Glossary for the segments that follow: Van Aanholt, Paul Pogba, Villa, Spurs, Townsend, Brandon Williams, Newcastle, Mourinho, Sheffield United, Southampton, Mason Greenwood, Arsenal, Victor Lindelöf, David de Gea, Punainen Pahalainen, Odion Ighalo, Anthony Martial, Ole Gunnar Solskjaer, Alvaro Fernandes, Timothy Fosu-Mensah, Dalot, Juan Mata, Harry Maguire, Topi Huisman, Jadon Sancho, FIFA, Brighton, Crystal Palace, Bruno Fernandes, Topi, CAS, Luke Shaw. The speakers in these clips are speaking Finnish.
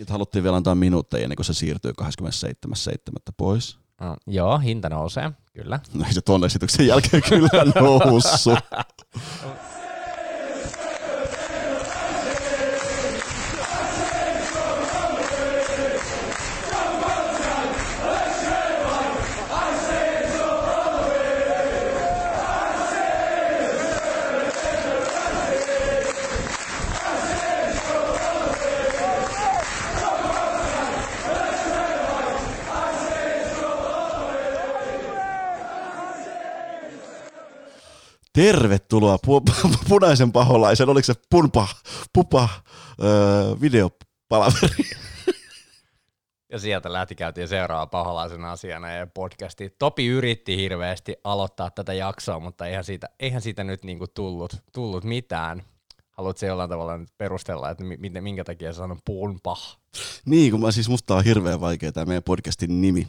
Niitä haluttiin vielä antaa minuutteja ennen kuin se siirtyy 27.7. pois. Joo, hinta nousee, kyllä. No ei se ton esityksen jälkeen kyllä noussut. Tervetuloa Punaisen Paholaisen, oliko se videopalaveri? Ja sieltä lähti käytiin seuraava paholaisen asiana ja podcasti. Topi yritti hirveästi aloittaa tätä jaksoa, mutta eihän siitä nyt niinku tullut mitään. Haluatko jollain tavalla nyt perustella, että minkä takia sanon punpah? Niin, kun musta on hirveän vaikea tämä meidän podcastin nimi.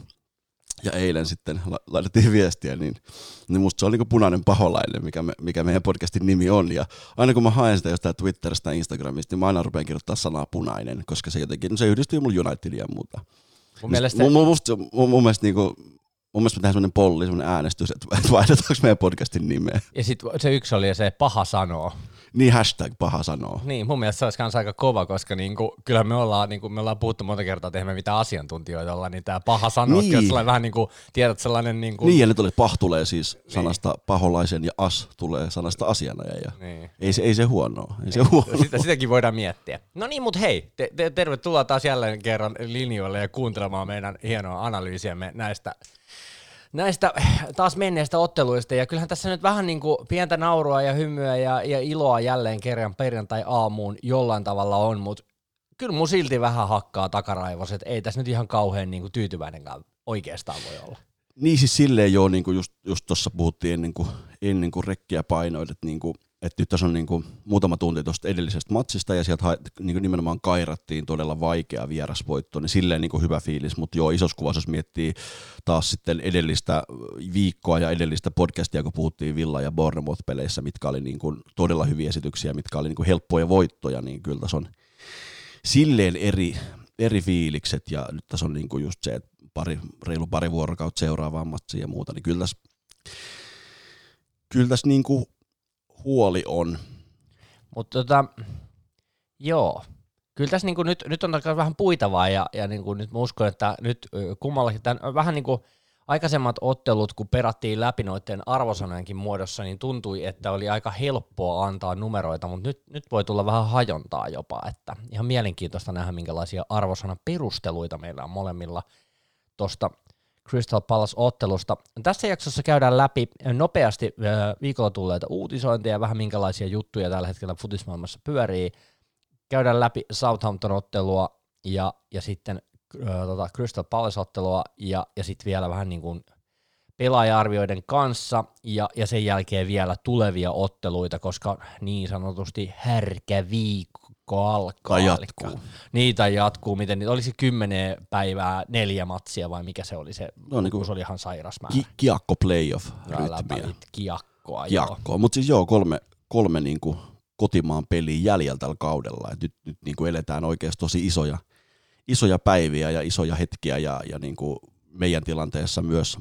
Ja eilen sitten laitettiin viestiä, niin musta se on niinku Punainen Paholainen, mikä meidän podcastin nimi on. Ja aina kun mä haen sitä jostain Twitteristä tai Instagramista, niin mä aina rupean kirjoittaa sanaa punainen, koska se jotenkin, no se yhdistyy mulle Unitediin ja muuta. Mun mielestä me tehdään semmoinen polli, semmoinen äänestys, että vaihdetaanko meidän podcastin nimeä. Ja sit se yksi oli se paha sanoo. Niin, hashtag paha sanoo. Niin, mun mielestä se olisi kans aika kova, koska kyllähän me ollaan puhuttu monta kertaa, että eihän mitään asiantuntijoita olla, niin tää paha sanoo, niin. Jos sellainen vähän tiedät sellainen Niin, ja ne tuli, pah tulee siis sanasta niin. Paholaisen ja as tulee sanasta asianajaja. Niin. Ei se huonoa. Sitäkin voidaan miettiä. No niin, mut hei, tervetuloa taas jälleen kerran linjoille ja kuuntelemaan meidän hienoa analyysiämme näistä taas menneistä otteluista, ja kyllähän tässä nyt vähän pientä naurua ja hymyä ja iloa jälleen kerran perjantai-aamuun jollain tavalla on, mutta kyllä mun silti vähän hakkaa takaraivoset, ei tässä nyt ihan kauhean tyytyväinenkään oikeastaan voi olla. Niin siis silleen joo, just tuossa puhuttiin ennen kuin rekkiä painoit, että nyt tässä on muutama tunti tuosta edellisestä matsista, ja sieltä nimenomaan kairattiin todella vaikea vierasvoitto, niin silleen hyvä fiilis, mutta joo, isossa kuvassa, jos miettii taas sitten edellistä viikkoa ja edellistä podcastia, kun puhuttiin Villa- ja Bournemouth-peleissä, mitkä oli todella hyviä esityksiä, mitkä oli helppoja voittoja, niin kyllä tässä on silleen eri fiilikset, ja nyt tässä on just se, että reilu pari vuorokautta seuraavaan matsiin ja muuta, niin kyllä tässä huoli on. Mutta joo, kyllä tässä nyt on vähän puitavaa ja nyt mä uskon, että nyt kummallakin tämän, vähän aikaisemmat ottelut, kun perattiin läpi noiden arvosanojenkin muodossa, niin tuntui, että oli aika helppoa antaa numeroita, mutta nyt voi tulla vähän hajontaa jopa, että ihan mielenkiintoista nähdä, minkälaisia arvosanaperusteluita meillä on molemmilla tuosta Crystal Palace-ottelusta. Tässä jaksossa käydään läpi nopeasti viikolla tulleita uutisointeja, vähän minkälaisia juttuja tällä hetkellä futismaailmassa pyörii. Käydään läpi Southampton-ottelua ja sitten Crystal Palace-ottelua ja sitten vielä vähän pelaaja-arvioiden kanssa ja sen jälkeen vielä tulevia otteluita, koska niin sanotusti härkä viikko alkaa. Tai jatkuu. Miten niitä? Oliko se 10 päivää 4 matsia vai mikä se oli se? No, se oli ihan sairas määrä. Kiakko playoff rytmiä. Kiakkoa. Mutta siis joo, kolme kotimaan peliä jäljellä tällä kaudella. Et nyt eletään oikeasti tosi isoja päiviä ja isoja hetkiä ja meidän tilanteessa myös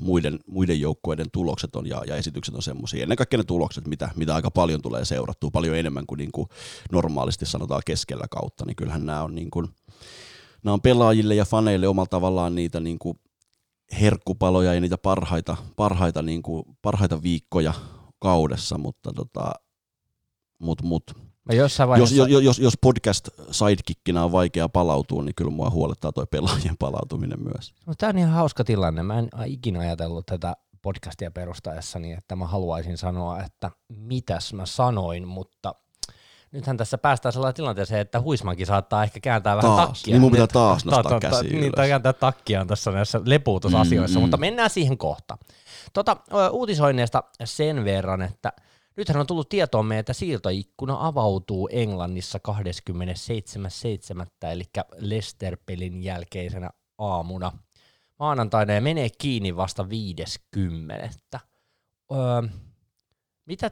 muiden joukkueiden tulokset on ja esitykset on semmoisia. Ennen kaikkea ne tulokset, mitä aika paljon tulee seurattua, paljon enemmän kuin normaalisti sanotaan keskellä kautta, niin kyllähän nämä on, nämä on pelaajille ja faneille omalla tavallaan niitä herkkupaloja ja niitä parhaita viikkoja kaudessa, mutta Jos podcast sidekickinä on vaikea palautua, niin kyllä mua huolettaa toi pelaajien palautuminen myös. No, tämä on ihan hauska tilanne. Mä en ikinä ajatellut tätä podcastia perustaessani, että mä haluaisin sanoa, että mitäs mä sanoin, mutta nythän tässä päästään sellainen tilanteeseen, että Huismankin saattaa ehkä kääntää vähän takkia. Niin mun pitää taas nostaa käsiä. Niin, tai kääntää takkiaan tässä näissä lepuutusasioissa, mutta mennään siihen kohta. Uutisoinneista sen verran, että nythän on tullut tietoamme, että siirtoikkuna avautuu Englannissa 27.7. eli Leicester-pelin jälkeisenä aamuna maanantaina ja menee kiinni vasta 50. Mitä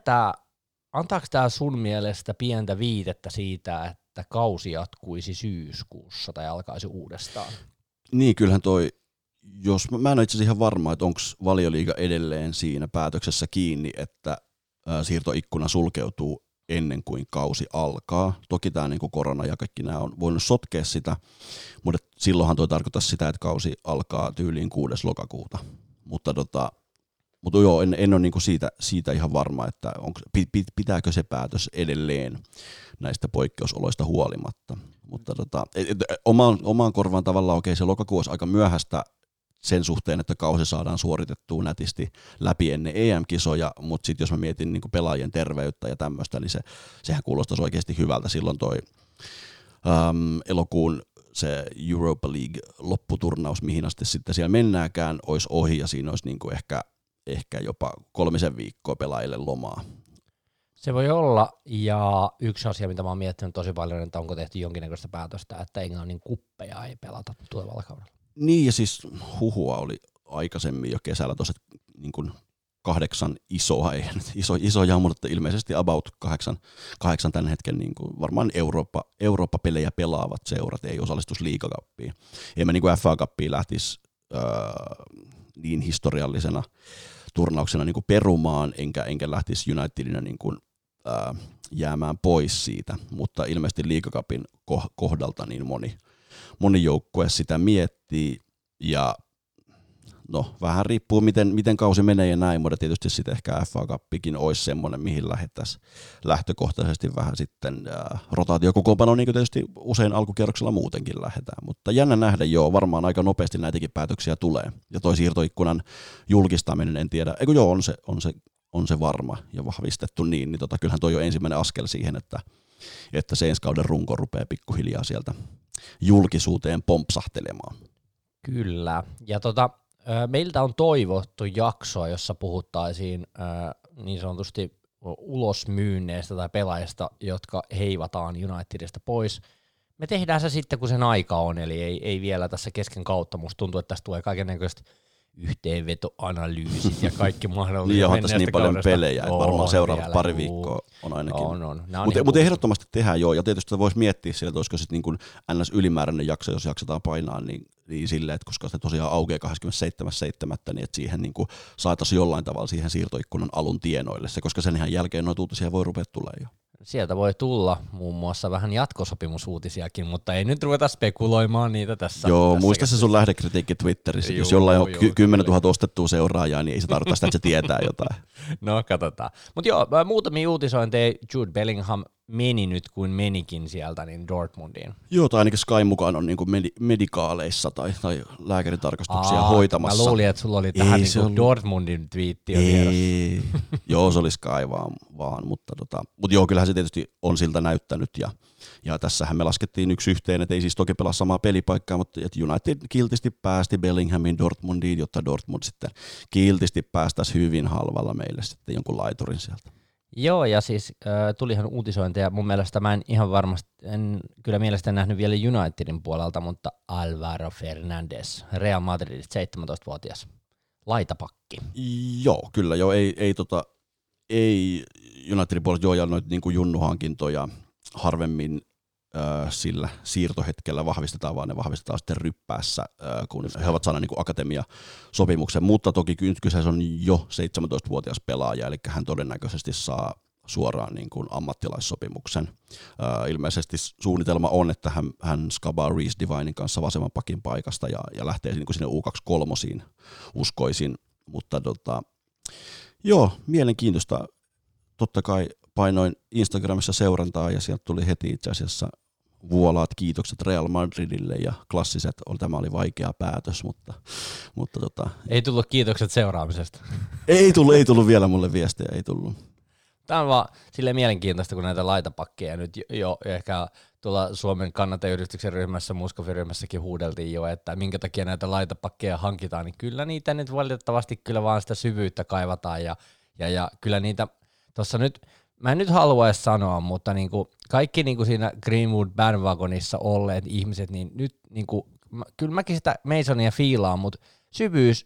antaako tämä sun mielestä pientä viitettä siitä, että että kausi jatkuisi syyskuussa tai alkaisi uudestaan. Niin, kyllähän toi, jos, mä en ole itse asiassa ihan varma, että onko Valioliiga edelleen siinä päätöksessä kiinni, että siirtoikkuna sulkeutuu ennen kuin kausi alkaa. Toki tämä niin kuin korona ja kaikki nämä on voinut sotkea sitä, mutta silloinhan toi tarkoittaa sitä, että kausi alkaa tyyliin 6. lokakuuta. Mutta joo, en ole niinku siitä ihan varma, että pitääkö se päätös edelleen näistä poikkeusoloista huolimatta. Mutta omaan korvaan tavallaan okei, se lokakuu olisi aika myöhäistä sen suhteen, että kausi saadaan suoritettua nätisti läpi ennen EM-kisoja, mutta sitten jos mä mietin niinku pelaajien terveyttä ja tämmöistä, niin sehän kuulostaisi oikeasti hyvältä. Silloin toi elokuun se Europa League-lopputurnaus, mihin asti sitten siellä mennäänkään, olisi ohi ja siinä olisi niinku ehkä jopa 3 viikkoa pelaajille lomaa. Se voi olla, ja yksi asia, mitä mä oon miettinyt tosi paljon, että onko tehty jonkinnäköistä päätöstä, että Englannin kuppeja ei pelata tulevalla kaudella. Niin, ja siis huhua oli aikaisemmin jo kesällä tuossa niin 8 isoa, ei isoja, mutta ilmeisesti about 8 tämän hetken niin kuin varmaan Eurooppa-pelejä pelaavat seurat ei osallistuisi liigakappiin. Ei mä niin kuin FA-kappiin lähtisi niin historiallisena turnauksena niin kuin perumaan, enkä lähtisi Unitedina niin kuin, jäämään pois siitä, mutta ilmeisesti liigacupin kohdalta niin moni joukkue sitä miettii, ja no vähän riippuu miten kausi menee ja näin, mutta tietysti sitten ehkä FA Cupikin olisi semmoinen, mihin lähdettäisiin lähtökohtaisesti vähän sitten rotaatiokokoonpanoon, niin kuin tietysti usein alkukierroksella muutenkin lähdetään, mutta jännä nähdä, joo, varmaan aika nopeasti näitäkin päätöksiä tulee, ja toi siirtoikkunan julkistaminen, en tiedä, eikö joo, on se varma ja vahvistettu niin kyllähän toi on ensimmäinen askel siihen, että se ensi kauden runko rupeaa pikkuhiljaa sieltä julkisuuteen pompsahtelemaan. Kyllä, ja meiltä on toivottu jaksoa, jossa puhuttaisiin niin sanotusti ulosmyynneistä tai pelaajista, jotka heivataan Unitedista pois. Me tehdään se sitten, kun sen aika on, eli ei vielä tässä kesken kautta. Musta tuntuu, että tässä tulee kaikennäköiset yhteenvetoanalyysit ja kaikki mahdollinen. Joo, on tässä niin paljon pelejä, että varmaan seuraavat pari viikkoa on ainakin. Mutta ehdottomasti tehdään joo, ja tietysti voisi miettiä sillä, että olisiko sitten niin kuin NS-ylimääräinen jakso, jos jaksetaan painaa, niin silleen, että koska se tosiaan aukeaa 27.7., niin että siihen niin kuin saataisiin jollain tavalla siihen siirtoikkunan alun tienoille se, koska sen ihan jälkeen noita uutisia voi rupea tulemaan jo. Sieltä voi tulla muun muassa vähän jatkosopimusuutisiakin, mutta ei nyt ruveta spekuloimaan niitä tässä. Joo, muista se sun lähdekritiikki Twitterissä. Jos jollain on 10 000 ostettua seuraajaa, niin ei se tarkoita sitä, että se tietää jotain. No, katsotaan. Mutta joo, muutamia uutisointeja. Jude Bellingham meni nyt kuin menikin sieltä niin Dortmundiin. Joo, tai ainakin Sky mukaan on niin kuin medikaaleissa tai lääkäritarkastuksia hoitamassa. Mä luulin, että sulla oli tähän niin ollut Dortmundin twiitti jo tiedossa. Joo, se oli Sky vaan mutta mut joo, kyllähän se tietysti on siltä näyttänyt, ja tässähän me laskettiin 1-1, että ei siis toki pelaa samaa pelipaikkaa, mutta United kiltisti päästi Bellinghamin Dortmundiin, jotta Dortmund sitten kiltisti päästäisi hyvin halvalla meille sitten jonkun laiturin sieltä. Joo, ja siis tulihan uutisointeja, mun mielestä mä en ihan varmasti, en kyllä mielestäni nähnyt vielä Unitedin puolelta, mutta Alvaro Fernandes, Real Madrid, 17-vuotias, laitapakki. Joo, kyllä, joo, ei Unitedin puolelta, joo, ja noita niin kuin junnuhankintoja harvemmin sillä siirtohetkellä vahvistetaan, vaan ne vahvistetaan sitten ryppäässä, kun he ovat saaneet niin akatemiasopimuksen, mutta toki kyseessä on jo 17-vuotias pelaaja, eli hän todennäköisesti saa suoraan niin kuin ammattilaissopimuksen. Ilmeisesti suunnitelma on, että hän skabaa Reece Divinen kanssa vasemman pakin paikasta ja lähtee niin kuin sinne U23 uskoisin, mutta joo, mielenkiintoista. Totta kai painoin Instagramissa seurantaa ja sieltä tuli heti itse asiassa vuolaat kiitokset Real Madridille ja klassiset, tämä oli vaikea päätös, mutta Ei tullut kiitokset seuraamisesta. Ei tullut vielä mulle viestejä, ei tullut. Tämä on vaan silleen mielenkiintoista, kun näitä laitapakkeja nyt jo ehkä tuolla Suomen kannattajayhdistyksen ryhmässä, Muskofi-ryhmässäkin huudeltiin jo, että minkä takia näitä laitapakkeja hankitaan, niin kyllä niitä nyt valitettavasti kyllä vaan sitä syvyyttä kaivataan ja kyllä niitä tuossa nyt. Mä en nyt halua edes sanoa, mutta niinku kaikki niinku siinä Greenwood bandwagonissa olleet ihmiset, niin nyt niinku, kyllä mäkin sitä Masonia fiilaan, mutta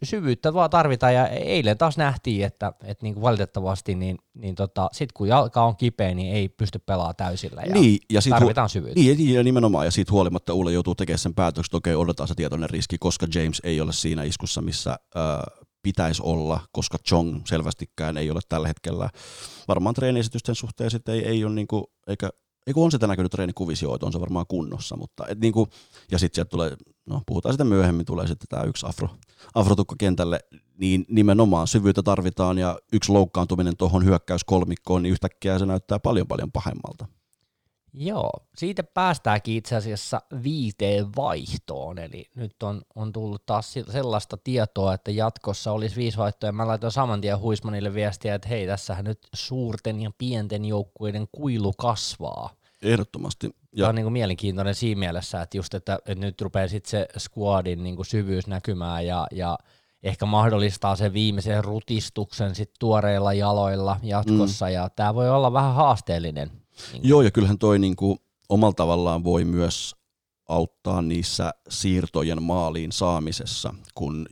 syvyyttä vaan tarvitaan, ja eilen taas nähtiin, että niin kuin valitettavasti, niin sit kun jalka on kipeä, niin ei pysty pelaamaan täysillä, ja, niin, ja tarvitaan syvyyttä. Niin, ja nimenomaan, ja siitä huolimatta Ole joutuu tekemään sen päätöksen, että okei, odotetaan se tietoinen riski, koska James ei ole siinä iskussa, missä pitäisi olla, koska Chong selvästikään ei ole tällä hetkellä. Varmaan treeniesitysten suhteen sitten ei ole, niin kuin, eikä on sitä näkynyt treenikuvisioita, on se varmaan kunnossa, mutta et niinku, ja sitten sieltä tulee, no puhutaan sitä myöhemmin, tulee sitten tämä yksi afrotukka kentälle, niin nimenomaan syvyyttä tarvitaan, ja yksi loukkaantuminen tuohon hyökkäyskolmikkoon, niin yhtäkkiä se näyttää paljon paljon pahemmalta. Joo, siitä päästäänkin itse asiassa viiteen vaihtoon, eli nyt on tullut taas sellaista tietoa, että jatkossa olisi 5 vaihtoa, ja mä laitoin saman tien Huismanille viestiä, että hei, tässähän nyt suurten ja pienten joukkueiden kuilu kasvaa. Ehdottomasti. Tämä on niin kuin mielenkiintoinen siinä mielessä, että, just, että nyt rupeaa sitten se squadin niin kuin syvyys näkymään, ja ehkä mahdollistaa sen viimeisen rutistuksen sit tuoreilla jaloilla jatkossa, ja tämä voi olla vähän haasteellinen. Niin. Joo, ja kyllähän toi niinku omalla tavallaan voi myös auttaa niissä siirtojen maaliin saamisessa, kun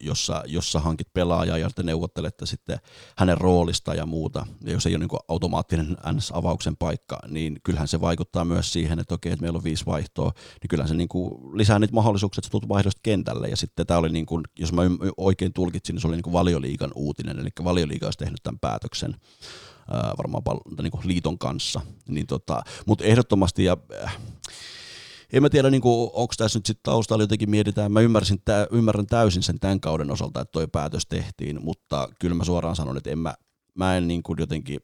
jos sä hankit pelaajaa ja te neuvottelette sitten hänen roolista ja muuta, ja jos ei ole niinku automaattinen NS-avauksen paikka, niin kyllähän se vaikuttaa myös siihen, että okei, että meillä on 5 vaihtoa, niin kyllähän se niinku lisää niitä mahdollisuuksia, että sä tulet vaihdosta kentälle, ja sitten tämä oli, niinku, jos mä oikein tulkitsin, niin se oli niinku Valioliigan uutinen, eli Valioliiga olisi tehnyt tämän päätöksen, varmaan niin liiton kanssa, niin mutta ehdottomasti, ja en mä tiedä, niin onko tässä nyt sitten taustalla jotenkin mietitään, mä ymmärrän täysin sen tämän kauden osalta, että toi päätös tehtiin, mutta kyllä mä suoraan sanon, että en niin kuin jotenkin,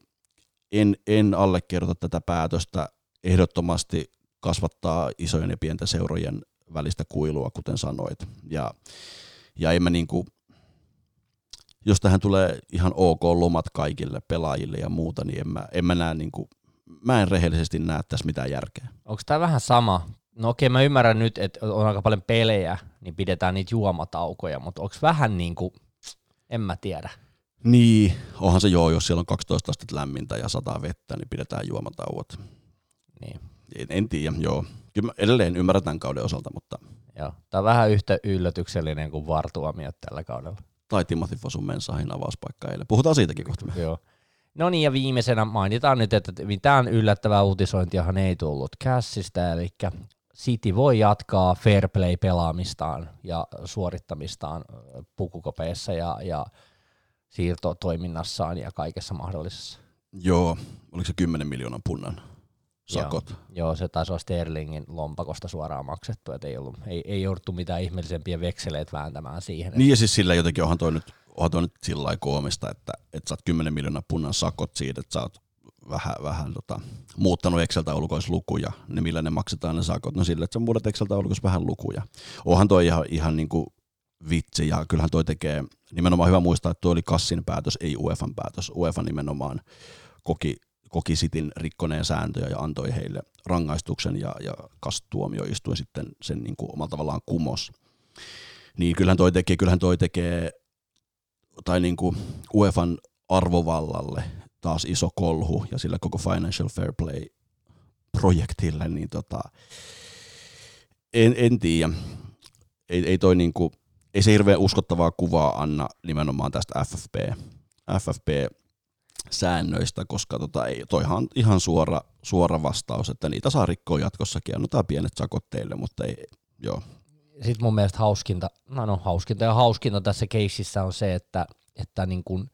en allekirjoita tätä päätöstä, ehdottomasti kasvattaa isojen ja pienten seurojen välistä kuilua, kuten sanoit, ja en mä niin kuin, jos tähän tulee ihan ok lomat kaikille pelaajille ja muuta, niin en mä näe niinku, mä en rehellisesti näe tässä mitään järkeä. Onko tämä vähän sama? No okei, mä ymmärrän nyt, että on aika paljon pelejä, niin pidetään niitä juomataukoja, mutta onko vähän niinku, en mä tiedä. Niin, onhan se joo, jos siellä on 12 astetta lämmintä ja 100 vettä, niin pidetään juomatauot. Niin. En tiedä, joo. Kyllä edelleen ymmärrän tämän kauden osalta, mutta... Joo, tämä on vähän yhtä yllätyksellinen kuin Vartuamiot tällä kaudella. Tai Timothy Fosun Mensahin avauspaikka eilen. Puhutaan siitäkin kohta. Joo. No niin, ja viimeisenä mainitaan nyt, että mitään yllättävää uutisointiahan ei tullut Cassista, eli City voi jatkaa fair play pelaamistaan ja suorittamistaan pukukopeissa ja siirtotoiminnassaan ja kaikessa mahdollisessa. Joo, oliko se 10 miljoonan punnan sakot? Joo, se taisi olla Sterlingin lompakosta suoraan maksettu, että ei jouduttu mitään ihmeellisempiä vekseleitä vääntämään siihen. Niin, ja siis sillä jotenkin onhan toi nyt sillä lailla koomista, että sä oot 10 miljoonaa punnan sakot siitä, että sä oot vähän muuttanut Excel-taulukoislukuja, niin millä ne maksetaan ne sakot, no sillä, että sä muutat Excel-taulukois vähän lukuja. Onhan toi ihan niinku vitsi, ja kyllähän toi tekee, nimenomaan hyvä muistaa, että toi oli Cassin päätös, ei UEFan päätös. UEFA nimenomaan koki Cityn rikkoneen sääntöjä ja antoi heille rangaistuksen, ja CAS tuomioistuin sitten sen niin kuin omalla tavallaan kumos. Niin kyllähän toi tekee tai niin kuin UEFan arvovallalle taas iso kolhu, ja sillä koko Financial Fair Play -projektille, niin en tiedä. Ei toi niin kuin, ei se hirveän uskottavaa kuvaa anna nimenomaan tästä FFP säännöistä, koska toihan ihan suora vastaus, että niitä saa rikkoa jatkossakin, annetaan pienet sakot teille, mutta ei, joo. Sitten mun mielestä hauskinta tässä keississä on se, että niin kun,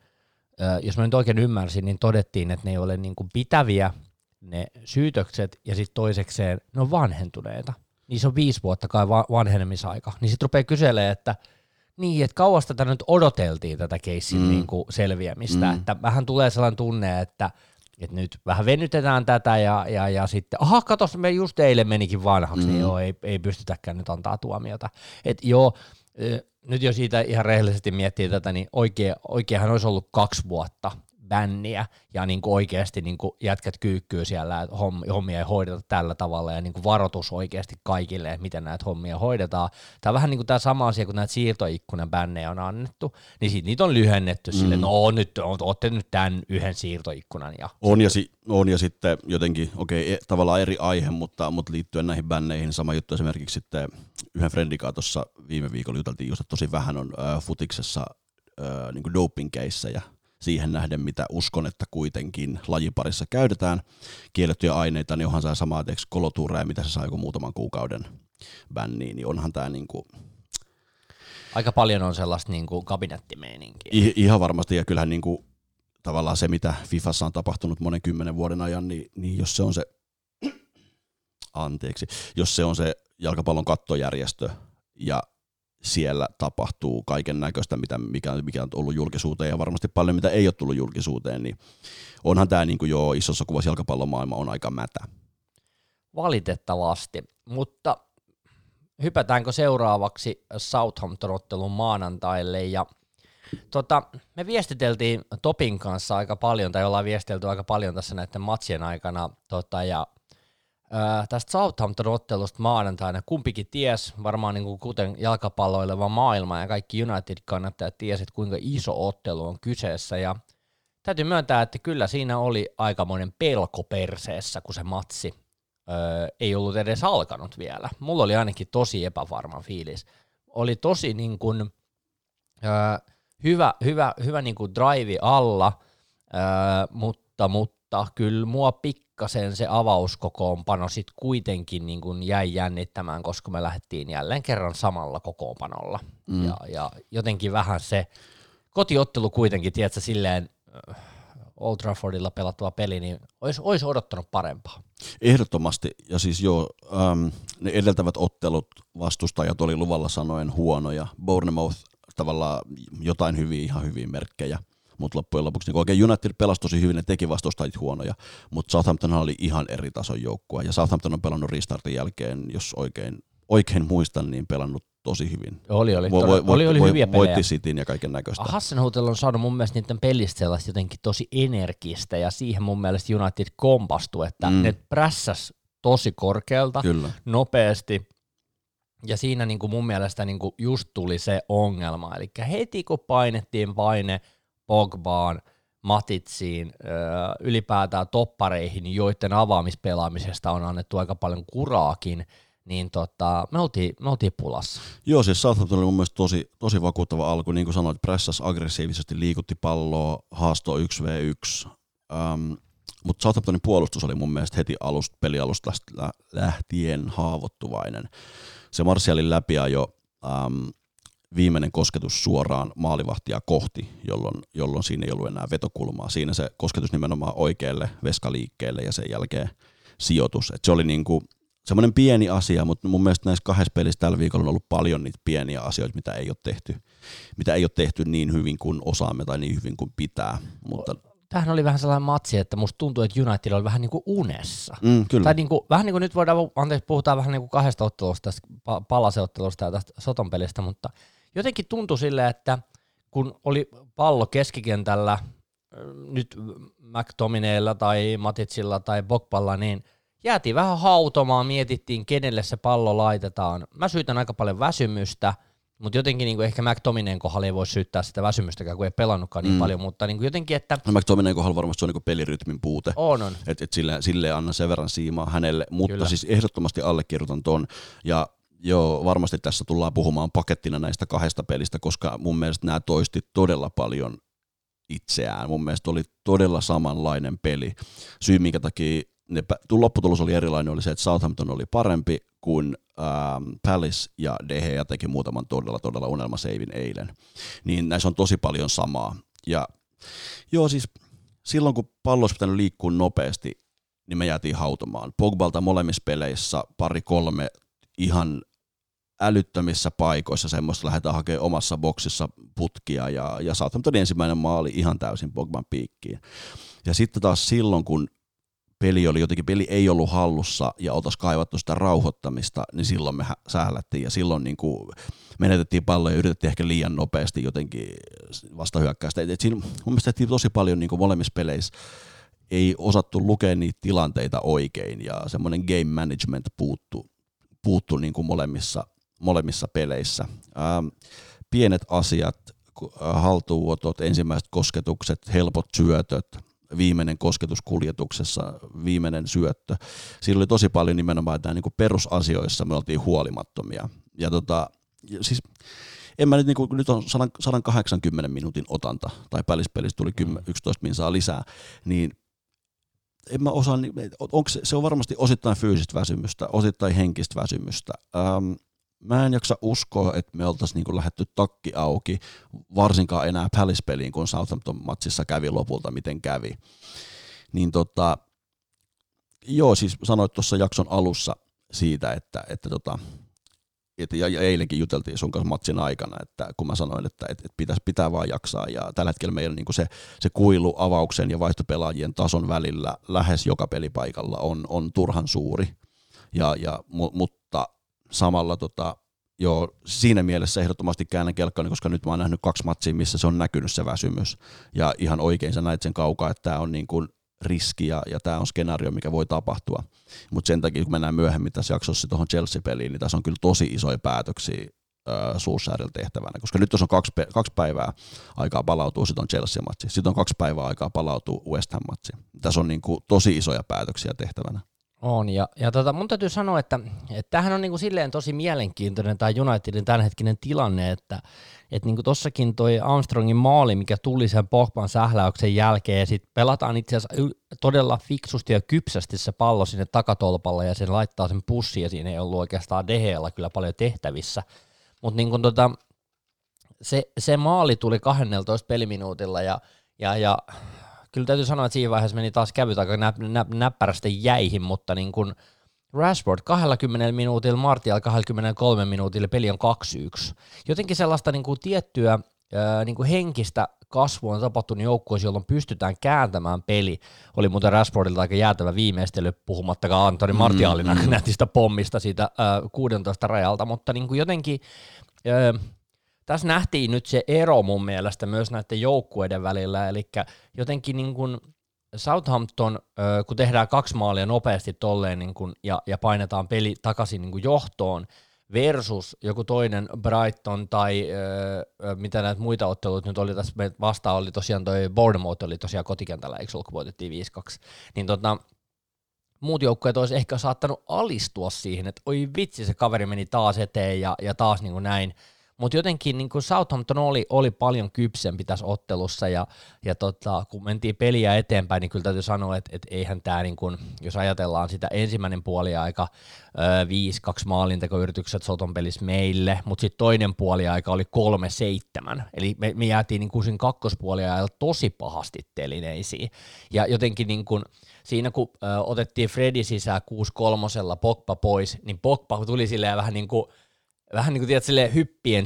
jos mä nyt oikein ymmärsin, niin todettiin, että ne ei ole niin kun pitäviä ne syytökset, ja sitten toisekseen ne on vanhentuneita. Niissä on 5 vuotta kai vanhenemisaika, niin sitten rupeaa kyselemään, että niin, että kauas tätä nyt odoteltiin tätä keissin niinku selviämistä, että vähän tulee sellainen tunne, että nyt vähän venytetään tätä ja sitten, aha, katos, me just eilen menikin vanhaksi, niin joo, ei pystytäkään nyt antaa tuomiota. Että joo, nyt jos siitä ihan rehellisesti miettii tätä, niin oikeahan olisi ollut 2 vuotta bänniä ja niin kuin oikeasti niin kuin jätkät kyykkyy siellä, että hommia ei hoideta tällä tavalla ja niin kuin varoitus oikeasti kaikille, että miten näitä hommia hoidetaan. Tämä on vähän niin kuin tämä sama asia, kun näitä siirtoikkunan bännejä on annettu, niin sit niitä on lyhennetty sille, no nyt, ootte nyt tämän yhden siirtoikkunan. Ja on ja sitten jotenkin, okei, tavallaan eri aihe, mutta liittyen näihin bänneihin sama juttu esimerkiksi sitten yhden friendikaan tuossa viime viikolla juteltiin just, että tosi vähän on futiksessa niin doping-keissejä siihen nähden, mitä uskon, että kuitenkin lajiparissa käytetään kiellettyjä aineita, niin onhan tämä samaa teeksi kolotuureja, mitä se sai joku muutaman kuukauden bänniin, niin onhan tämä niin kuin aika paljon on sellaista niin kuin kabinettimeininkiä. Ihan varmasti, ja kyllähän niin kuin tavallaan se, mitä FIFAssa on tapahtunut monen 10 vuoden ajan, niin jos se on se jalkapallon kattojärjestö, ja siellä tapahtuu kaiken näköistä, mikä on ollut julkisuuteen ja varmasti paljon, mitä ei ole tullut julkisuuteen, niin onhan tämä niin kuin jo isossa kuvassa jalkapallomaailma on aika mätä. Valitettavasti, mutta hypätäänkö seuraavaksi Southampton-ottelun maanantaille ja me viestiteltiin Topin kanssa aika paljon, tai ollaan viestelty aika paljon tässä näiden matsien aikana, ja tästä Southampton-ottelusta maanantaina kumpikin ties, varmaan niin kuin kuten jalkapalloileva maailma ja kaikki United-kannattajat tiesit, kuinka iso ottelu on kyseessä, ja täytyy myöntää, että kyllä siinä oli aikamoinen pelko perseessä, kun se matsi ei ollut edes alkanut vielä. Mulla oli ainakin tosi epävarma fiilis. Oli tosi niin kuin hyvä niin kuin drive alla, mutta kyllä mua pikkasen se avauskokoonpano sit kuitenkin niin kuin jäi jännittämään, koska me lähdettiin jälleen kerran samalla kokoonpanolla. Ja jotenkin vähän se kotiottelu kuitenkin, tiedätkö, silleen Old Traffordilla pelattava peli, niin olisi odottanut parempaa. Ehdottomasti, ja siis joo, ne edeltävät ottelut vastustajat oli luvalla sanoen huonoja. Bournemouth tavallaan jotain hyviä, ihan hyviä merkkejä, mutta loppujen lopuksi niin oikein United pelasi tosi hyvin, ne teki vastustajat huonoja, mutta Southampton oli ihan eri tason joukkue, ja Southampton on pelannut restartin jälkeen, jos oikein muistan, niin pelannut tosi hyvin. Oli hyviä pelejä. Voitti Cityn ja kaiken näköistä. Hassenhutel on saanut mun mielestä niiden pelistä sellaista jotenkin tosi energistä, ja siihen mun mielestä United kompastui, että ne prässäs tosi korkealta, kyllä, nopeasti, ja siinä niin kuin mun mielestä niin kuin just tuli se ongelma, eli heti kun painettiin paine Pogbaan, Matitsiin, ylipäätään toppareihin, joiden avaamispelaamisesta on annettu aika paljon kuraakin, niin me oltiin pulassa. Joo, siis Southampton oli mun mielestä tosi vakuuttava alku, niin kuin sanoit, pressasi aggressiivisesti, liikutti palloa, haastoi 1v1, mutta Southamptonin puolustus oli mun mielestä heti pelialusta lähtien haavoittuvainen. Se Martialin läpiajo, viimeinen kosketus suoraan maalivahtia kohti, jolloin siinä ei ollut enää vetokulmaa. Siinä se kosketus nimenomaan oikealle veskaliikkeelle ja sen jälkeen sijoitus. Et se oli niinku semmoinen pieni asia, mutta mun mielestä näissä kahdessa pelissä tällä viikolla on ollut paljon niitä pieniä asioita, mitä ei ole tehty niin hyvin kuin osaamme tai niin hyvin kuin pitää. Mutta tämähän oli vähän sellainen matsi, että musta tuntuu, että United oli vähän niin kuin unessa. Kyllä. Tai niin kuin, vähän niin kuin nyt voidaan, puhutaan vähän niin kuin kahdesta ottelusta, tästä palaseottelusta ja tästä Soton pelistä, mutta jotenkin tuntui silleen, että kun oli pallo keskikentällä, nyt McTominaylla tai Matitsilla tai Pogballa, niin jäätiin vähän hautomaan, mietittiin, kenelle se pallo laitetaan. Mä syytän aika paljon väsymystä, mutta jotenkin niin kuin ehkä McTominayn kohdalla ei voi syyttää sitä väsymystäkään, kun ei pelannutkaan niin paljon, mutta niin kuin jotenkin, että McTominayn kohdalla varmasti se on niin kuin pelirytmin puute. On. Et sille anna sen verran siimaa hänelle, mutta kyllä, siis ehdottomasti allekirjoitan ton. Ja joo, varmasti tässä tullaan puhumaan pakettina näistä kahdesta pelistä, koska mun mielestä nämä toisti todella paljon itseään. Mun mielestä oli todella samanlainen peli. Syy, minkä takia lopputulos oli erilainen, oli se, että Southampton oli parempi kuin Palace ja De Gea teki muutaman todella unelmaseivin eilen. Niin näissä on tosi paljon samaa. Ja joo, siis silloin kun pallo olisi pitänyt liikkua nopeasti, niin me jäätiin hautomaan. Pogbalta molemmissa peleissä 2-3 ihan älyttömissä paikoissa semmoista lähdetään hakemaan omassa boksissa putkia ja Southamptonin ensimmäinen maali ihan täysin Pogban piikkiin. Ja sitten taas silloin, kun peli oli jotenkin, peli ei ollut hallussa ja oltaisiin kaivattu sitä rauhoittamista, niin silloin me sählättiin ja silloin niin kuin menetettiin palloa ja yritettiin ehkä liian nopeasti jotenkin vastahyökkäystä. Siinä mun mielestä tehtiin tosi paljon niin kuin molemmissa peleissä. Ei osattu lukea niitä tilanteita oikein ja semmoinen game management puuttu niin kuin molemmissa peleissä. Pienet asiat, haltuunotot, ensimmäiset kosketukset, helpot syötöt, viimeinen kosketus kuljetuksessa, viimeinen syöttö. Siinä oli tosi paljon nimenomaan tämä niin kuin perusasioissa me oltiin huolimattomia. Ja siis en mä nyt on 180 minuutin otanta tai välispelissä tuli 11 minsaa lisää, niin en mä osaa, se on varmasti osittain fyysistä väsymystä, osittain henkistä väsymystä. Mä en jaksa uskoa, että me oltaisiin niin kuin lähdetty takki auki, varsinkaan enää Palace-peliin, kun Southampton-matsissa kävi lopulta, miten kävi. Niin joo, siis sanoit tuossa jakson alussa siitä, että ja eilenkin juteltiin sun kanssa matsin aikana, että kun mä sanoin, että pitää vaan jaksaa, ja tällä hetkellä meillä niin kuin se kuilu avauksen ja vaihtopelaajien tason välillä lähes joka pelipaikalla on turhan suuri, mutta samalla joo, siinä mielessä ehdottomasti käännän kelkkani, koska nyt mä oon nähnyt 2 matsia, missä se on näkynyt se väsymys. Ja ihan oikein sä näet sen kaukaa, että tää on niin kuin riski ja tää on skenaario, mikä voi tapahtua. Mutta sen takia, kun mennään myöhemmin tässä jaksossa tuohon Chelsea-peliin, niin tässä on kyllä tosi isoja päätöksiä Solskjaerilla tehtävänä, koska nyt on 2 päivää aikaa palautua, sitten on Chelsea-matsi, sitten on 2 päivää aikaa palautua West Ham-matsi. Tässä on niin kuin tosi isoja päätöksiä tehtävänä. On, ja mun täytyy sanoa, että tämähän on niinku silleen tosi mielenkiintoinen tämä Unitedin tämänhetkinen tilanne, että niinku tossakin toi Armstrongin maali, mikä tuli sen Pogban sähläyksen jälkeen, ja sitten pelataan itse asiassa todella fiksusti ja kypsästi se pallo sinne takatolpalle, ja sen laittaa sen pussiin, ja siinä ei ollut oikeastaan De Gealla kyllä paljon tehtävissä, mutta niinku se maali tuli 12 peliminuutilla, ja kyllä täytyy sanoa, että siinä vaiheessa meni taas kävyt aika näppärästi jäihin, mutta niin kun Rashford 20 minuutilla, Martial 23 minuutilla, peli on 2-1. Jotenkin sellaista niin kun tiettyä niin kun henkistä kasvua on tapahtunut joukkueessa, jolloin pystytään kääntämään peli. Oli muuten Rashfordilta aika jäätävä viimeistely, puhumattakaan Anthony Martialina nähtistä pommista siitä 16 rajalta, mutta niin kun jotenkin... Tässä nähtiin nyt se ero mun mielestä myös näiden joukkueiden välillä, eli jotenkin niin kuin Southampton, kun tehdään 2 maalia nopeasti tolleen niin kuin, ja painetaan peli takaisin niin kuin johtoon, versus joku toinen Brighton tai mitä näitä muita otteluita nyt oli tässä vastaan, oli tosiaan toi Bournemouth oli tosiaan kotikentällä, eikö ollut, kun voitettiin 5-2, niin muut joukkueet olisi ehkä saattanut alistua siihen, että oi vitsi, se kaveri meni taas eteen ja taas niin kuin näin. Mutta jotenkin niin Southampton oli paljon kypsempi tässä ottelussa, ja kun mentiin peliä eteenpäin, niin kyllä täytyy sanoa, että eihän tämä, niin jos ajatellaan sitä ensimmäinen puoliaika, 5-2 maalintekoyritykset Soton pelissä meille, mutta sitten toinen puoliaika oli 3-7, eli me jäätiin niin siinä kakkospuoliajalla tosi pahasti telineisiin, ja jotenkin niin kun, siinä kun otettiin Fredi sisään 6-3 Pogba pois, niin Pogba tuli silleen vähän niin kuin tiedät silleen hyppien,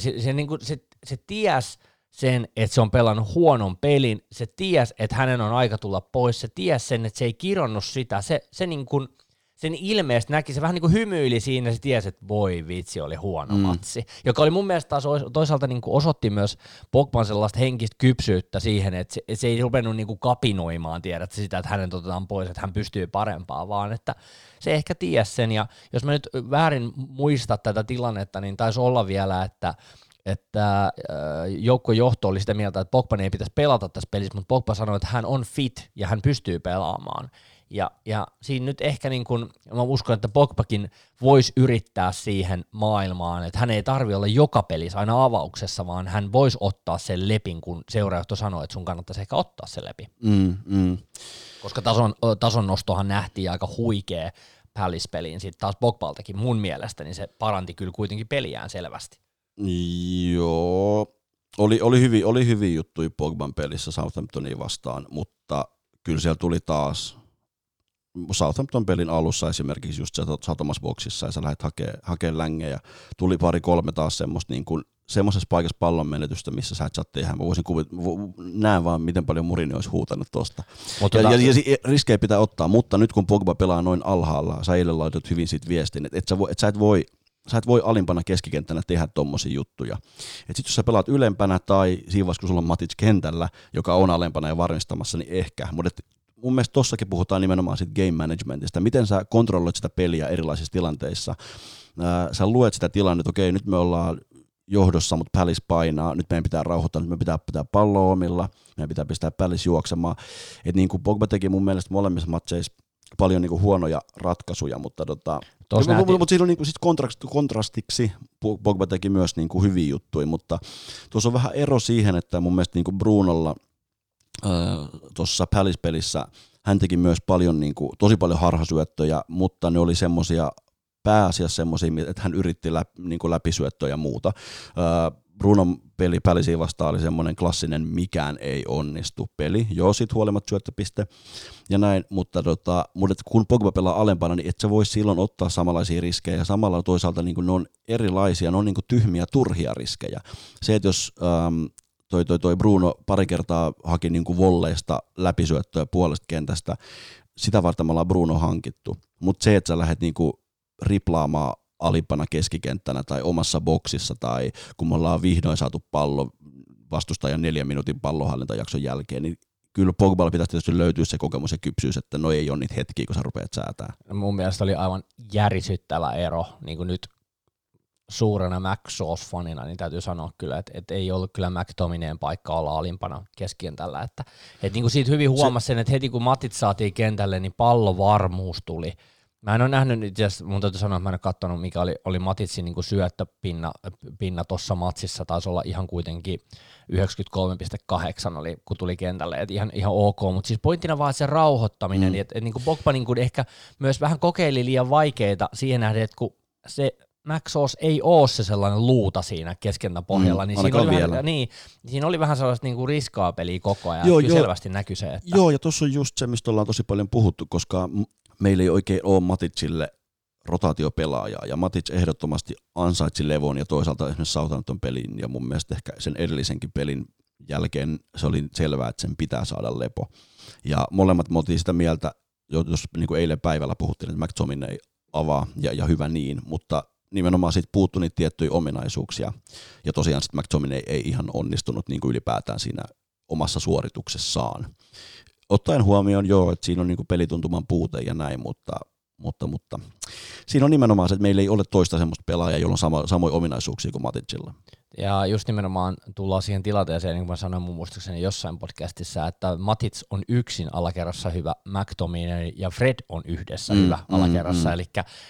se ties sen, että se on pelannut huonon pelin, se ties, että hänen on aika tulla pois, se ties sen, että se ei kironnut sitä, se niin kuin, sen ilmeisesti näki, se vähän niin kuin hymyili siinä, se ties, että voi vitsi, oli huono matsi, joka oli mun mielestä taas toisaalta niin kuin osoitti myös Pogban sellaista henkistä kypsyyttä siihen, että se ei ruvennut niin kuin kapinoimaan, tiedät sitä, että hänen otetaan pois, että hän pystyy parempaan, vaan että se ehkä ties sen, ja jos mä nyt väärin muistan tätä tilannetta, niin taisi olla vielä, että joukkuejohto oli sitä mieltä, että Pogban ei pitäisi pelata tässä pelissä, mutta Pogba sanoi, että hän on fit ja hän pystyy pelaamaan. Ja siinä nyt ehkä niin kuin, mä uskon, että Pogbakin voisi yrittää siihen maailmaan, että hän ei tarvitse olla joka pelissä aina avauksessa, vaan hän voisi ottaa sen lepin, kun seuraajohto sanoo, että sun kannattaisi ehkä ottaa sen lepi. Koska tason nostohan nähtiin aika huikea Palace-peliin, sitten taas Pogbaltakin mun mielestä, niin se paranti kyllä kuitenkin peliään selvästi. Joo, oli hyviä juttuja Pogban pelissä Southamptonia vastaan, mutta kyllä siellä tuli taas... Southampton-pelin alussa esimerkiksi just se satomassa boksissa ja sä lähdet hakemaan längejä. Tuli 2-3 taas semmoista niin kuin semmoisessa paikassa pallon menetystä, missä sä et saa tehdä. Mä voisin näen vaan, miten paljon Mourinho olisi huutanut tuosta. Ja riskejä pitää ottaa, mutta nyt kun Pogba pelaa noin alhaalla, sä eilen laitat hyvin siitä viestin, että sä et voi alimpana keskikenttänä tehdä tommosia juttuja. Et sit jos sä pelaat ylempänä tai siinä vaiheessa, kun sulla on Matic kentällä, joka on alempana ja varmistamassa, niin ehkä. Mutta mun mielestä tossakin puhutaan nimenomaan siitä game managementista, miten sä kontrolloit sitä peliä erilaisissa tilanteissa. Sä luet sitä tilannetta, okei, nyt me ollaan johdossa, mutta Palace painaa, nyt meidän pitää rauhoittaa, nyt meidän pitää pitää palloa omilla, meidän pitää pistää Palace juoksemaan. Et niin kuin Pogba teki mun mielestä molemmissa matseissa paljon niin kuin huonoja ratkaisuja, mutta siinä on niin kuin sit kontrastiksi Pogba teki myös niin kuin hyviä juttuja, mutta tuossa on vähän ero siihen, että mun mielestä niin kuin Brunolla tuossa Palace-pelissä hän teki myös paljon, niin kuin, tosi paljon harhasyöttöjä, mutta ne oli semmoisia pääasiassa semmoisia, että hän yritti läpisyöttöä ja muuta. Brunon peli Palaceia vastaan oli semmoinen klassinen mikään ei onnistu peli. Joo, sit huolimatta syöttöpiste ja näin, mutta kun Pogba pelaa alempana, niin et sä voi silloin ottaa samanlaisia riskejä ja samalla toisaalta niin ne on erilaisia, ne on niin tyhmiä, turhia riskejä. Se, että jos toi Bruno pari kertaa haki niin volleista läpisyöttöä puolesta kentästä, sitä varten me ollaan Bruno hankittu, mutta se, että sä lähdet niinku riplaamaan alimpana keskikenttänä tai omassa boksissa tai kun me ollaan vihdoin saatu pallo vastustajan 4 minuutin pallonhallintajakson jälkeen, niin kyllä Pogballa pitäisi tietysti löytyä se kokemus ja kypsyys, että no ei ole niitä hetkiä, kun sä rupeat säätää. Mun mielestä oli aivan järisyttävä ero, niin kuin nyt suurena McSauce-fanina, niin täytyy sanoa kyllä, että ei ollut kyllä McTominayn paikka olla alimpana keskikentällä. Että niin kuin siitä hyvin huomasi sen, että heti kun Matit saatiin kentälle, niin pallovarmuus tuli. Mä en ole nähnyt, itse asiassa mun täytyy sanoa, että mä en ole katsonut, mikä oli Matitsin niin syöttöpinna tuossa matsissa, taisi olla ihan kuitenkin 93,8 oli, kun tuli kentälle, että ihan ok, mutta siis pointtina vaan se rauhoittaminen, että niin Pogba niin ehkä myös vähän kokeili liian vaikeita siihen nähden, että kun se McSauce ei ole se sellainen luuta siinä keskentän pohjalla, niin siinä oli vähän sellaista niinku riskaa peliä koko ajan, joo, selvästi näkyy se. Että... Joo, ja tuossa on just se, mistä ollaan tosi paljon puhuttu, koska meillä ei oikein ole Maticille rotaatiopelaajaa, ja Matic ehdottomasti ansaitsi levon, ja toisaalta esimerkiksi Southampton pelin, ja mun mielestä ehkä sen edellisenkin pelin jälkeen se oli selvää, että sen pitää saada lepo. Ja molemmat me oltiin sitä mieltä, jos niin kuin eilen päivällä puhuttiin, että McTominay ei avaa, ja hyvä niin, mutta nimenomaan siitä puuttui niitä tiettyjä ominaisuuksia, ja tosiaan sitten McTominay ei ihan onnistunut niin kuin ylipäätään siinä omassa suorituksessaan. Ottaen huomioon, joo, että siinä on niinku pelituntuman puute ja näin, mutta siinä on nimenomaan se, että meillä ei ole toista semmoista pelaajaa, jolla on samoja ominaisuuksia kuin Maticilla. Ja just nimenomaan tullaan siihen tilanteeseen, niin kuin mä sanoin mun muistukseni jossain podcastissa, että Matic on yksin alakerrassa hyvä, McTominay ja Fred on yhdessä hyvä alakerrassa, eli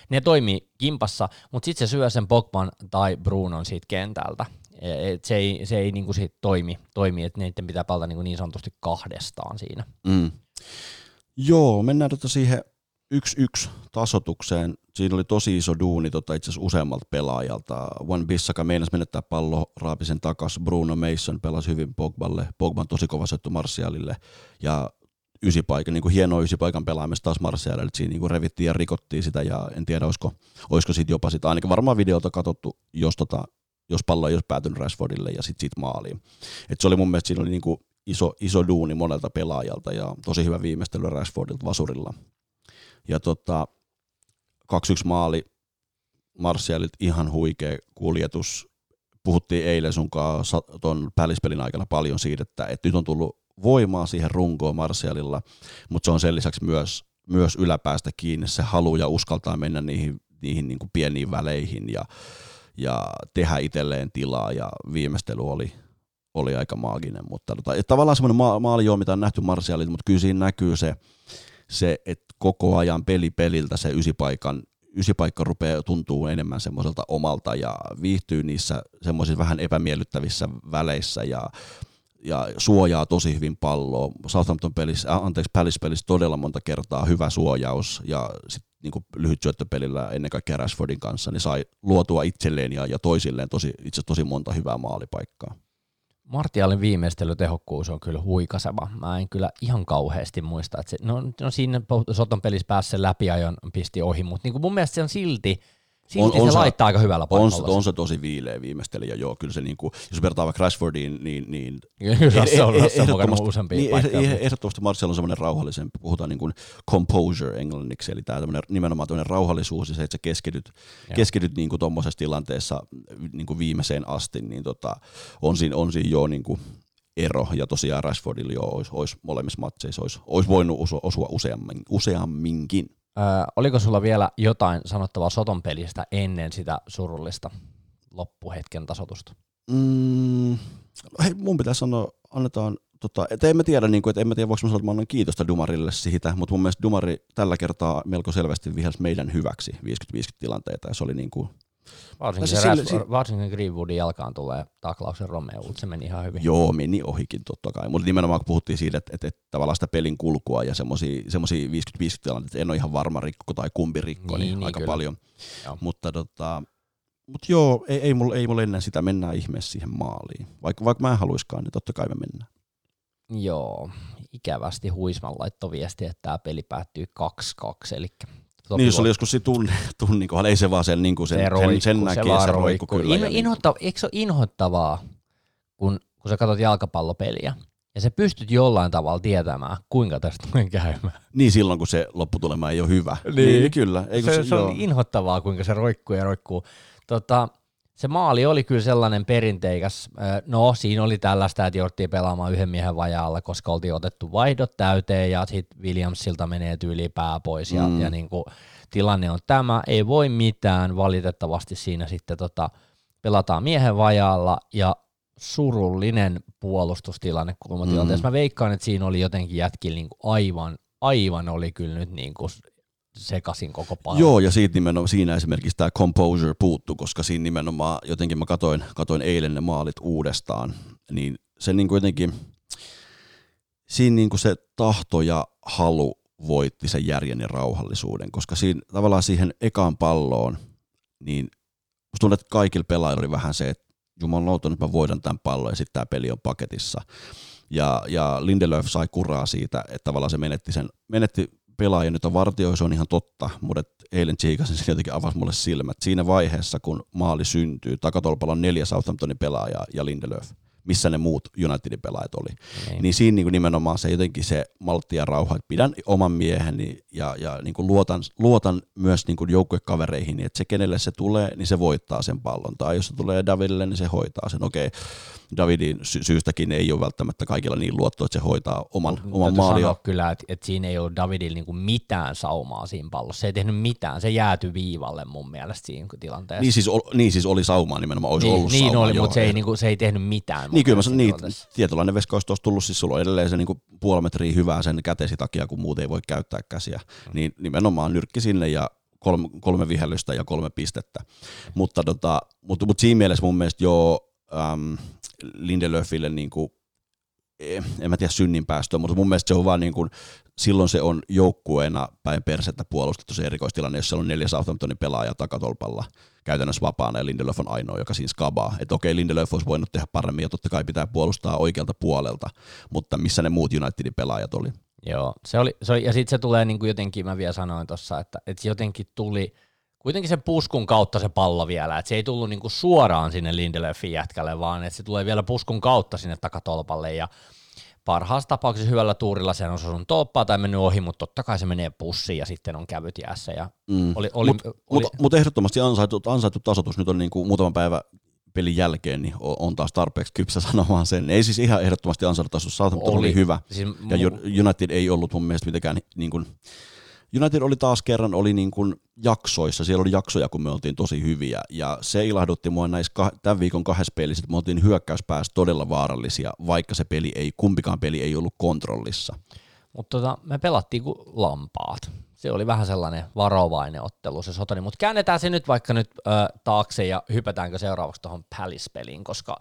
ne toimii kimpassa, mutta sitten se syö sen Pogban tai Brunon siitä kentältä. Et se ei niinku sit toimi, että niiden pitää palata niin sanotusti kahdestaan siinä. Joo, mennään siihen 1-1 tasoitukseen. Siinä oli tosi iso duuni itse asiassa useammalta pelaajalta. Wan-Bissaka meinasi menettää pallo, raapi sen takas. Bruno Mason pelasi hyvin Pogballe. Pogban tosi kova syöttö Martialille. Ja niinku hienoa ysipaikan pelaamista taas Martialille. Siinä niinku revittiin ja rikottiin sitä. Ja en tiedä, olisiko siitä jopa sitä. Ainakin varmaan videolta katsottu, jos pallo ei olisi päätynyt Rashfordille ja sitten siitä maaliin. Et se oli mun mielestä siinä oli niinku iso duuni monelta pelaajalta ja tosi hyvä viimeistely Rashfordilta vasurilla. Ja 2-1 maali, Martialit ihan huikea kuljetus. Puhuttiin eilen sunkaan tuon Palace-pelin aikana paljon siitä, että nyt on tullut voimaa siihen runkoon Martialilla, mutta se on sen lisäksi myös yläpäästä kiinni se halu ja uskaltaa mennä niihin niinku pieniin väleihin ja tehdä itselleen tilaa, ja viimeistely oli aika maaginen, mutta tavallaan semmoinen maali joo, mitä on nähty Martialilta, mutta kyllä siinä näkyy se että koko ajan peli peliltä se ysipaikka rupeaa tuntuu enemmän semmoiselta omalta ja viihtyy niissä semmoisissa vähän epämiellyttävissä väleissä ja suojaa tosi hyvin palloa. Southampton pelissä, Palace-pelissä todella monta kertaa hyvä suojaus ja sitten niinku lyhyt syöttöpelillä ennen kaikkea Rashfordin kanssa, niin sai luotua itselleen ja toisilleen itse tosi monta hyvää maalipaikkaa. Martialin viimeistelytehokkuus on kyllä huikaseva. Mä en kyllä ihan kauheasti muista, että se, no siinä Soton pelissä pääsi sen läpiajon pisti ohi, mutta niin mun mielestä se on silti Silti on se laittaa aika hyvällä paikalla. On se tosi viileä viimeistelijä, joo, kyllä se niinku, jos vertaa vaikka Rashfordiin, niin ehdottomasti Martial on semmoinen rauhallisempi, puhutaan niin kuin composure englanniksi, eli tämä nimenomaan tämmöinen rauhallisuus, ja se, että sä keskityt niin kuin tuommoisessa tilanteessa niin kuin viimeiseen asti, niin on siinä jo niin kuin ero, ja tosiaan Rashfordilla jo olisi molemmissa matseissa, olisi voinut osua useamminkin. Oliko sulla vielä jotain sanottavaa Soton pelistä ennen sitä surullista loppuhetken tasoitusta? Hei, mun pitää sanoa, en mä tiedä, voiko mä annan kiitosta Dumarille siitä, mutta mun mielestä Dumari tällä kertaa melko selvästi vihelsi meidän hyväksi 50-50 tilanteita, ja se oli niin kuin... Varsinkin Greenwoodin jalkaan tulee taklauksen Romeo, se meni ihan hyvin. Joo, meni ohikin totta kai, mutta nimenomaan kun puhuttiin siitä, että tavallaan sitä pelin kulkua ja semmoisia 50-50 tilanteita, en ole ihan varma rikko tai kumpi rikko, niin aika kyllä. Paljon. Joo. Mutta joo, ei mulla ennen sitä, mennään ihmeessä siihen maaliin, vaikka mä en haluiskaan, niin totta kai me mennään. Joo, ikävästi Huisman laittoi viesti, että tämä peli päättyy 2-2, eli... Niin, jos oli joskus tunnin kohdalla, ei se vaan sen, niin kuin sen näkee, se roikku kyllä. Eikö se ole inhoittavaa, kun sä katsot jalkapallopeliä, ja sä pystyt jollain tavalla tietämään, kuinka tästä tulee käymään. Niin, silloin kun se lopputulema ei ole hyvä. Niin kyllä. Se on inhoittavaa, kuinka se roikkuu ja roikkuu. Se maali oli kyllä sellainen perinteikäs, no siinä oli tällaista, että jouduttiin pelaamaan yhden miehen vajaalla, koska oltiin otettu vaihdot täyteen ja sitten Williamsilta menee tyyliin pää pois ja niin kuin, tilanne on tämä, ei voi mitään valitettavasti siinä sitten pelataan miehen vajaalla ja surullinen puolustustilanne kulmatilanteessa. Mä veikkaan, että siinä oli jotenkin jätkin niin kuin aivan oli kyllä nyt niin kuin sekasin koko paljon. Joo, ja siitä nimenomaan, siinä esimerkiksi tämä composure puuttu, koska siinä nimenomaan jotenkin mä katoin eilen ne maalit uudestaan, niin se niin kuin jotenkin, siinä niin kuin se tahto ja halu voitti sen järjen ja rauhallisuuden, koska siinä tavallaan siihen ekaan palloon, niin musta tuntuu, että kaikilla pelaajilla oli vähän se, että jumalauta, nyt mä voidan tämän pallon ja sitten tämä peli on paketissa. Ja Lindelöf sai kuraa siitä, että tavallaan se menetti pelaaja nyt on vartioissa, se on ihan totta, mutta eilen tsiikasin, se jotenkin avasi mulle silmät. Siinä vaiheessa, kun maali syntyy, takatolpalla on 4 Southamptonin pelaajaa ja Lindelöf, missä ne muut Unitedin pelaajat oli. Nein. Niin siinä niin nimenomaan se jotenkin se maltti ja rauha, että pidän oman mieheni ja niin luotan myös niin joukkuekavereihin, että se kenelle se tulee, niin se voittaa sen pallon. Tai jos se tulee Davidille, niin se hoitaa sen. Okei, Davidin syystäkin ei ole välttämättä kaikilla niin luottoa, että se hoitaa oman maalin. Sanoa kyllä, että siinä ei ole Davidilla niin mitään saumaa siinä pallossa. Se ei tehnyt mitään, se jäätyi viivalle mun mielestä siinä tilanteessa. Niin siis oli saumaa nimenomaan, olisi ollut saumaa. Niin oli, joo, mutta se ei tehnyt mitään. Niin kyllä mä sanon, tietynlainen veska olisi tuossa tullut, siis sulla on edelleen se niinku 0,5 metriä hyvää sen kätesi takia, kun muuten ei voi käyttää käsiä, niin nimenomaan nyrkki sinne ja 3 vihelystä ja 3 pistettä, mutta siinä mielessä mun mielestä joo Lindelöfille niinku, en mä tiedä synninpäästöä, mutta mun mielestä se on vaan niin kuin, silloin se on joukkueena päin persettä puolustettu se erikoistilanne, jos siellä on 4 Southamptonin pelaajaa takatolpalla käytännössä vapaana ja Lindelöf on ainoa, joka siinä skabaa. Että okei, Lindelöf olisi voinut tehdä paremmin ja totta kai pitää puolustaa oikealta puolelta, mutta missä ne muut Unitedin pelaajat oli? Joo, se oli ja sitten se tulee niin kuin jotenkin, mä vielä sanoin tuossa, että jotenkin tuli kuitenkin sen puskun kautta se pallo vielä, että se ei tullut niinku suoraan sinne Lindelöfin jätkälle, vaan että se tulee vielä puskun kautta sinne takatolpalle ja parhaassa tapauksessa hyvällä tuurilla sen on osunut toppaa tai mennyt ohi, mutta totta kai se menee pussiin ja sitten on kävyt jäässä. Mutta ehdottomasti ansaittu tasoitus nyt on niinku muutaman päivän pelin jälkeen, niin on taas tarpeeksi kypsä sanomaan sen. Ei siis ihan ehdottomasti ansaittu tasoitus, Southampton oli hyvä siis ja United ei ollut mun mielestä mitenkään niin kuin... United oli taas kerran niin kuin jaksoissa, siellä oli jaksoja, kun me oltiin tosi hyviä, ja se ilahdutti mua näissä tämän viikon 2 pelissä, että me oltiin hyökkäyspäässä todella vaarallisia, vaikka se peli ei, kumpikaan peli ei ollut kontrollissa. Mutta me pelattiin kuin lampaat. Se oli vähän sellainen varovainen ottelu se Sotoni, mutta käännetään se nyt vaikka nyt taakse ja hypätäänkö seuraavaksi tuohon Palace-peliin, koska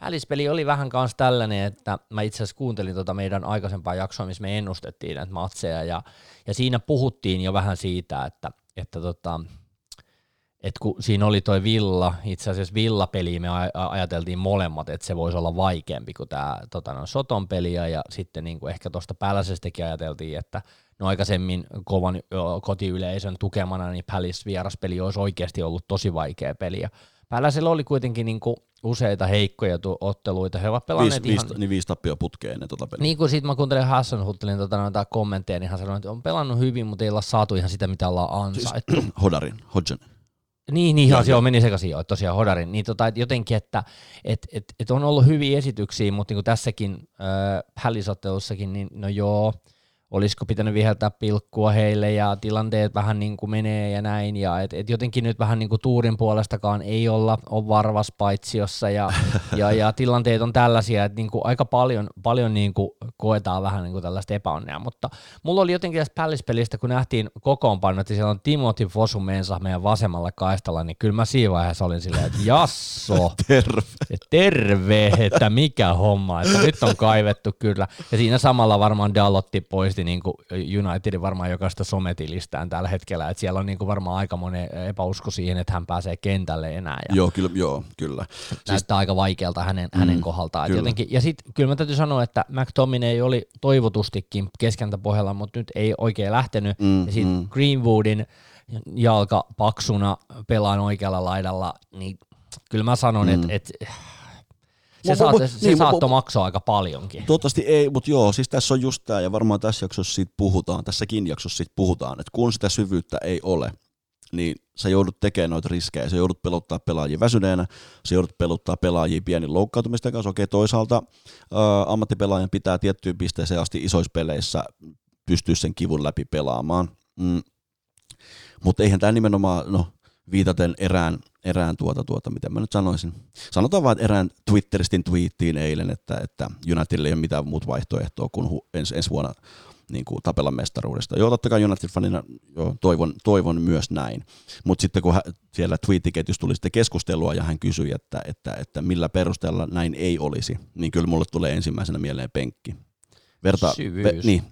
Palace-peli oli vähän kans tällainen, että mä itse asiassa kuuntelin meidän aikaisempaa jaksoa, missä me ennustettiin näitä matseja, ja siinä puhuttiin jo vähän siitä, että kun siinä oli toi Villa, itse asiassa Villa-peli me ajateltiin molemmat, että se voisi olla vaikeampi kuin tämä Soton peli, ja sitten niin kuin ehkä tuosta Palacestäkin ajateltiin, että no aikaisemmin kovan kotiyleisön tukemana, niin Palace-vieraspeli olisi oikeasti ollut tosi vaikea peli. Palaceilla oli kuitenkin niinku useita heikkoja otteluita. He ovat pelanneet viisi tappia putkeen ne peliä. Niin kuin sitten mä kuuntelin Hassanhuttelin noita kommentteja, niin hän sanoi, että on pelannut hyvin, mutta ei olla saatu ihan sitä, mitä ollaan ansaittu. Siis, Hodgson. Niin joo, joo, meni sekaisin jo, tosiaan Hodarin. Niin jotenkin, että et on ollut hyviä esityksiä, mutta niin kuin tässäkin Palace-ottelussakin, niin no joo, olisiko pitänyt viheltää pilkkua heille ja tilanteet vähän niin kuin menee ja näin. Ja et jotenkin nyt vähän niin kuin tuurin puolestakaan ei olla, on varvas paitsiossa ja tilanteet on tällaisia, että niin kuin aika paljon niin kuin koetaan vähän niin kuin tällaista epäonnea. Mutta mulla oli jotenkin tässä Palace-pelistä, kun nähtiin kokoonpano, että siellä on Timothy Fosu-Mensah meidän vasemmalla kaistalla, niin kyllä mä siinä vaiheessa olin silleen, että jasso, terve, että mikä homma, että nyt on kaivettu kyllä. Ja siinä samalla varmaan Dalotti pois. Niin kuin Unitedin varmaan jokaista sometilistään tällä hetkellä, että siellä on niin kuin varmaan aika monen epäusko siihen, että hän pääsee kentälle enää. Ja joo, kyllä. Näyttää siis aika vaikealta hänen kohdaltaan. Jotenkin, ja sitten kyllä mä täytyy sanoa, että McTominay oli toivotustikin keskentä pohjalla, mutta nyt ei oikein lähtenyt. Ja sitten Greenwoodin jalka paksuna pelaan oikealla laidalla, niin kyllä mä sanon, että Se saattoi maksaa aika paljonkin. Toivottavasti ei, mutta joo, siis tässä on just tämä, ja varmaan tässäkin jaksossa siitä puhutaan, että kun sitä syvyyttä ei ole, niin sä joudut tekemään noita riskejä, sä joudut pelottaa pelaajia väsyneenä, sä joudut pelottaa pelaajia pieni loukkaantumisten kanssa. Okei, toisaalta ammattipelaajan pitää tiettyyn pisteeseen asti isoissa peleissä pystyä sen kivun läpi pelaamaan, mutta eihän tämä nimenomaan, no viitaten erään mitä mä nyt sanoisin. Sanotaan vaan, että erään Twitteristin twiittiin eilen, että Unitedille ei ole mitään muut vaihtoehtoa kuin ensi vuonna niin kuin tapella mestaruudesta. Joo, totta kai United-fanina toivon myös näin. Mutta sitten kun siellä twiittiketjussa tuli sitten keskustelua ja hän kysyi, että millä perusteella näin ei olisi, niin kyllä mulle tulee ensimmäisenä mieleen penkki.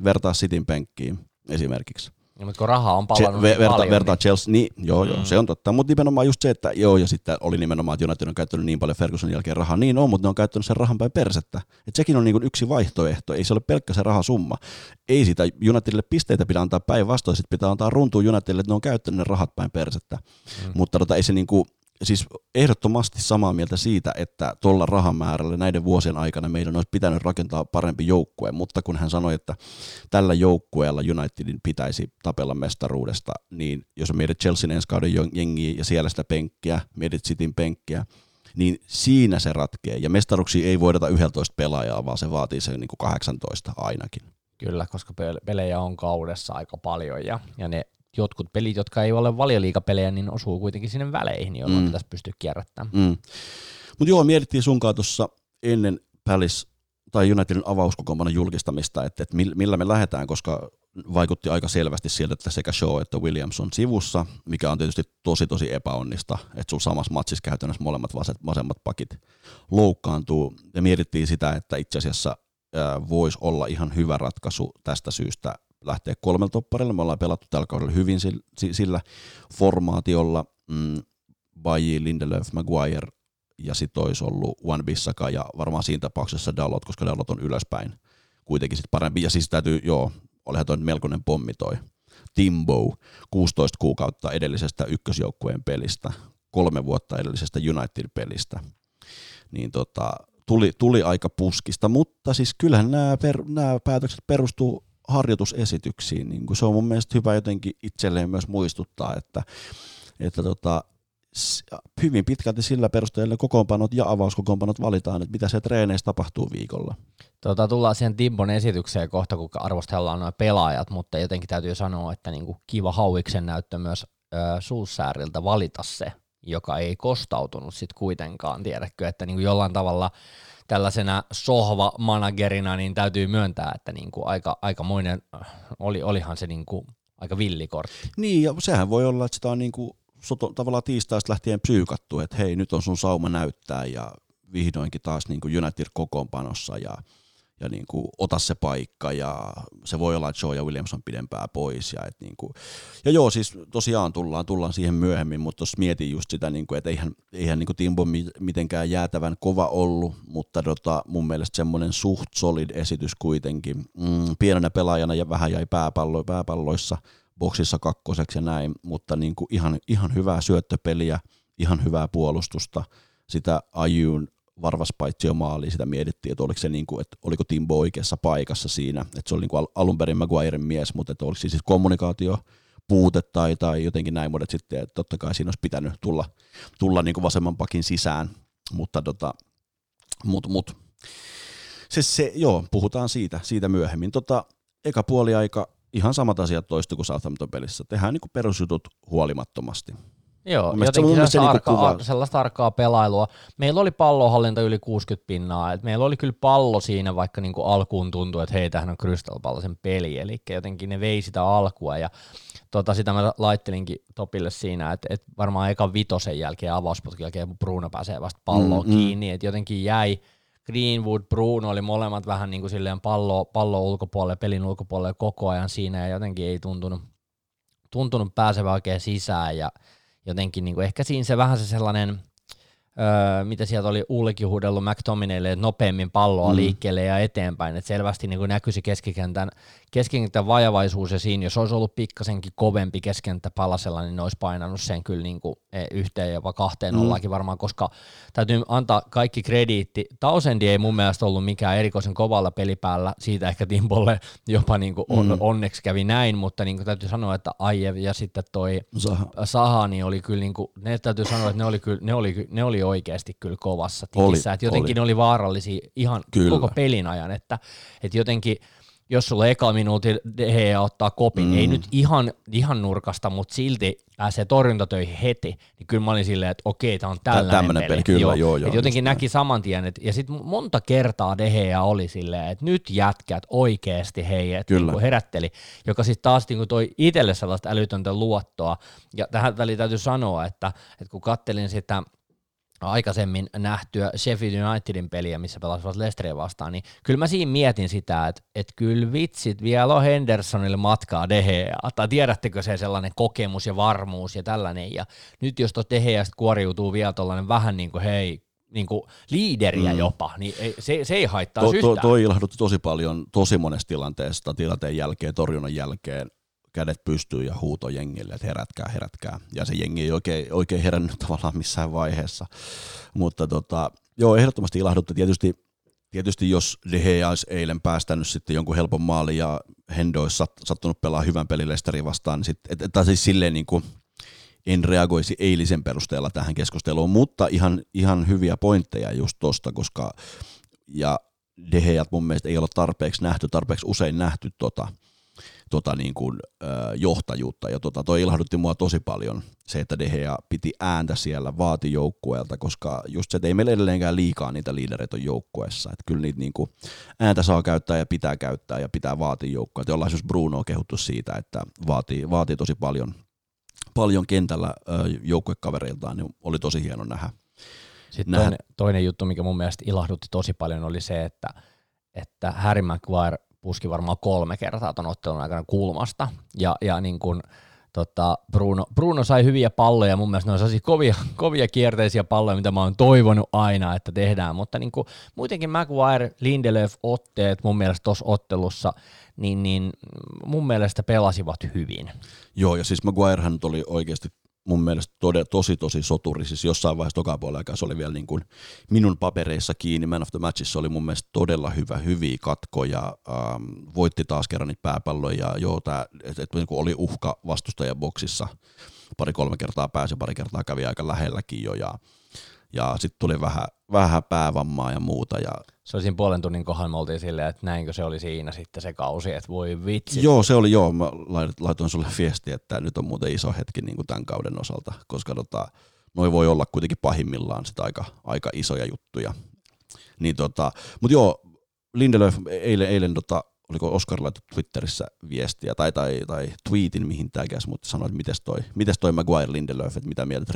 Vertaa Cityn penkkiin esimerkiksi. Ja mutta kun rahaa on palannut paljon. Vertaa Chelsea, niin, se on totta, mutta nimenomaan just se, että joo, ja sitten oli nimenomaan, että United on käyttänyt niin paljon Fergusonin jälkeen rahaa, niin on, mutta ne on käyttänyt sen rahan päin persettä. Et sekin on niin kuin yksi vaihtoehto, ei se ole pelkkä se rahasumma. Ei sitä Unitedille pisteitä pidä antaa päinvastoin, sitten pitää antaa runtua Unitedille, että ne on käyttänyt ne rahat päin persettä. Mutta ei se niin kuin, siis ehdottomasti samaa mieltä siitä, että tuolla rahamäärällä näiden vuosien aikana meidän olisi pitänyt rakentaa parempi joukkue, mutta kun hän sanoi, että tällä joukkueella Unitedin pitäisi tapella mestaruudesta, niin jos mietit Chelsean ensi kauden jengiä ja siellä sitä penkkiä, mietit Cityn penkkiä, niin siinä se ratkeaa. Ja mestaruksi ei voideta 11 pelaajaa, vaan se vaatii sen niin kuin 18 ainakin. Kyllä, koska pelejä on kaudessa aika paljon ja ne jotkut pelit, jotka ei ole valioliigapelejä, niin osuu kuitenkin sinne väleihin, jolloin pitäisi pystyä kierrättämään. Mutta joo, mietittiin sunkaan tuossa ennen Palace tai Unitedin avauskokoonpanon julkistamista, että millä me lähdetään, koska vaikutti aika selvästi sieltä, että sekä Shaw että Williams on sivussa, mikä on tietysti tosi epäonnista, että sulla samassa matsissa käytännössä molemmat vasemmat pakit loukkaantuu. Ja mietittiin sitä, että itse asiassa voisi olla ihan hyvä ratkaisu tästä syystä lähtee 3 topparilla. Me ollaan pelattu tällä kaudella hyvin sillä formaatiolla. Bailly, Lindelöf, Maguire ja sit olisi ollut Wan-Bissaka ja varmaan siinä tapauksessa Dalot, koska Dalot on ylöspäin kuitenkin sit parempi. Ja siis täytyy, olihan toi melkoinen pommi toi Timbo, 16 kuukautta edellisestä ykkösjoukkueen pelistä, 3 vuotta edellisestä United-pelistä. Niin tuli aika puskista, mutta siis kyllähän nämä päätökset perustuu harjoitusesityksiin, niin kuin se on mun mielestä hyvä jotenkin itselleen myös muistuttaa, että hyvin pitkälti sillä perusteella kokoonpanot ja avauskokoonpanot valitaan, että mitä se treeneissä tapahtuu viikolla. Tullaan siihen Timbon esitykseen kohta, kun arvostellaan nuo pelaajat, mutta jotenkin täytyy sanoa, että niinku kiva hauiksen näyttö myös Solskjæriltä valita se, joka ei kostautunut sitten kuitenkaan, tiedätkö, että niinku jollain tavalla tällaisena sohvamanagerina niin täytyy myöntää, että niinku aikamoinen olihan se niinku aika villikortti. Niin, ja sehän voi olla, että sitä on niinku tavallaan tiistaista lähtien psyykattu, että hei, nyt on sun sauma näyttää ja vihdoinkin taas niinku United kokoonpanossa ja niin kuin ota se paikka, ja se voi olla, että Shaw ja Williams on pidempää pois. Ja, et niin kuin, ja joo, siis tosiaan tullaan siihen myöhemmin, mutta jos mietin just sitä, niin kuin, että eihän niin kuin Timbo mitenkään jäätävän kova ollut, mutta mun mielestä semmoinen suht solid esitys kuitenkin. Pienenä pelaajana ja vähän jäi pääpalloissa, boksissa kakkoseksi ja näin, mutta niin kuin ihan hyvää syöttöpeliä, ihan hyvää puolustusta, sitä Ayewn varvaspaitsiomaaliin, sitä mietittiin, että oliko, se niin kuin, että oliko Timbo oikeassa paikassa siinä, että se oli niin kuin alun perin Maguiren mies, mutta että oliko siis kommunikaatiopuute tai jotenkin näin, mutta sitten että totta kai siinä olisi pitänyt tulla niin kuin vasemman pakin sisään, mutta joo, puhutaan siitä myöhemmin. Eka puoliaika, ihan samat asiat toistu kuin Southampton pelissä, tehdään niin kuin perusjutut huolimattomasti. Joo, jotenkin sellaista arkaa pelailua. Meillä oli pallohallinta yli 60%, että meillä oli kyllä pallo siinä, vaikka niin kuin alkuun tuntui, että hei, tämähän on Crystal Palacen peli, eli jotenkin ne vei sitä alkua, ja sitä mä laittelinkin Topille siinä, että varmaan ekan vitosen jälkeen, avauspotkun jälkeen, Bruno pääsee vasta palloon kiinni, että jotenkin jäi Greenwood, Bruno oli molemmat vähän niin kuin silleen pallo ulkopuolelle, pelin ulkopuolelle koko ajan siinä, ja jotenkin ei tuntunut pääsevän oikein sisään, ja jotenkin niin kuin ehkä siinä se vähän se sellainen, mitä sieltä oli Ullekin huudellut McTominaylle, että nopeammin palloa liikkeelle ja eteenpäin, että selvästi niin kuin näkyisi keskikentän vajavaisuus, ja siinä jos olisi ollut pikkasenkin kovempi keskikenttä Palasella, niin ne olisi painanut sen kyllä niin kuin yhteen jopa 2-0 varmaan, koska täytyy antaa kaikki krediitti. Tausendi ei mun mielestä ollut mikään erikoisen kovalla pelipäällä, siitä ehkä Timbolle jopa niin kuin onneksi kävi näin, mutta niin kuin täytyy sanoa, että Ayew ja sitten toi Zaha, niin oli kyllä niin kuin, ne täytyy sanoa, että ne oli oikeasti kyllä kovassa tikissä, että jotenkin ne oli vaarallisia ihan kyllä koko pelin ajan, että jotenkin jos sulla ekalla minuutilla he ottaa kopin, ei nyt ihan nurkasta, mutta silti pääsee torjuntatöihin heti, niin kyllä mä olin silleen, että okei, tämä on tällainen peli. Kyllä, joo, että jotenkin näki saman tien, ja sitten monta kertaa De Gea oli silleen, että nyt jätkät oikeasti hei, että niin herätteli, joka sitten taas niin toi itselle sellaista älytöntä luottoa, ja tähän väliin täytyy sanoa, että kun kattelin sitä aikaisemmin nähtyä Sheffield Unitedin peliä, missä pelasivat Leicesteria vastaan, niin kyllä mä siinä mietin sitä, että kyllä vitsit, vielä on Hendersonille matkaa De Gea, tai tiedättekö se sellainen kokemus ja varmuus ja tällainen, ja nyt jos tuosta De Geasta kuoriutuu vielä tollainen vähän niin kuin hei, niin kuin liideriä jopa, niin se ei haittaa yhtään. Toi ilahdutti tosi paljon, tosi monessa tilanteen jälkeen, torjunnan jälkeen, kädet pystyy ja huuto jengille, että herätkää. Ja se jengi ei oikein herännyt tavallaan missään vaiheessa. Mutta joo, ehdottomasti ilahduttaa. Tietysti jos De Gea olisi eilen päästänyt sitten jonkun helpon maalin ja Hendo olisi sattunut pelaa hyvän pelin Leicesteria vastaan, niin siis silleen niin kuin en reagoisi eilisen perusteella tähän keskusteluun, mutta ihan hyviä pointteja just tosta, koska ja De Gea mun mielestä ei ole tarpeeksi usein nähty niin kuin, johtajuutta, ja toi ilahdutti mua tosi paljon, se, että De Gea piti ääntä siellä, vaati joukkueelta, koska just se, että ei meillä edelleenkään liikaa niitä liidereitä on joukkueessa, että kyllä niitä niin kuin, ääntä saa käyttää ja pitää vaatia joukkueelta, jollain jos Bruno on kehuttu siitä, että vaatii tosi paljon kentällä joukkuekavereiltaan, niin oli tosi hieno nähdä. Sitten toinen juttu, mikä mun mielestä ilahdutti tosi paljon, oli se, että Harry Maguire puski varmaan 3 kertaa ton ottelun aikana kulmasta, ja niin kuin Bruno sai hyviä palloja, mun mielestä ne on sellaisia kovia kierteisiä palloja, mitä mä oon toivonut aina, että tehdään, mutta niin kuin, muutenkin Maguire, Lindelöf otteet mun mielestä tuossa ottelussa, niin mun mielestä pelasivat hyvin. Joo, ja siis Maguirehan oli oikeasti mun mielestä tosi soturi, siis jossain vaiheessa tokaan puolella aikaa se oli vielä niin kuin minun papereissa kiinni, Man of the Matchissa oli mun mielestä todella hyviä katkoja, voitti taas kerran niitä pääpalloja, joo, niin kuin oli uhka vastustajaboksissa, 2-3 kertaa pääsi, 2 kertaa kävi aika lähelläkin jo, ja sitten tuli vähän päävammaa ja muuta. Ja se oli siinä puolen tunnin kohdalla, me oltiin silleen, että näinkö se oli siinä sitten se kausi, että voi vitsi. Joo, se oli, joo, mä laitoin sulle viesti, että nyt on muuten iso hetki niin kuin tämän kauden osalta, koska noi voi olla kuitenkin pahimmillaan sit aika isoja juttuja. Niin mut joo, Lindelöf eilen oliko Oskar laitu Twitterissä viestiä tai tweetin mihin täkäs, mutta sanoi, että mites toi Maguire Lindelöf, että mitä mieltä,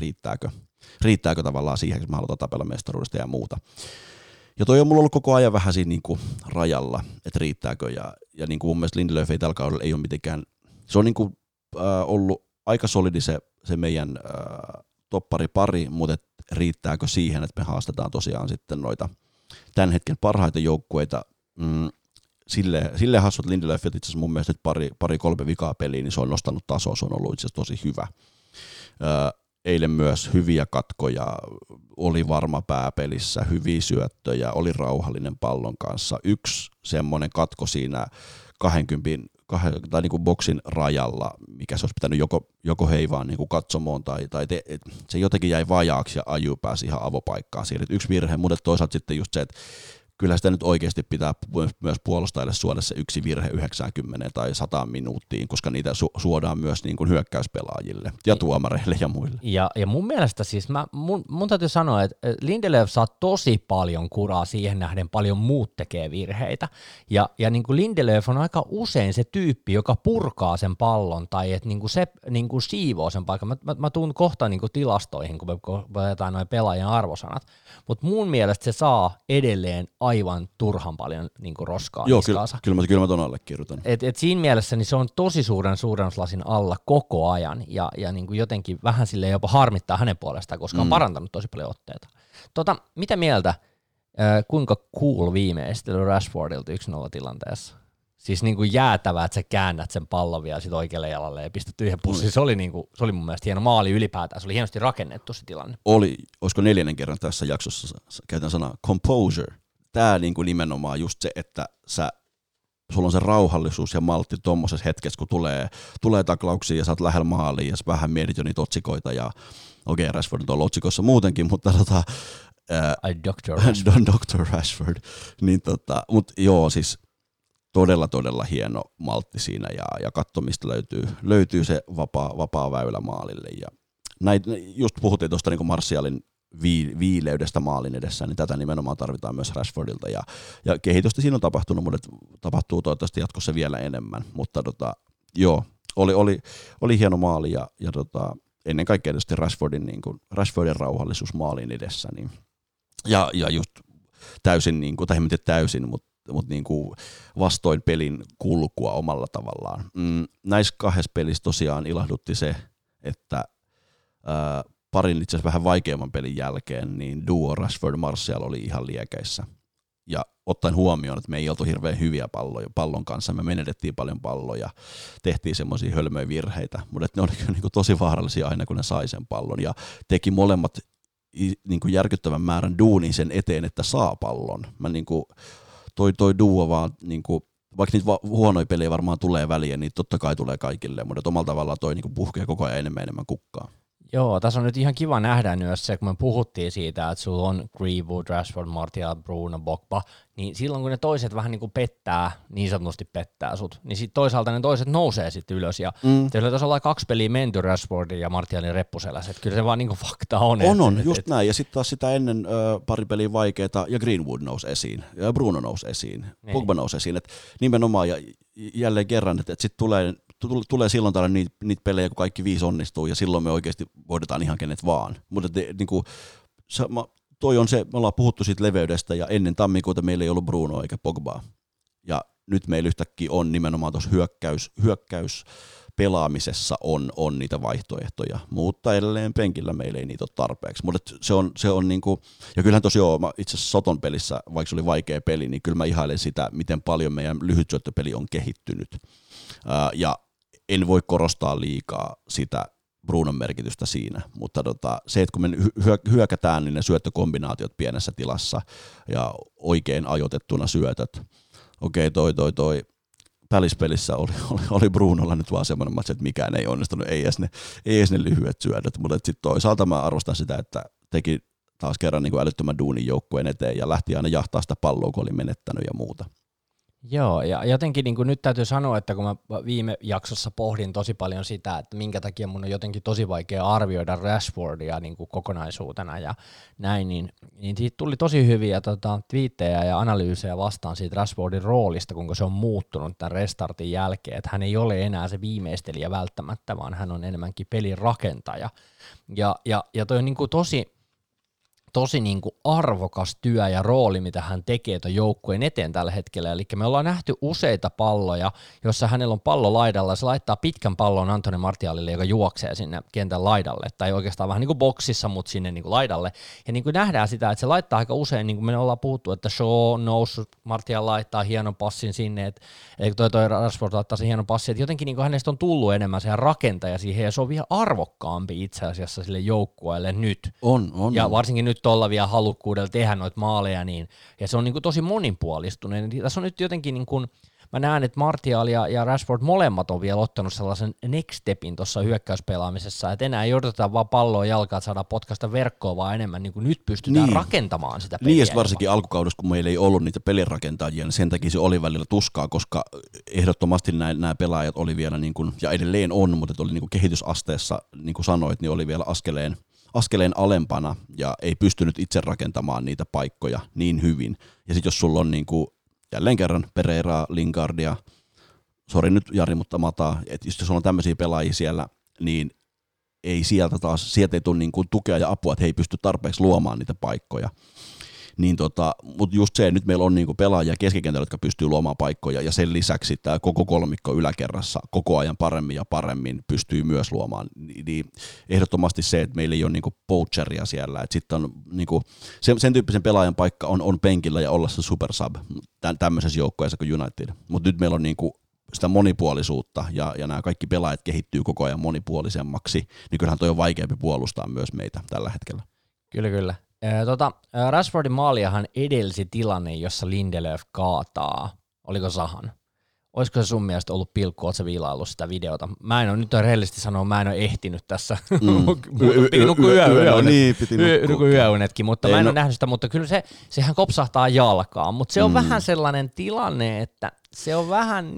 riittääkö tavallaan siihen, että me halutaan tapella mestaruudesta ja muuta. Ja toi on mulla ollut koko ajan vähän siinä niinku rajalla, että riittääkö. Ja niinku mun mielestä Lindelöf ei tällä kaudella ei ole mitenkään, se on niinku ollut aika solidi se meidän topparipari, mutta riittääkö siihen, että me haastetaan tosiaan sitten noita tämän hetken parhaita joukkueita. Sille hassut Lindelöf, itse asiassa mun mielestä nyt pari kolme vikaa peliä, niin se on nostanut tasoa, se on ollut itse asiassa tosi hyvä. Eilen myös hyviä katkoja, oli varma pääpelissä, hyviä syöttöjä, oli rauhallinen pallon kanssa. Yksi semmoinen katko siinä 20 tai niin kuin boksin rajalla, mikä se olisi pitänyt joko heivaan niin kuin katsomoon tai se jotenkin jäi vajaaksi ja Ayew pääsi ihan avopaikkaan. Siinä yksi virhe, mutta toisaalta sitten just se, että kyllä sitä nyt oikeasti pitää myös puolustajille suoda se yksi virhe 90 tai 100 minuuttiin, koska niitä suodaan myös niin kuin hyökkäyspelaajille ja tuomareille ja muille. Ja mun mielestä siis, mun täytyy sanoa, että Lindelöf saa tosi paljon kuraa siihen nähden, paljon muut tekee virheitä. Ja niin kuin Lindelöf on aika usein se tyyppi, joka purkaa sen pallon tai että niin kuin se niin kuin siivoo sen paikan. Mä tuun kohta niin kuin tilastoihin, kun me otetaan noin pelaajien arvosanat, mutta mun mielestä se saa edelleen aivan turhan paljon niin kuin roskaa niskaansa. Joo, kyllä mä ton allekirjoitan. Et siinä mielessä niin se on tosi suuren suurennuslasin alla koko ajan, ja niin kuin jotenkin vähän silleen jopa harmittaa hänen puolestaan, koska on parantanut tosi paljon otteita. Mitä mieltä, kuinka cool viimeistely Rashfordilta 1-0 tilanteessa? Siis niin kuin jäätävää, että sä käännät sen pallon vielä sit oikealle jalalle ja pistät tyhjän pussin. Se oli mun mielestä hieno maali ylipäätään. Se oli hienosti rakennettu se tilanne. Olisiko 4. kerran tässä jaksossa käytän sanaa composure. Tää niinku nimenomaan just se, että sulla on se rauhallisuus ja maltti tuommoisessa hetkessä, kun tulee taklauksia ja sä oot lähellä maaliin ja sä vähän mietit jo niitä otsikoita. Ja okei, Rashford on otsikossa muutenkin, mutta Dr. Rashford. Niin mutta joo, siis todella hieno maltti siinä ja kattomista löytyy se vapaa väylä maalille. Ja just puhuttiin tuosta niinku Martialin viileydestä maalin edessä, niin tätä nimenomaan tarvitaan myös Rashfordilta, ja kehitystä siinä on tapahtunut, mutta tapahtuu toivottavasti jatkossa vielä enemmän, mutta joo, oli hieno maali, ja ennen kaikkea tietysti Rashfordin, niin kuin, Rashfordin rauhallisuus maalin edessä, niin, ja just täysin, niin kuin, tai en tiedä täysin, mutta niin kuin vastoin pelin kulkua omalla tavallaan. Näissä kahdessa pelissä tosiaan ilahdutti se, että parin itse asiassa vähän vaikeamman pelin jälkeen, niin duo Rashford-Martial oli ihan liekäissä. Ja ottaen huomioon, että me ei oltu hirveän hyviä pallon kanssa, me menetettiin paljon palloja, tehtiin semmoisia hölmöjä virheitä, mutta ne oli kyllä niin kuin tosi vaarallisia aina, kun ne sai sen pallon. Ja teki molemmat niin kuin järkyttävän määrän duunin sen eteen, että saa pallon. Toi duo vaan, niin kuin, vaikka niitä huonoja pelejä varmaan tulee väliä, niin totta kai tulee kaikille, mutta omalla tavallaan toi niin kuin puhkee koko ajan enemmän kukkaa. Joo, tässä on nyt ihan kiva nähdä myös se, kun me puhuttiin siitä, että sulla on Greenwood, Rashford, Martial, Bruno, Pogba, niin silloin kun ne toiset vähän niin kuin pettää, niin sanotusti pettää sut, niin sitten toisaalta ne toiset nousee sitten ylös, ja kyllä tässä ollaan 2 peliä menty Rashfordin ja Martialin reppuselässä, että kyllä se vaan niin kuin fakta on. Just näin, ja sitten taas sitä ennen pari peliä vaikeeta, ja Greenwood nousi esiin, ja Bruno nousi esiin, niin. Pogba nousi esiin, että nimenomaan, ja jälleen kerran, että sitten tulee silloin täällä niitä pelejä, kun kaikki 5 onnistuu, ja silloin me oikeasti voidetaan ihan kenet vaan. Mutta niinku, toi on se, me ollaan puhuttu siitä leveydestä, ja ennen tammikuuta meillä ei ollut Brunoa eikä Pogbaa. Ja nyt meillä yhtäkkiä on nimenomaan tuossa hyökkäyspelaamisessa on niitä vaihtoehtoja, mutta edelleen penkillä meillä ei niitä ole tarpeeksi. Mutta se on niinku, ja kyllähän tosiaan itse asiassa Soton pelissä, vaikka se oli vaikea peli, niin kyllä mä ihailen sitä, miten paljon meidän lyhytsyöttöpeli on kehittynyt. Ja en voi korostaa liikaa sitä Brunon merkitystä siinä, mutta se, että kun me hyökätään, niin ne syöttökombinaatiot pienessä tilassa ja oikein ajoitettuna syötöt. Okei, toi Pälispelissä oli Brunolla nyt vaan semmoinen match, että mikään ei onnistunut, ei edes ne lyhyet syötöt, mutta sitten toisaalta mä arvostan sitä, että teki taas kerran niin kuin älyttömän duunin joukkueen eteen ja lähti aina jahtaa sitä palloa, kun oli menettänyt ja muuta. Joo, ja jotenkin niin kuin nyt täytyy sanoa, että kun mä viime jaksossa pohdin tosi paljon sitä, että minkä takia mun on jotenkin tosi vaikea arvioida Rashfordia niin kuin kokonaisuutena ja näin, niin siitä tuli tosi hyviä twiittejä ja analyysejä vastaan siitä Rashfordin roolista, kuinka se on muuttunut tämän restartin jälkeen, että hän ei ole enää se viimeistelijä välttämättä, vaan hän on enemmänkin pelirakentaja, ja toi on niin kuin tosi tosi niin kuin arvokas työ ja rooli, mitä hän tekee tuon joukkueen eteen tällä hetkellä. Eli me ollaan nähty useita palloja, joissa hänellä on pallo laidalla ja se laittaa pitkän pallon Anthony Martialille, joka juoksee sinne kentän laidalle. Tai oikeastaan vähän niin kuin boksissa, mutta sinne niin kuin laidalle. Ja niin kuin nähdään sitä, että se laittaa aika usein, niin kuin me ollaan puhuttu, että Shaw on noussut, Martial laittaa hienon passin sinne, että toi Rashford laittaa sen hienon passin. Että jotenkin niin kuin hänestä on tullut enemmän se rakentaja siihen ja se on vielä arvokkaampi itse asiassa sille joukkueelle nyt. On. Ja varsinkin nyt tuolla vielä halukkuudella tehdä noita maaleja, niin, ja se on niin kuin tosi monipuolistunut. Tässä on nyt jotenkin, niin kuin, mä näen, että Martial ja Rashford molemmat on vielä ottanut sellaisen next stepin tuossa hyökkäyspelaamisessa, että enää ei odoteta vaan palloa jalkaa, että saadaan potkaista verkkoa, vaan enemmän niin kuin nyt pystytään rakentamaan sitä peliä. Niin, varsinkin alkukaudessa, kun meillä ei ollut niitä pelirakentajia, niin sen takia se oli välillä tuskaa, koska ehdottomasti nämä pelaajat oli vielä, niin kuin, ja edelleen on, mutta oli niin kuin kehitysasteessa, niin kuin sanoit, niin oli vielä askeleen alempana ja ei pystynyt itse rakentamaan niitä paikkoja niin hyvin. Ja sitten jos sulla on niin kuin, jälleen kerran Pereiraa, Lingardia, sori nyt Jari, mutta Mataa, että jos sulla on tämmöisiä pelaajia siellä, niin ei sieltä ei tule niin kuin tukea ja apua, että he ei pysty tarpeeksi luomaan niitä paikkoja. Niin mutta just se, nyt meillä on niin kuin pelaajia keskikentällä, jotka pystyy luomaan paikkoja ja sen lisäksi tämä koko kolmikko yläkerrassa koko ajan paremmin ja paremmin pystyy myös luomaan. Niin ehdottomasti se, että meillä ei ole niin kuin poacheria siellä, että sitten on niin kuin, sen tyyppisen pelaajan paikka on penkillä ja olla se supersub tämmöisessä joukkueessa kuin United. Mutta nyt meillä on niin kuin sitä monipuolisuutta ja nämä kaikki pelaajat kehittyy koko ajan monipuolisemmaksi, niin kyllähän toi on vaikeampi puolustaa myös meitä tällä hetkellä. Kyllä. Rashfordin maaliahan edelsi tilanne, jossa Lindelöf kaataa. Oliko Zahan? Olisiko se sun mielestä ollut pilkku, oletko sä viilaillut sitä videota? Mä en ole, nyt on rehellisesti sanoa, mä en ole ehtinyt tässä. Piti nukkua yöunetkin, mutta mä en ole nähnyt sitä, mutta kyllä sehän kopsahtaa jalkaan, mutta se on vähän sellainen tilanne, että se on vähän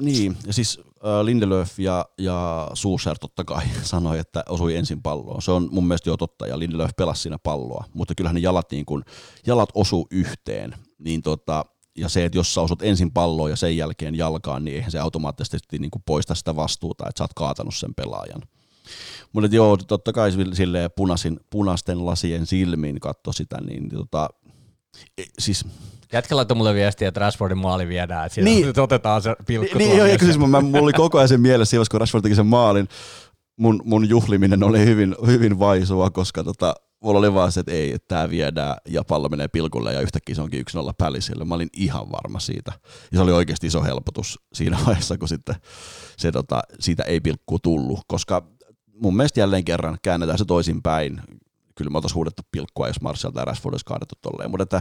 niin. Siis Lindelöf ja Solskjaer totta kai sanoi, että osui ensin palloon. Se on mun mielestä jo totta, ja Lindelöf pelasi siinä palloa, mutta kyllähän ne jalat osuu yhteen. Niin ja se, että jos sä osut ensin palloon ja sen jälkeen jalkaan, niin eihän se automaattisesti niin kuin poista sitä vastuuta, että sä oot kaatanut sen pelaajan. Mutta joo, totta kai silleen punaisten lasien silmiin katso sitä, niin siis... Jätkä laittoi mulle viestiä, että Rashfordin maali viedään, että siinä nyt otetaan se pilkku. Niin, eikö siis mulla oli koko ajan sen mielessä, kun Rashford teki sen maalin, mun juhliminen oli hyvin vaisua, koska mulla oli vaan se, että ei, että tää viedään ja pallo menee pilkulle ja yhtäkkiä se onkin 1-0 Pälisille. Mä olin ihan varma siitä. Ja se oli oikeasti iso helpotus siinä vaiheessa, kun sitten se, siitä ei pilkkuu tullut, koska mun mielestä jälleen kerran käännetään se toisinpäin. Kyllä me oltaisiin huudettu pilkkua, jos Martial tai Rashford olisi kaadettu tolleen. Mutta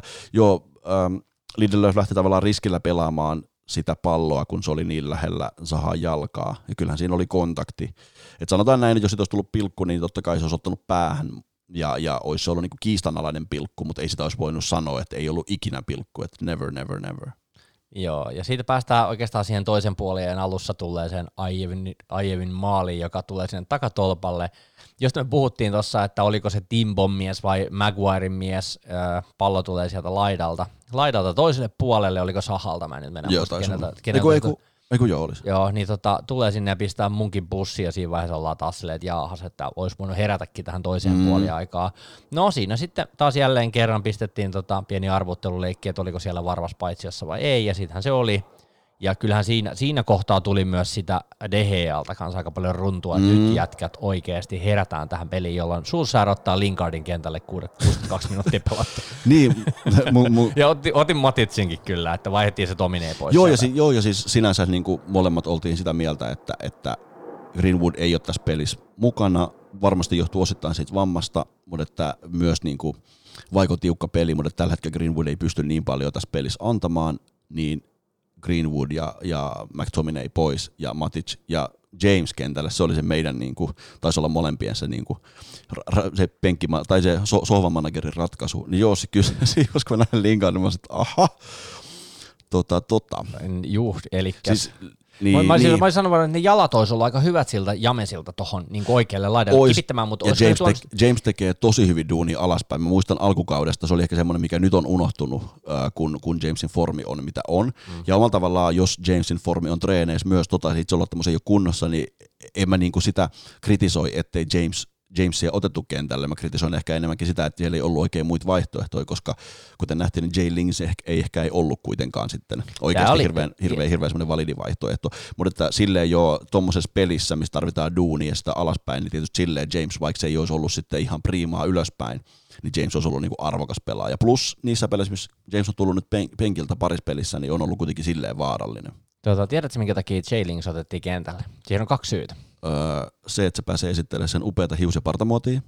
Lindelöf lähti tavallaan riskillä pelaamaan sitä palloa, kun se oli niin lähellä Zahan jalkaa. Ja kyllähän siinä oli kontakti. Et sanotaan näin, että jos siitä olisi tullut pilkku, niin totta kai se olisi ottanut päähän. Ja olisi se ollut niinku kiistanalainen pilkku, mutta ei sitä olisi voinut sanoa, että ei ollut ikinä pilkku, että never. Joo, ja siitä päästään oikeastaan siihen toisen puoleen alussa tulleeseen Ayewin maaliin, joka tulee sinne takatolpalle, josta me puhuttiin tuossa, että oliko se Timbon mies vai Maguiren mies, pallo tulee sieltä laidalta toiselle puolelle, oliko Sahalta, mä en nyt mennä, Eiku, olisi. Joo, niin tulee sinne ja pistää munkin bussia ja siinä vaiheessa ollaan taas silleen, että jaahas, että olisi voinut herätäkin tähän toiseen puoliaikaan. No siinä sitten taas jälleen kerran pistettiin pieni arvotteluleikki, että oliko siellä varvas paitsiossa vai ei, ja siitähän se oli. Ja kyllähän siinä kohtaa tuli myös sitä De Gealta kanssa aika paljon runtua, että nyt jätkät oikeasti herätään tähän peliin, jolloin Solskjaer ottaa Lingardin kentälle 62 minuuttia pelattua. Niin. Ja otin Matitsinkin kyllä, että vaihdettiin se Tominee pois. Joo, ja siis sinänsä niin kuin molemmat oltiin sitä mieltä, että Greenwood ei ole tässä pelissä mukana. Varmasti johtuu osittain siitä vammasta, mutta että myös niin kuin vaiko tiukka peli, mutta tällä hetkellä Greenwood ei pysty niin paljon tässä pelissä antamaan, niin Greenwood ja McTominay pois ja Matic ja James kentällä, se oli se meidän niinku, taisi olla molempien se niinku se penkki tai se sohvamanagerin ratkaisu. Niin joo, se kyllä jos kun näin linkaan, niin mä sanoin, että aha. Juu, elikkä siis, mä olisin sanonut, että ne jalat olisi ollut aika hyvät siltä Jamesilta tuohon niin oikealle laidalle kipittämään. Mutta James tekee tosi hyvin duunia alaspäin. Mä muistan alkukaudesta, se oli ehkä semmoinen, mikä nyt on unohtunut, kun Jamesin formi on mitä on. Ja omalla tavallaan, jos Jamesin formi on treeneissä myös, itse olla tämmöisen jo kunnossa, niin en mä niin kuin sitä kritisoi, ettei James Jamesia otettu kentälle. Mä kritisoin ehkä enemmänkin sitä, että siellä ei ollut oikein muita vaihtoehtoja, koska kuten nähtiin, niin Jay Lings ei ollut kuitenkaan sitten oikeasti hirveän semmoinen validi vaihtoehto. Mutta että silleen jo tuommoisessa pelissä, missä tarvitaan duunia sitä alaspäin, niin tietysti silleen James, vaikka se ei olisi ollut sitten ihan priimaa ylöspäin, niin James olisi ollut niinku arvokas pelaaja. Plus niissä peleissä, missä James on tullut nyt penkiltä parissa pelissä, niin on ollut kuitenkin silleen vaarallinen. Tiedätkö, minkä takia Jay Lings otettiin kentälle? Siihen on kaksi syytä. Se, että se pääsee esittelemään sen upeata hius- ja partamuotia.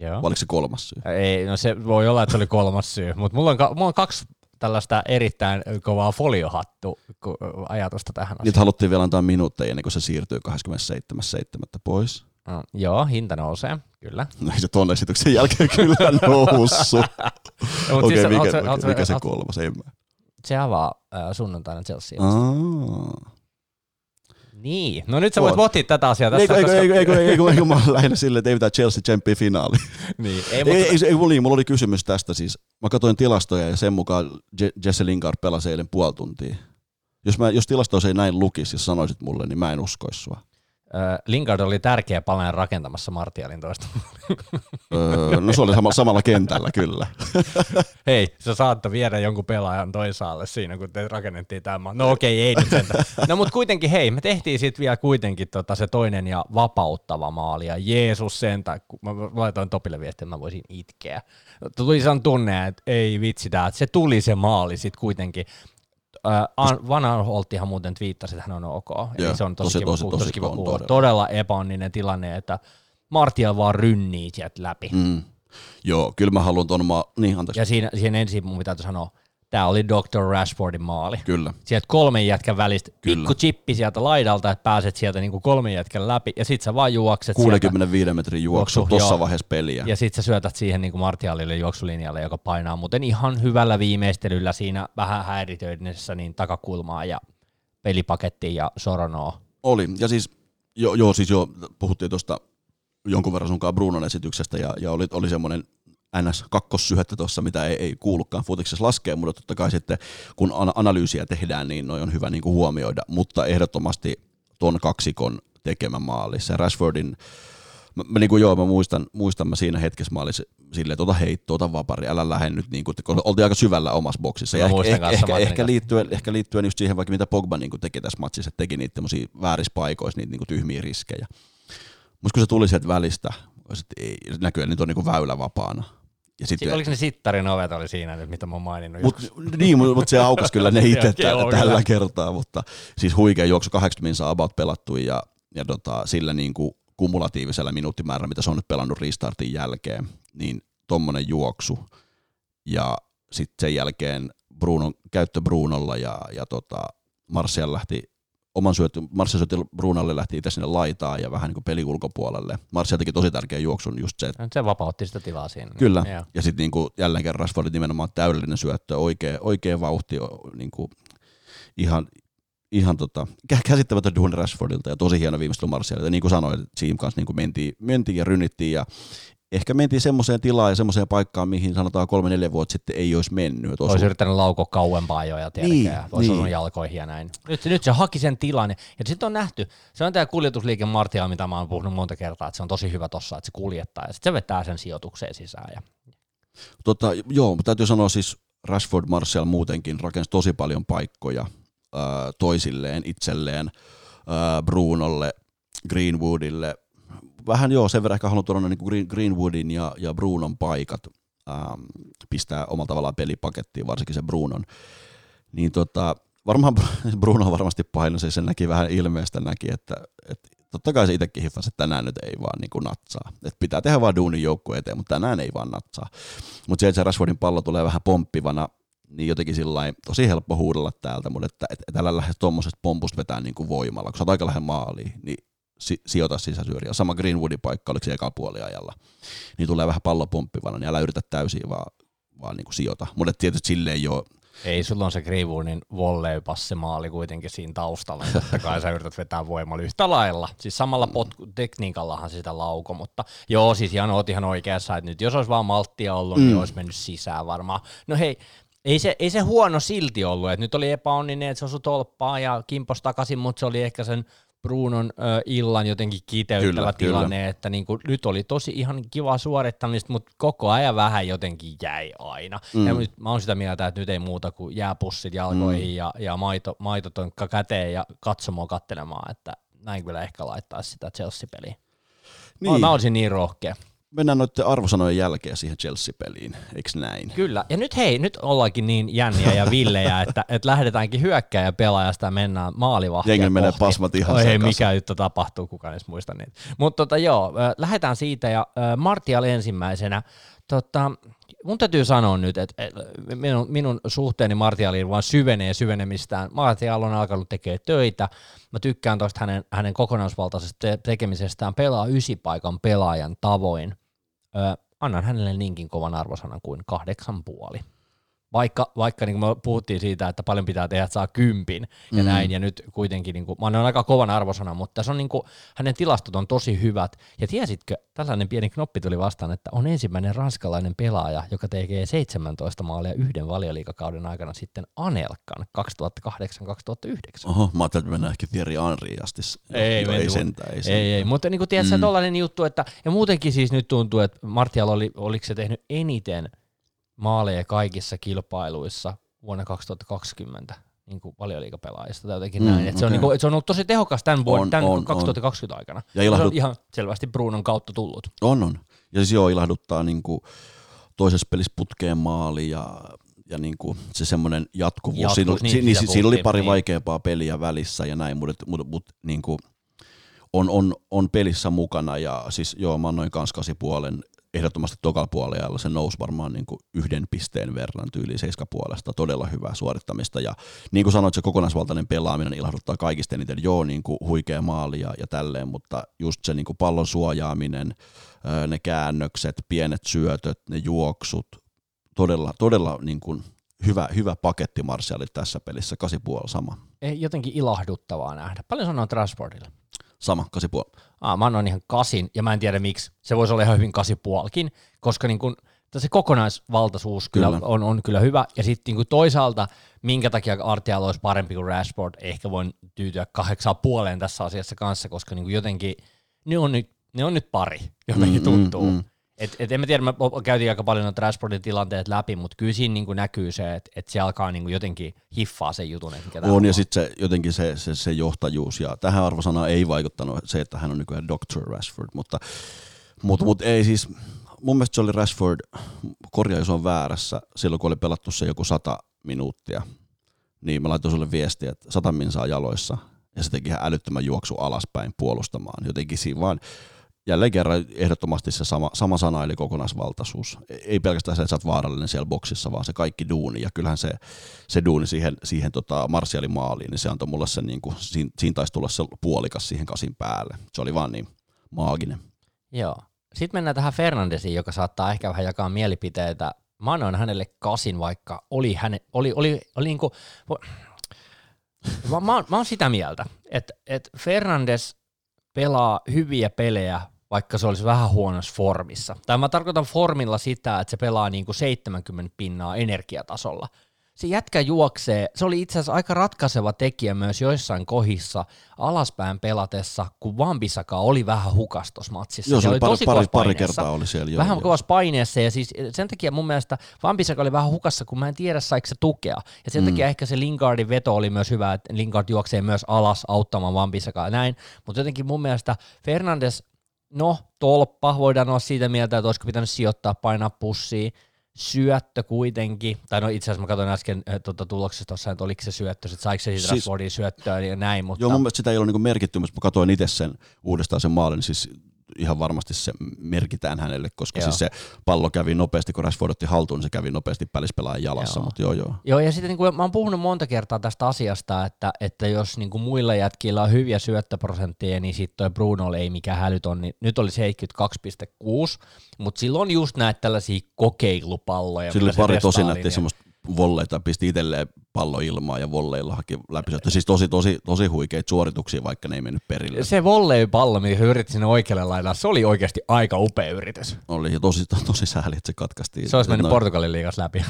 Joo. Vai oliko se kolmas syy? Ei, no se voi olla, että se oli kolmas syy, mutta mulla on kaksi tällaista erittäin kovaa foliohattu-ajatusta tähän asiaan. Nyt haluttiin vielä antaa minuutteja ennen kuin se siirtyy 27.7. pois. No, joo, hinta nousee, kyllä. No ei se tuon esityksen jälkeen kyllä noussut. Okei, siis, mikä se kolmas? En mä. Se avaa sunnuntaina Chelsea vastaan. Niin, no nyt sä voit votia tätä asiaa tässä. Eikö mä olen lähinnä silleen, että ei mitään Chelsea Champions finaali. Niin, mulla oli kysymys tästä siis. Mä katsoin tilastoja ja sen mukaan Jesse Lingard pelasi eilen puoli tuntia. Jos tilastoissa ei näin lukisi ja sanoisit mulle, niin mä en uskoisi sua. Lingard oli tärkeä palan rakentamassa Martialin toista. No se oli samalla kentällä kyllä. Hei, se saattoi viedä jonkun pelaajan toisaalle siinä, kun te rakennettiin tämä. No okei, ei nyt sentä. No mutta kuitenkin hei, me tehtiin sitten vielä kuitenkin se toinen ja vapauttava maali. Ja Jeesus sentä, kun mä laitoin Topille viestiä, mä voisin itkeä. Tuli sellainen tunne, että ei vitsi tää, että se tuli se maali sitten kuitenkin. Van Aanholttihan muuten twiittasi, että hän on ok. Eli se on tosi kiva kuulla. Todella epäonninen tilanne, että Martial vaan rynnii sieltä läpi. Mm. Joo, kyllä mä haluan tuon niin, anteeksi. Ja siinä ensin mun pitää sanoa, tämä oli Dr. Rashfordin maali. Kyllä. Sieltä kolmen jätkän välistä, pikku chippi sieltä laidalta, että pääset sieltä niinku kolmen jätkän läpi, ja sit sä vaan juokset 65 sieltä. Metrin juoksu tuossa vaiheessa peliä. Ja sit sä syötät siihen niinku Martialille juoksulinjalle, joka painaa muuten ihan hyvällä viimeistelyllä siinä vähän häiritöidessä niin takakulmaa ja pelipakettiin ja Soronoa. Oli, ja siis joo, puhuttiin tuosta jonkun verran sunkaan Brunon esityksestä, ja oli semmoinen NS2-syhettä tuossa, mitä ei kuulukaan futiksessa laskea, mutta totta kai sitten kun analyysiä tehdään, niin noi on hyvä niinku huomioida, mutta ehdottomasti ton kaksikon tekemä maali, se Rashfordin, mä muistan, mä siinä hetkessä mä olin silleen, että ota heitto, ota vapari, älä lähde nyt, niin kun oltiin aika syvällä omassa boksissa, ja ehkä liittyen just siihen, vaikka mitä Pogba niin teki tässä matsissa, että teki niitä tämmöisiä väärissä paikoissa, niitä niin tyhmiä riskejä, mutta kun se tuli sieltä välistä, näköjään nyt on niinku väylä vapaana. Ja sitten oliko ne sittarin ovet oli siinä nyt, mitä mä oon maininnut? Mutta se aukasi kyllä ne itse tällä kertaa, mutta siis huikea juoksu 80 minsaa about pelattu ja sillä niinku kumulatiivisella minuuttimäärällä, mitä se on nyt pelannut restartin jälkeen, niin tommonen juoksu ja sitten sen jälkeen Brunolla ja Martial lähti Martial syötti Brunalle, lähti itse sinne laitaan ja vähän niin kuin pelin ulkopuolelle. Martial teki tosi tärkeä juoksun just se. Se vapautti sitä tilaa siinä. Kyllä. Joo. Ja sitten niin jälleen kerran Rashford nimenomaan täydellinen syöttö, oikea vauhti, niin kuin ihan käsittämätön duuni Rashfordilta ja tosi hieno viimeistely Martialilta. Niin kuin sanoin, Team kanssa niin kuin mentiin ja rynnittiin ja ehkä mentiin semmoiseen tilaan ja semmoiseen paikkaan, mihin sanotaan 3-4 vuotta sitten ei olisi mennyt. Olisi yrittänyt laukoa kauempaa jo ja tiedäkään. Olisi ollut jalkoihin ja näin. Nyt se haki sen tilan. Ja sitten on nähty, se on tämä kuljetusliike Martial, mitä mä oon puhunut monta kertaa, että se on tosi hyvä tossa, että se kuljettaa ja sitten se vetää sen sijoitukseen sisään. Joo, täytyy sanoa siis Rashford Martial muutenkin rakensi tosi paljon paikkoja toisilleen, itselleen, Brunolle, Greenwoodille. Vähän joo, sen verran ehkä haluan tuoda niin Greenwoodin ja Brunon paikat pistää omalla tavallaan pelipakettiin, varsinkin se Brunon. Niin varmaan Bruno varmasti painosi, sen näki vähän ilmeestä näki, että totta kai se itsekin hiffasi, että tänään nyt ei vaan niin kuin natsaa. Että pitää tehdä vaan duunin joukkueen eteen, mutta tänään ei vaan natsaa. Mutta se, että se Rashfordin pallo tulee vähän pomppivana, niin jotenkin sillain tosi helppo huudella täältä, mutta että älä lähde tuommoisesta pompusta vetää niin kuin voimalla, kun sä oot aika lähellä maaliin, niin sijoita sisäsyöriä. Sama Greenwoodin paikka, oliko se ekalla puoliajalla. Niin tulee vähän pallo pomppivana, niin älä yritä täysin, vaan niin kuin sijoita. Mutta tietysti silleen jo. Ei, sulla on se Greenwoodin volleypassimaali kuitenkin siinä taustalla. Totta kai sä yrität vetää voimalla yhtä lailla. Siis samalla tekniikallahan sitä lauko, mutta joo, siis oot ihan oikeassa, että nyt jos olisi vaan malttia ollut, niin olisi mennyt sisään varmaan. No hei, ei se huono silti ollut, että nyt oli epäonninen, että se osui tolppaan ja kimpos takaisin, mutta se oli ehkä sen Brunon illan jotenkin kiteyttävä tilanne, että niin kuin, nyt oli tosi ihan kiva suorittamista, mutta koko ajan vähän jotenkin jäi aina. Ja nyt, mä oon sitä mieltä, että nyt ei muuta kuin jääpussit jalkoihin ja maitotonkka käteen ja katsomoa kattelemaan, että näin kyllä ehkä laittaa sitä Chelsea-peliä. Niin. Mä olisin niin rohkea. Mennään noiden arvosanojen jälkeen siihen Chelsea-peliin, eikö näin? Kyllä, ja nyt hei, nyt ollaankin niin jänniä ja villejä, että lähdetäänkin hyökkääjä pelaajasta ja mennään maalivahtia kohti. Jengen menee pasmat ihan sekas. Ei mikä juttu tapahtuu, kukaan edes muista niitä. Mutta joo, lähdetään siitä ja Martial ensimmäisenä. Mun täytyy sanoa nyt, että minun suhteeni Martialiin vaan syvenee syvenemistään. Martial on alkanut tekemään töitä. Mä tykkään tuosta hänen kokonaisvaltaisesta tekemisestään, pelaa 9 paikan pelaajan tavoin. Annan hänelle niinkin kovan arvosanan kuin 8,5. Vaikka niin kuin me puhuttiin siitä, että paljon pitää tehdä, että saa 10 ja näin, ja nyt kuitenkin, niin kuin, mä annan aika kovan arvosanan, mutta se on niin kuin, hänen tilastot on tosi hyvät, ja tiesitkö, tällainen pieni knoppi tuli vastaan, että on ensimmäinen ranskalainen pelaaja, joka tekee 17 maalia 1 valioliigakauden aikana sitten Anelkan 2008-2009. Oho, mä ajattelin, että mennään ehkä Thierry Henryin asti. Ei, mutta niin kuin tiedät sä, tollainen juttu, että, ja muutenkin siis nyt tuntuu, että Martial oliko se tehnyt eniten maaleja kaikissa kilpailuissa vuonna 2020 niin kuin valioliigapelaajista tai jotenkin näin. Okay. Se on ollut tosi tehokas tämän 2020 aikana. Ja se on ihan selvästi Brunon kautta tullut. On. Ja siis joo, ilahduttaa niin kuin toisessa pelissä putkeen maali ja niin kuin se semmoinen jatkuvuus. Siinä oli pari vaikeampaa peliä välissä ja näin, mutta niin kuin on pelissä mukana. Ja siis joo, mä annoin kans 8,5. Ehdottomasti tokalla puolella se nousi varmaan niin kuin 1 pisteen verran tyyliin 7,5. Todella hyvää suorittamista. Ja niin kuin sanoit, se kokonaisvaltainen pelaaminen ilahduttaa kaikista eniten. Joo, niin kuin huikea maali ja tälleen, mutta just se niin kuin pallon suojaaminen, ne käännökset, pienet syötöt, ne juoksut. Todella niin kuin hyvä paketti Martialilla tässä pelissä. 8,5 sama. Ei jotenkin ilahduttavaa nähdä. Paljon sanoo Transportilla? Sama, 8,5. Mä annoin ihan 8, ja mä en tiedä miksi. Se voisi olla ihan hyvin 8,5kin, koska niin kun, se kokonaisvaltaisuus kyllä. On kyllä hyvä. Ja sitten niin toisaalta, minkä takia Martial olisi parempi kuin Rashford, ehkä voin tyytyä 8,5 tässä asiassa kanssa, koska niin jotenkin ne on nyt pari, jotenkin tuntuu. Et en mä tiedä, mä käytiin aika paljon noita Rashfordin tilanteet läpi, mutta kyllä siinä niin näkyy se, että se alkaa niin jotenkin hiffaa sen jutun. On, ja sitten jotenkin se johtajuus, ja tähän arvosanaan ei vaikuttanut se, että hän on nykyään Dr. Rashford, mutta ei siis, mun mielestä se oli Rashford, korjaa jos on väärässä, silloin kun oli pelattu se joku 100 minuuttia, niin mä laitoin sulle viestiä, että 100 min saa jaloissa, ja se teki ihan älyttömän juoksu alaspäin puolustamaan, jotenkin siinä vaan. Jälleen kerran ehdottomasti se sama sana, eli kokonaisvaltaisuus. Ei pelkästään se, että sä oot vaarallinen siellä boksissa, vaan se kaikki duuni. Ja kyllähän se duuni siihen Martialin maaliin, niin se antoi mulle sen, niin kuin, siinä taisi tulla se puolikas siihen 8 päälle. Se oli vaan niin maaginen. Joo. Sitten mennään tähän Fernandesiin, joka saattaa ehkä vähän jakaa mielipiteitä. Mä annoin hänelle 8, vaikka oli niin kuin... Mä oon sitä mieltä, että Fernandes pelaa hyviä pelejä, vaikka se olisi vähän huonossa formissa. Tai mä tarkoitan formilla sitä, että se pelaa niinku 70% energiatasolla. Se jätkä juoksee, se oli itse asiassa aika ratkaiseva tekijä myös joissain kohdissa alaspäin pelatessa, kun Wan-Bissaka oli vähän hukas tuossa matsissa. Joo, se oli tosi kovassa paineessa. Vähän kovassa paineessa, ja siis sen takia mun mielestä Wan-Bissaka oli vähän hukassa, kun mä en tiedä saiko se tukea. Ja sen takia ehkä se Lingardin veto oli myös hyvä, että Lingard juoksee myös alas auttamaan Wan-Bissakaa ja näin, mutta jotenkin mun mielestä Fernandes, tolppa, voidaan olla siitä mieltä, että olisiko pitänyt sijoittaa, painaa pussiin. Syöttö kuitenkin, tai itse asiassa mä katsoin äsken tuloksesta tuossa, että oliko se syöttö, että saiko se siitä Rashfordin syöttöä ja näin, mutta... Joo, mun mielestä sitä ei ole niin merkitty, mutta mä katsoin itse sen uudestaan sen maalin, siis ihan varmasti se merkitään hänelle, koska siis se pallo kävi nopeasti, kun Rashford otti haltuun, niin se kävi nopeasti välispelaajan jalassa, mutta joo. Joo, ja sitten niin kuin mä oon puhunut monta kertaa tästä asiasta, että jos niin kuin muilla jätkillä on hyviä syöttöprosentteja, niin sitten toi Bruno ei mikään hälytön, niin nyt oli 72,6, mutta sillä on just näitä tällaisia kokeilupalloja. Sillä oli pari tosi nähtiä semmoista volleita, pisti itselleen pallo ilmaa ja volleilla haki läpi. Siis tosi huikeita suorituksia, vaikka ne ei mennyt perille. Se volleypallo, mikä yritti sinne oikealle laidaan, se oli oikeasti aika upea yritys. Oli ja tosi sääli, että se katkaistiin. Se olisi mennyt Portugalin liigassa läpi.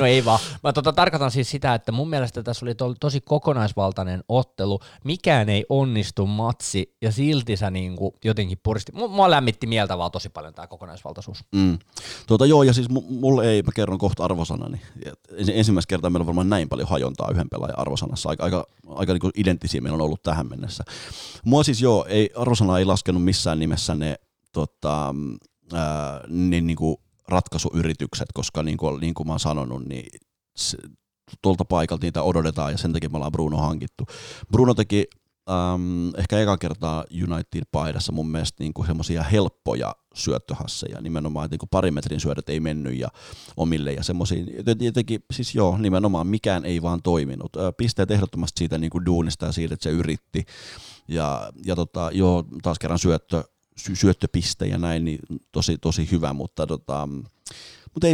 No ei vaan. Mä tarkoitan siis sitä, että mun mielestä tässä oli tosi kokonaisvaltainen ottelu. Mikään ei onnistu matsi ja silti sä niinku jotenkin puristi. Mua lämmitti mieltä vaan tosi paljon tää kokonaisvaltaisuus. Mm. Joo ja siis mulle ei, mä kerron kohta arvosanani. Ensimmäistä kertaa meillä on varmaan näin paljon hajontaa yhden pelaajan arvosanassa. Aika niinku identtisiä meillä on ollut tähän mennessä. Mua siis arvosana ei laskenut missään nimessä ne niinku ratkaisuyritykset, koska niin kuin mä oon sanonut, niin se, tuolta paikalta niitä odotetaan ja sen takia me ollaan Bruno hankittu. Bruno teki ehkä ekan kertaa United-paidassa mun mielestä niinku semmoisia helppoja syöttöhasseja, nimenomaan niinku parin metrin syötöt ei mennyt ja omille ja semmoisia, jotenkin siis nimenomaan mikään ei vaan toiminut. Pisteet ehdottomasti siitä niinku duunista ja siitä, että se yritti ja taas kerran syöttöpiste ja näin, niin tosi hyvä, mutta mutta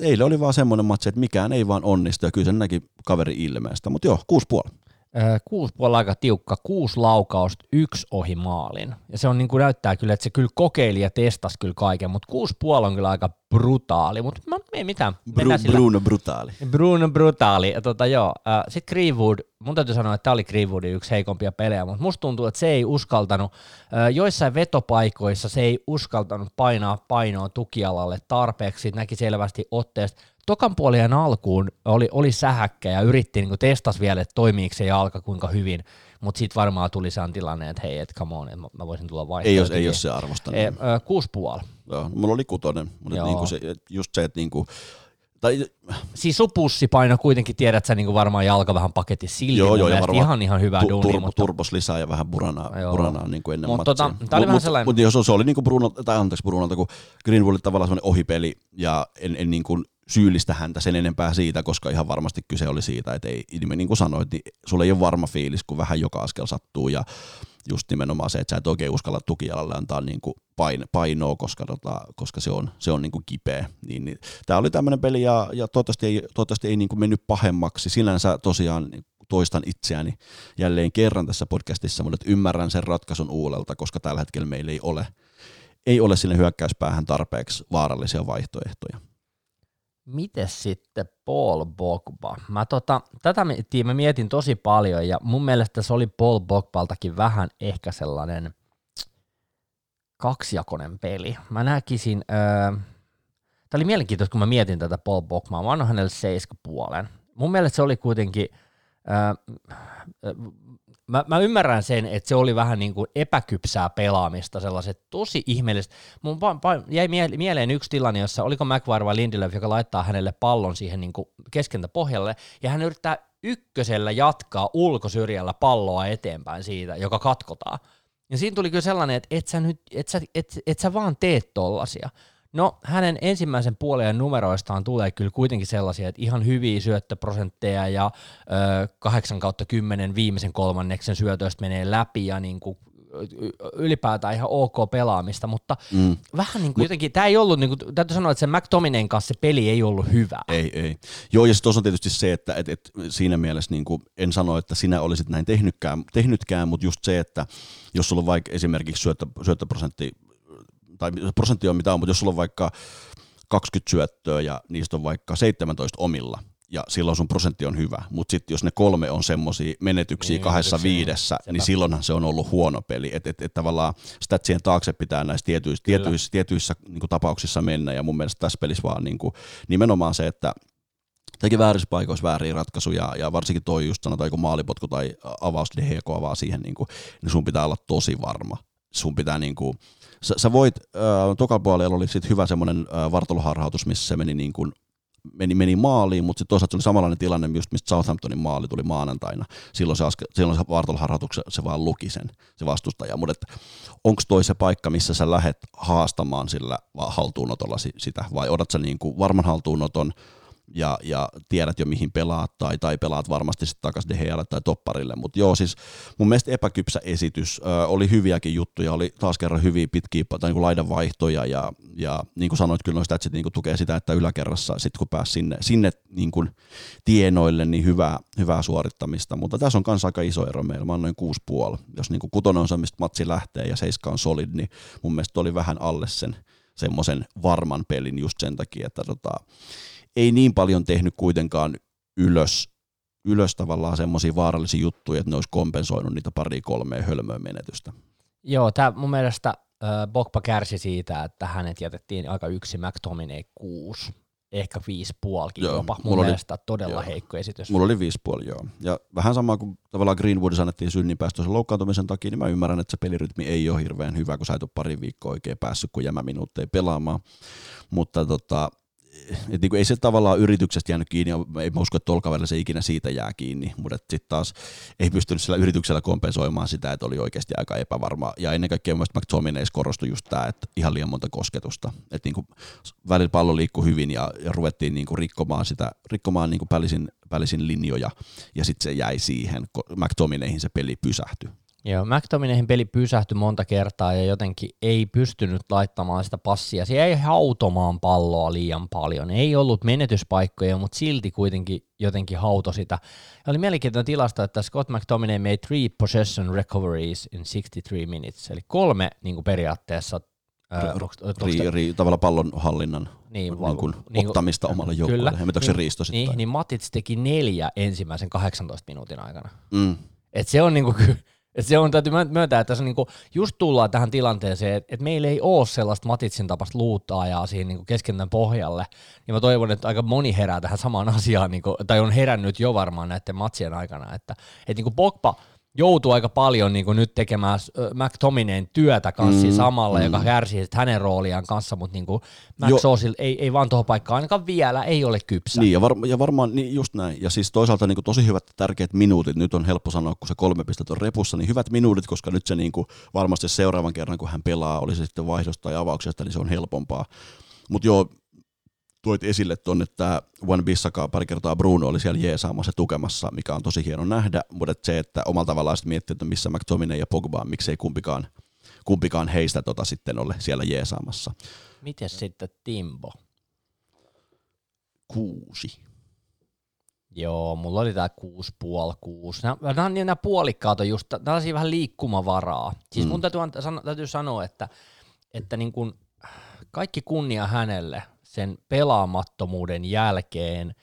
eilen oli vaan semmoinen matsi, että mikään ei vaan onnistu ja kyllä sen näki kaverin ilmeestä, mutta 6,5. 6,5 aika tiukka, 6 laukausta, 1 ohi maalin. Ja se on niin kuin näyttää kyllä, että se kyllä kokeili ja testasi kyllä kaiken, mutta 6,5 on kyllä aika brutaali, mutta ei mitään. Bruno brutaali. Bruno brutaali. Ja sitten Greenwood, mun täytyy sanoa, että tämä oli Greenwoodin yksi heikompia pelejä, mutta musta tuntuu, että se ei uskaltanut, joissain vetopaikoissa se ei uskaltanut painaa painoa tukialalle tarpeeksi, näki selvästi otteesta. Tokan puolien alkuun oli sähäkkä ja yritti niin testasi vielä, että toimiiko se jalka kuinka hyvin, mutta sitten varmaan tuli se tilanne, että hei, come on, että mä voisin tulla vaihtoehtoja. Ei jos se arvostanut. 6,5. Joo, mulla oli 6, mutta niinku se, just se, että niinku, tai siis supussi paino kuitenkin, tiedät sä niinku varmaan jalka vähän paketti silti, ihan hyvä duuni, mutta turbos lisää ja vähän buranaa niinku ennen matsia. Mutta oli vähän sellainen. Mutta jos se oli niinku Bruno tai Brunolta, kun Greenwood tavallaan semmoinen ohipeli ja en niinku syyllistä häntä sen enempää siitä, koska ihan varmasti kyse oli siitä, että ei, niin kuin sanoit, niin sulla ei ole varma fiilis, kun vähän joka askel sattuu ja just nimenomaan se, että sä et oikein uskalla tukijalalle antaa niin kuin painoa, koska se on niin kuin kipeä. Niin, tämä oli tämmöinen peli ja toivottavasti ei niin kuin mennyt pahemmaksi. Sinänsä tosiaan toistan itseäni jälleen kerran tässä podcastissa, mutta ymmärrän sen ratkaisun Uulelta, koska tällä hetkellä meillä ei ole sinne hyökkäyspäähän tarpeeksi vaarallisia vaihtoehtoja. Mites sitten Paul Pogba? Mä tätä mä mietin tosi paljon ja mun mielestä se oli Paul Pogbaltakin vähän ehkä sellainen kaksijakoinen peli. Mä näkisin, tää oli mielenkiintoista, kun mä mietin tätä Paul Pogbaa, mä annan hänelle 7,5. Mun mielestä se oli kuitenkin, mä ymmärrän sen, että se oli vähän niin kuin epäkypsää pelaamista, sellaiset tosi ihmeelliset. Mun jäi mieleen yksi tilanne, jossa oliko Maguire vai Lindelöf, joka laittaa hänelle pallon siihen niin kuin keskentä pohjalle, ja hän yrittää ykkösellä jatkaa ulkosyrjällä palloa eteenpäin siitä, joka katkotaan. Ja siinä tuli kyllä sellainen, että et sä vaan teet tollasia. No, hänen ensimmäisen puolen numeroistaan tulee kyllä kuitenkin sellaisia, että ihan hyviä syöttöprosentteja ja 8/10 viimeisen kolmanneksen syötöistä menee läpi ja niin kuin ylipäätään ihan ok pelaamista, mutta vähän niin kuin jotenkin, tämä ei ollut, niin kuin, täytyy sanoa, että se McTominen kanssa se peli ei ollut hyvä. Ei. Joo, ja sitten tuossa on tietysti se, että et siinä mielessä niin kuin, en sano, että sinä olisit näin tehnytkään, mutta just se, että jos sulla on vaikka esimerkiksi syöttöprosentti, tai prosentti on mitä on, mutta jos sulla on vaikka 20 syöttöä ja niistä on vaikka 17 omilla, ja silloin sun prosentti on hyvä, mutta sitten jos ne 3 on semmoisia menetyksiä niin, 2/5, niin silloinhan se on ollut huono peli, että tavallaan statsien taakse pitää näissä tietyissä niin kuin tapauksissa mennä, ja mun mielestä tässä pelissä vaan niin kuin, nimenomaan se, että teki väärissä paikoissa vääriä ratkaisuja, ja varsinkin toi just sanotaan, kun maalipotku tai avaus DHK avaa siihen, niin sun pitää olla tosi varma. Sun pitää niinku, sä voit, tokalla puolella oli sit hyvä semmoinen vartaloharhautus, missä se meni niinku, meni maaliin, mutta sitten toisaalta se oli samanlainen tilanne, just mistä Southamptonin maali tuli maanantaina. Silloin se vartaloharhautuksen, se vaan luki sen, se vastustaja. Mutta onko toi se paikka, missä sä lähet haastamaan sillä haltuunotolla sitä, vai odat sä niinku varman haltuunoton, ja tiedät jo mihin pelaat tai pelaat varmasti sitten takaisin De Gealle tai topparille, mutta joo siis mun mielestä epäkypsä esitys, oli hyviäkin juttuja, oli taas kerran hyviä pitkiä tai niin kuin laidanvaihtoja ja niin kuin sanoit kyllä noista, että niin kuin tukee sitä, että yläkerrassa sitten kun pääsi sinne niin kuin tienoille, niin hyvää suorittamista, mutta tässä on kanssa aika iso ero meillä, mä annoin 6,5, jos niin kuin 6 on se, mistä matsi lähtee ja 7 on solid, niin mun mielestä oli vähän alle sen semmoisen varman pelin just sen takia, että ei niin paljon tehnyt kuitenkaan ylös tavallaan semmoisia vaarallisia juttuja, että ne olisi kompensoinut niitä pari kolmea hölmöä menetystä. Joo, tämä mun mielestä Pogba kärsi siitä, että hänet jätettiin aika yksi, McTominay 6, ehkä 5,5 jopa. Mun mielestä todella heikko esitys. Mulla oli 5,5, joo. Ja vähän sama kuin tavallaan Greenwoodissa annettiin synninpäästöisen loukkaantumisen takia, niin mä ymmärrän, että se pelirytmi ei ole hirveän hyvä, kun sä et ole pari viikkoa oikein päässyt, kun jämäminuutteja pelaamaan. Mutta niin ei se tavallaan yrityksestä jäänyt kiinni, ei mä usko, että tuolla kaverilla se ikinä siitä jää kiinni, mutta sitten taas ei pystynyt sillä yrityksellä kompensoimaan sitä, että oli oikeasti aika epävarmaa. Ja ennen kaikkea mielestäni McTominayssa korostui just tämä, että ihan liian monta kosketusta. Että niin välillä pallo liikkui hyvin ja ruvettiin niin rikkomaan niin pälisin linjoja ja sitten se jäi siihen, McTominayin se peli pysähtyi. Joo, McTominayin peli pysähtyi monta kertaa ja jotenkin ei pystynyt laittamaan sitä passia. Se ei hautomaan palloa liian paljon. Ei ollut menetyspaikkoja, mutta silti kuitenkin jotenkin hauto sitä. Ja oli mielenkiintoinen tilasto, että Scott McTominay made 3 possession recoveries in 63 minutes. Eli 3 niin kuin periaatteessa tavallaan pallon hallinnan ottamista omalle joukkueelle. Ja menetäkö se riisto sitten? Niin Matic teki 4 ensimmäisen 18 minuutin aikana. Mm. Et se on niinku kyllä. Et se on, täytyy myöntää, että se niinku just tullaan tähän tilanteeseen, että meillä ei ole sellaista Maticin tapasta luuttaajaa siihen niinku keskentän pohjalle, niin mä toivon, että aika moni herää tähän samaan asiaan, niinku, tai on herännyt jo varmaan näiden matsien aikana, että niinku Pogba joutuu aika paljon niinku nyt tekemään McTominayn työtä kanssa samalla, joka kärsii hänen rooliaan kanssa, mutta niinku McSaucelle ei vaan tuohon paikkaan ainakaan vielä, ei ole kypsä. Niin, ja varmaan niin just näin. Ja siis toisaalta niinku tosi hyvät tärkeät minuutit, nyt on helppo sanoa, kun se 3 pistettä on repussa, niin hyvät minuutit, koska nyt se niinku varmasti seuraavan kerran, kun hän pelaa, oli se sitten vaihdosta tai avauksesta, niin se on helpompaa. Mutta joo, tuoit esille tuonne, että Wan-Bissakaa pari kertaa Bruno oli siellä jeesaamassa tukemassa, mikä on tosi hieno nähdä, mutta se, että omalla tavallaan sitten miettii, että missä McTominay ja Pogba on, miksei kumpikaan heistä sitten ole siellä jeesaamassa. Miten sitten Timbo? 6. Joo, mulla oli tää 6,5. Nämä puolikkaat on just tällaisia vähän liikkumavaraa. Siis mun täytyy sanoa, että niin kun kaikki kunnia hänelle, sen pelaamattomuuden jälkeen,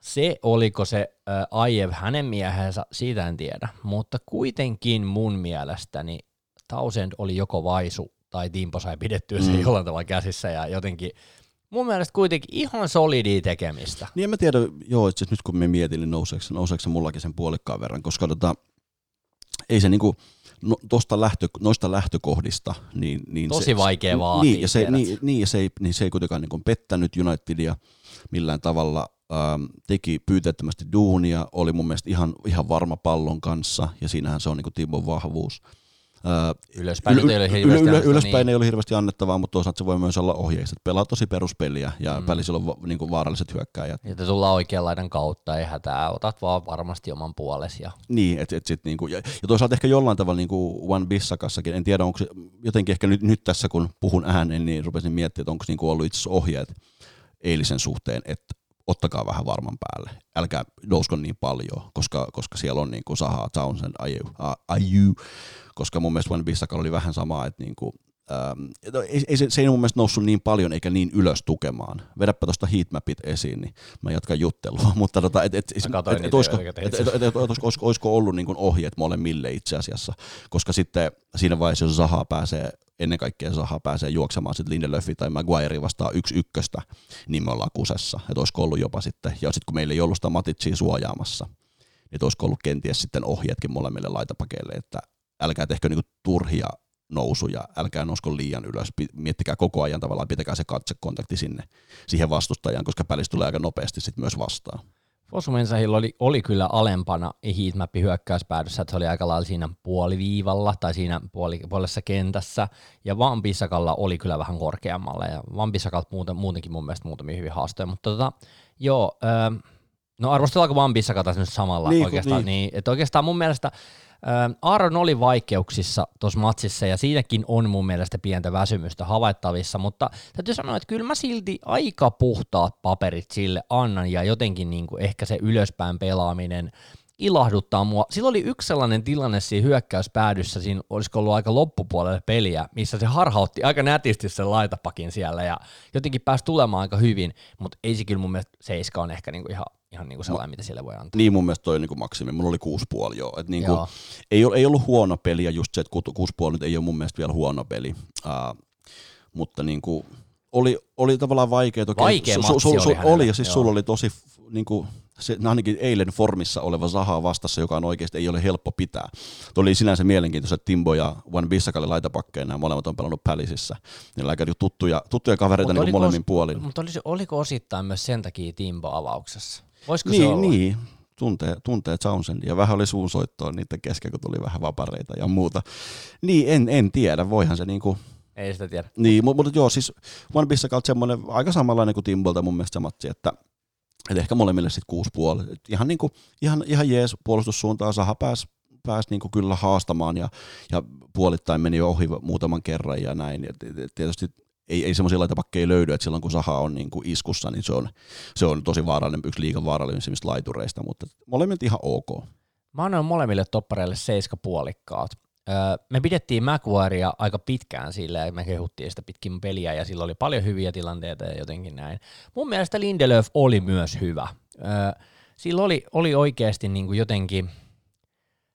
se oliko se Ayew hänen miehensä, siitä en tiedä, mutta kuitenkin mun mielestäni Townsend oli joko vaisu tai Timpo sai pidettyä sen jollain tavalla käsissä ja jotenkin mun mielestä kuitenkin ihan solidia tekemistä. Niin en mä tiedä, joo itse asiassa nyt kun me mietin, niin nouseeko se mullakin sen puolikkaan verran, koska ei se niinku noista lähtökohdista niin tosi se, vaikea vaatii. Niin ja se ei kuitenkaan niin pettänyt Unitedia millään tavalla, teki pyyteettömästi duunia, oli mun mielestä ihan varma pallon kanssa ja siinähän se on niinku Timbon vahvuus. Ylöspäin ei ole hirveästi annettavaa, mutta toisaalta se voi myös olla ohjeista, että pelaa tosi peruspeliä ja välissä on niinku vaaralliset hyökkääjät. Ja tullaan oikean laidan kautta, ei hätää, otat vaan varmasti oman puolesi. Niin, et sit niinku, ja toisaalta ehkä jollain tavalla niinku Wan-Bissakassakin, en tiedä onko se, jotenkin ehkä nyt tässä kun puhun ääneen, niin rupesin miettimään, että onko niinku ollut itse ohjeet eilisen suhteen, että ottakaa vähän varman päälle, älkää nousko niin paljon, koska siellä on niinku Zaha, Townsend, Ayew, koska mun mielestä Wan-Bissakalla oli vähän samaa, että niinku, se ei mun mielestä noussut niin paljon eikä niin ylös tukemaan. Vedäpä tuosta heatmapit esiin, niin mä jatkan juttelua, mutta olisiko ollut niinku ohjeet molemmille itse asiassa, koska sitten siinä vaiheessa, jos ennen kaikkea Zaha pääsee juoksemaan sitten Lindelöfi tai Maguire vastaan 1-1, niin me ollaan kusessa. Että olisiko ollut jopa sitten, ja sitten kun meillä ei ollut sitä Maticcia suojaamassa, niin olisiko ollut kenties sitten ohjeetkin molemmille laitapakeille, että älkää tehkö niinku turhia nousuja, älkää nousko liian ylös, miettikää koko ajan tavallaan, pitäkää se katsekontakti siihen vastustajan, koska pälis tulee aika nopeasti sitten myös vastaan. Fosu-Mensahilla oli kyllä alempana heatmappi hyökkäyspäädyssä, että se oli aika lailla siinä puoliviivalla tai siinä puolessa kentässä, ja Wan-Bissakalla oli kyllä vähän korkeammalla, ja Wan-Bissakalta muutenkin mun mielestä muutamia hyviä haastoja, mutta no arvostellaanko Wan-Bissakata nyt samalla oikeastaan? Niin, että oikeastaan mun mielestä Aaron oli vaikeuksissa tuossa matsissa, ja siinäkin on mun mielestä pientä väsymystä havaittavissa, mutta täytyy sanoa, että kyllä mä silti aika puhtaat paperit sille annan, ja jotenkin niin kuin ehkä se ylöspäin pelaaminen ilahduttaa mua. Sillä oli yksi sellainen tilanne siinä hyökkäyspäädyssä, siinä olisiko ollut aika loppupuolelle peliä, missä se harhautti aika nätisti sen laitapakin siellä, ja jotenkin pääsi tulemaan aika hyvin, mutta ei se kyllä mun mielestä seiska on ehkä niinku ihan niinku sellainen, mitä sille voi antaa. Niin mun mielestä toi niinku maksimi, mulla oli 6,5 joo, että niinku, ei ollut huono peli, ja just se, että 6,5 nyt ei ole mun mielestä vielä huono peli, mutta niinku, oli tavallaan vaikea. Toki vaikea matsi oli ja siis sulla oli tosi niinku, se, ainakin eilen formissa oleva Zaha vastassa, joka on oikeasti ei ole helppo pitää. Tuo oli sinänsä mielenkiintoista, että Timbo ja Wan-Bissakalle laitapakkeina, ja molemmat on pelannut Pälississä. Niillä on aika tuttuja kavereita niin molemmin puolin. Mutta oliko osittain myös sen takia Timbo avauksessa? Voisiko niin, se olla? Niin, tuntee Townsendin, ja vähän oli suunsoittoa niiden kesken, kun tuli vähän vapareita ja muuta. Niin, en tiedä, voihan se niinku... Ei sitä tiedä. Niin, mutta joo, siis Wan-Bissakalta semmoinen aika samanlainen kuin Timbolta mun mielestä se matsi, että et ehkä molemmille sitten 6,5. Ihan, niinku, ihan jees puolustussuuntaan. Zaha pääsi niinku kyllä haastamaan ja puolittain meni ohi muutaman kerran ja näin. Et tietysti ei semmoisia laitapakkeja löydy, että silloin kun Zaha on niinku iskussa, niin se on tosi vaarallinen, yksi liigan vaarallisimmista laitureista, mutta molemmilta ihan ok. Mä annoin molemmille toppareille 7,5. Me pidettiin Maguirea aika pitkään sillä, ja me kehuttiin sitä pitkin peliä, ja sillä oli paljon hyviä tilanteita ja jotenkin näin. Mun mielestä Lindelöf oli myös hyvä. Sillä oli oikeasti niin kuin jotenkin,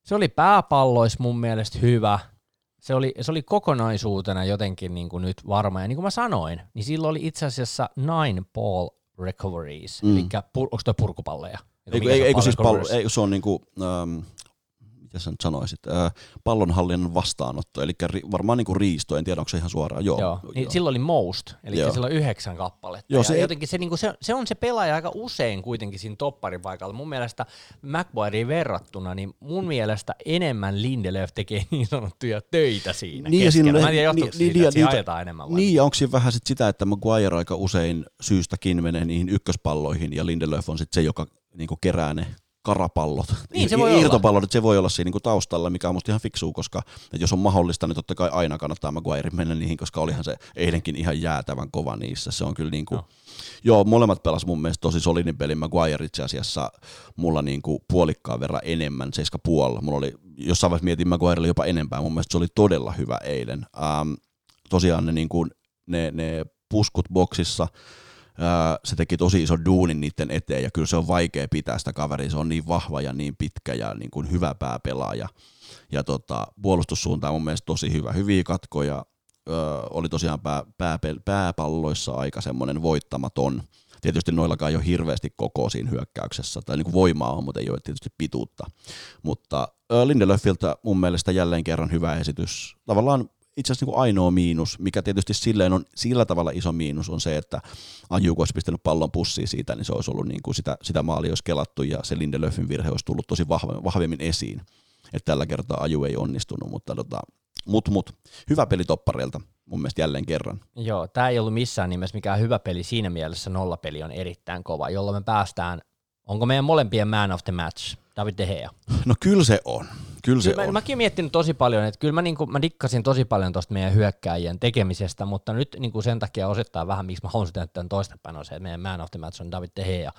se oli pääpallois mun mielestä hyvä, se oli kokonaisuutena jotenkin niin kuin nyt varma, ja niin kuin mä sanoin, niin sillä oli itse asiassa 9 ball recoveries, eli onko toi purkupalleja? Eikö se on niinku... Ja sen sanoisit, pallonhallinnan vastaanotto, eli varmaan niinku riisto, en tiedä onko se ihan suoraan. Joo. Niin, sillä oli most, eli sillä on 9 kappaletta. Joo, se, jotenkin se, niinku, se on se pelaaja aika usein kuitenkin siinä topparin paikalla. Mun mielestä Maguireen verrattuna, niin mun mielestä enemmän Lindelöf tekee niin sanottuja töitä siinä niin keskellä. Mä en tiedä, johtuuko siitä, että ajetaan enemmän. Niin, ja onko siinä vähän sit sitä, että Maguire aika usein syystäkin menee niihin ykköspalloihin, ja Lindelöf on sit se, joka niinku kerää ne karapallot, niin, irtopallot, se voi olla siinä niinku taustalla, mikä on musta ihan fiksuu, koska jos on mahdollista, niin totta kai aina kannattaa Maguire mennä niihin, koska olihan se eilenkin ihan jäätävän kova niissä. Se on kyllä niinku, joo, molemmat pelasivat mun mielestä tosi solidin pelin. Maguire itse asiassa mulla niinku puolikkaan verran enemmän, 7,5. Mulla oli, jossain vaiheessa mietin Maguirelle jopa enempää, mun mielestä se oli todella hyvä eilen. Tosiaan ne puskut boksissa, se teki tosi ison duunin niiden eteen, ja kyllä se on vaikea pitää sitä kaveria, se on niin vahva ja niin pitkä ja niin kuin hyvä pääpelaaja. Ja puolustussuunta on mun mielestä tosi hyvä. Hyviä katkoja, oli tosiaan pääpalloissa aika semmoinen voittamaton. Tietysti noillakaan ei ole hirveästi koko siinä hyökkäyksessä, tai niin kuin voimaa on, mutta ei ole tietysti pituutta. Mutta Lindelöfiltä mun mielestä jälleen kerran hyvä esitys. Tavallaan itse asiassa niin kuin ainoa miinus, mikä tietysti silleen on sillä tavalla iso miinus, on se, että Ayew olisi pistänyt pallon pussiin siitä, niin se olisi ollut niin kuin sitä maalia olisi kelattu, ja se Lindelöfin virhe olisi tullut tosi vahvemmin esiin. Että tällä kertaa Ayew ei onnistunut, mutta hyvä peli toppareilta mun mielestä jälleen kerran. Joo, tämä ei ollut missään nimessä mikään hyvä peli, siinä mielessä nollapeli on erittäin kova, jolloin me päästään, onko meidän molempien man of the match David de Gea? No kyllä se on. Mäkin miettinyt tosi paljon, että kyllä mä dikkasin tosi paljon tuosta meidän hyökkääjien tekemisestä, mutta nyt niin kuin sen takia osittain vähän, miksi mä haluaisin tehdä tämän toistapäin, on se, että meidän man of the match on David de Gea.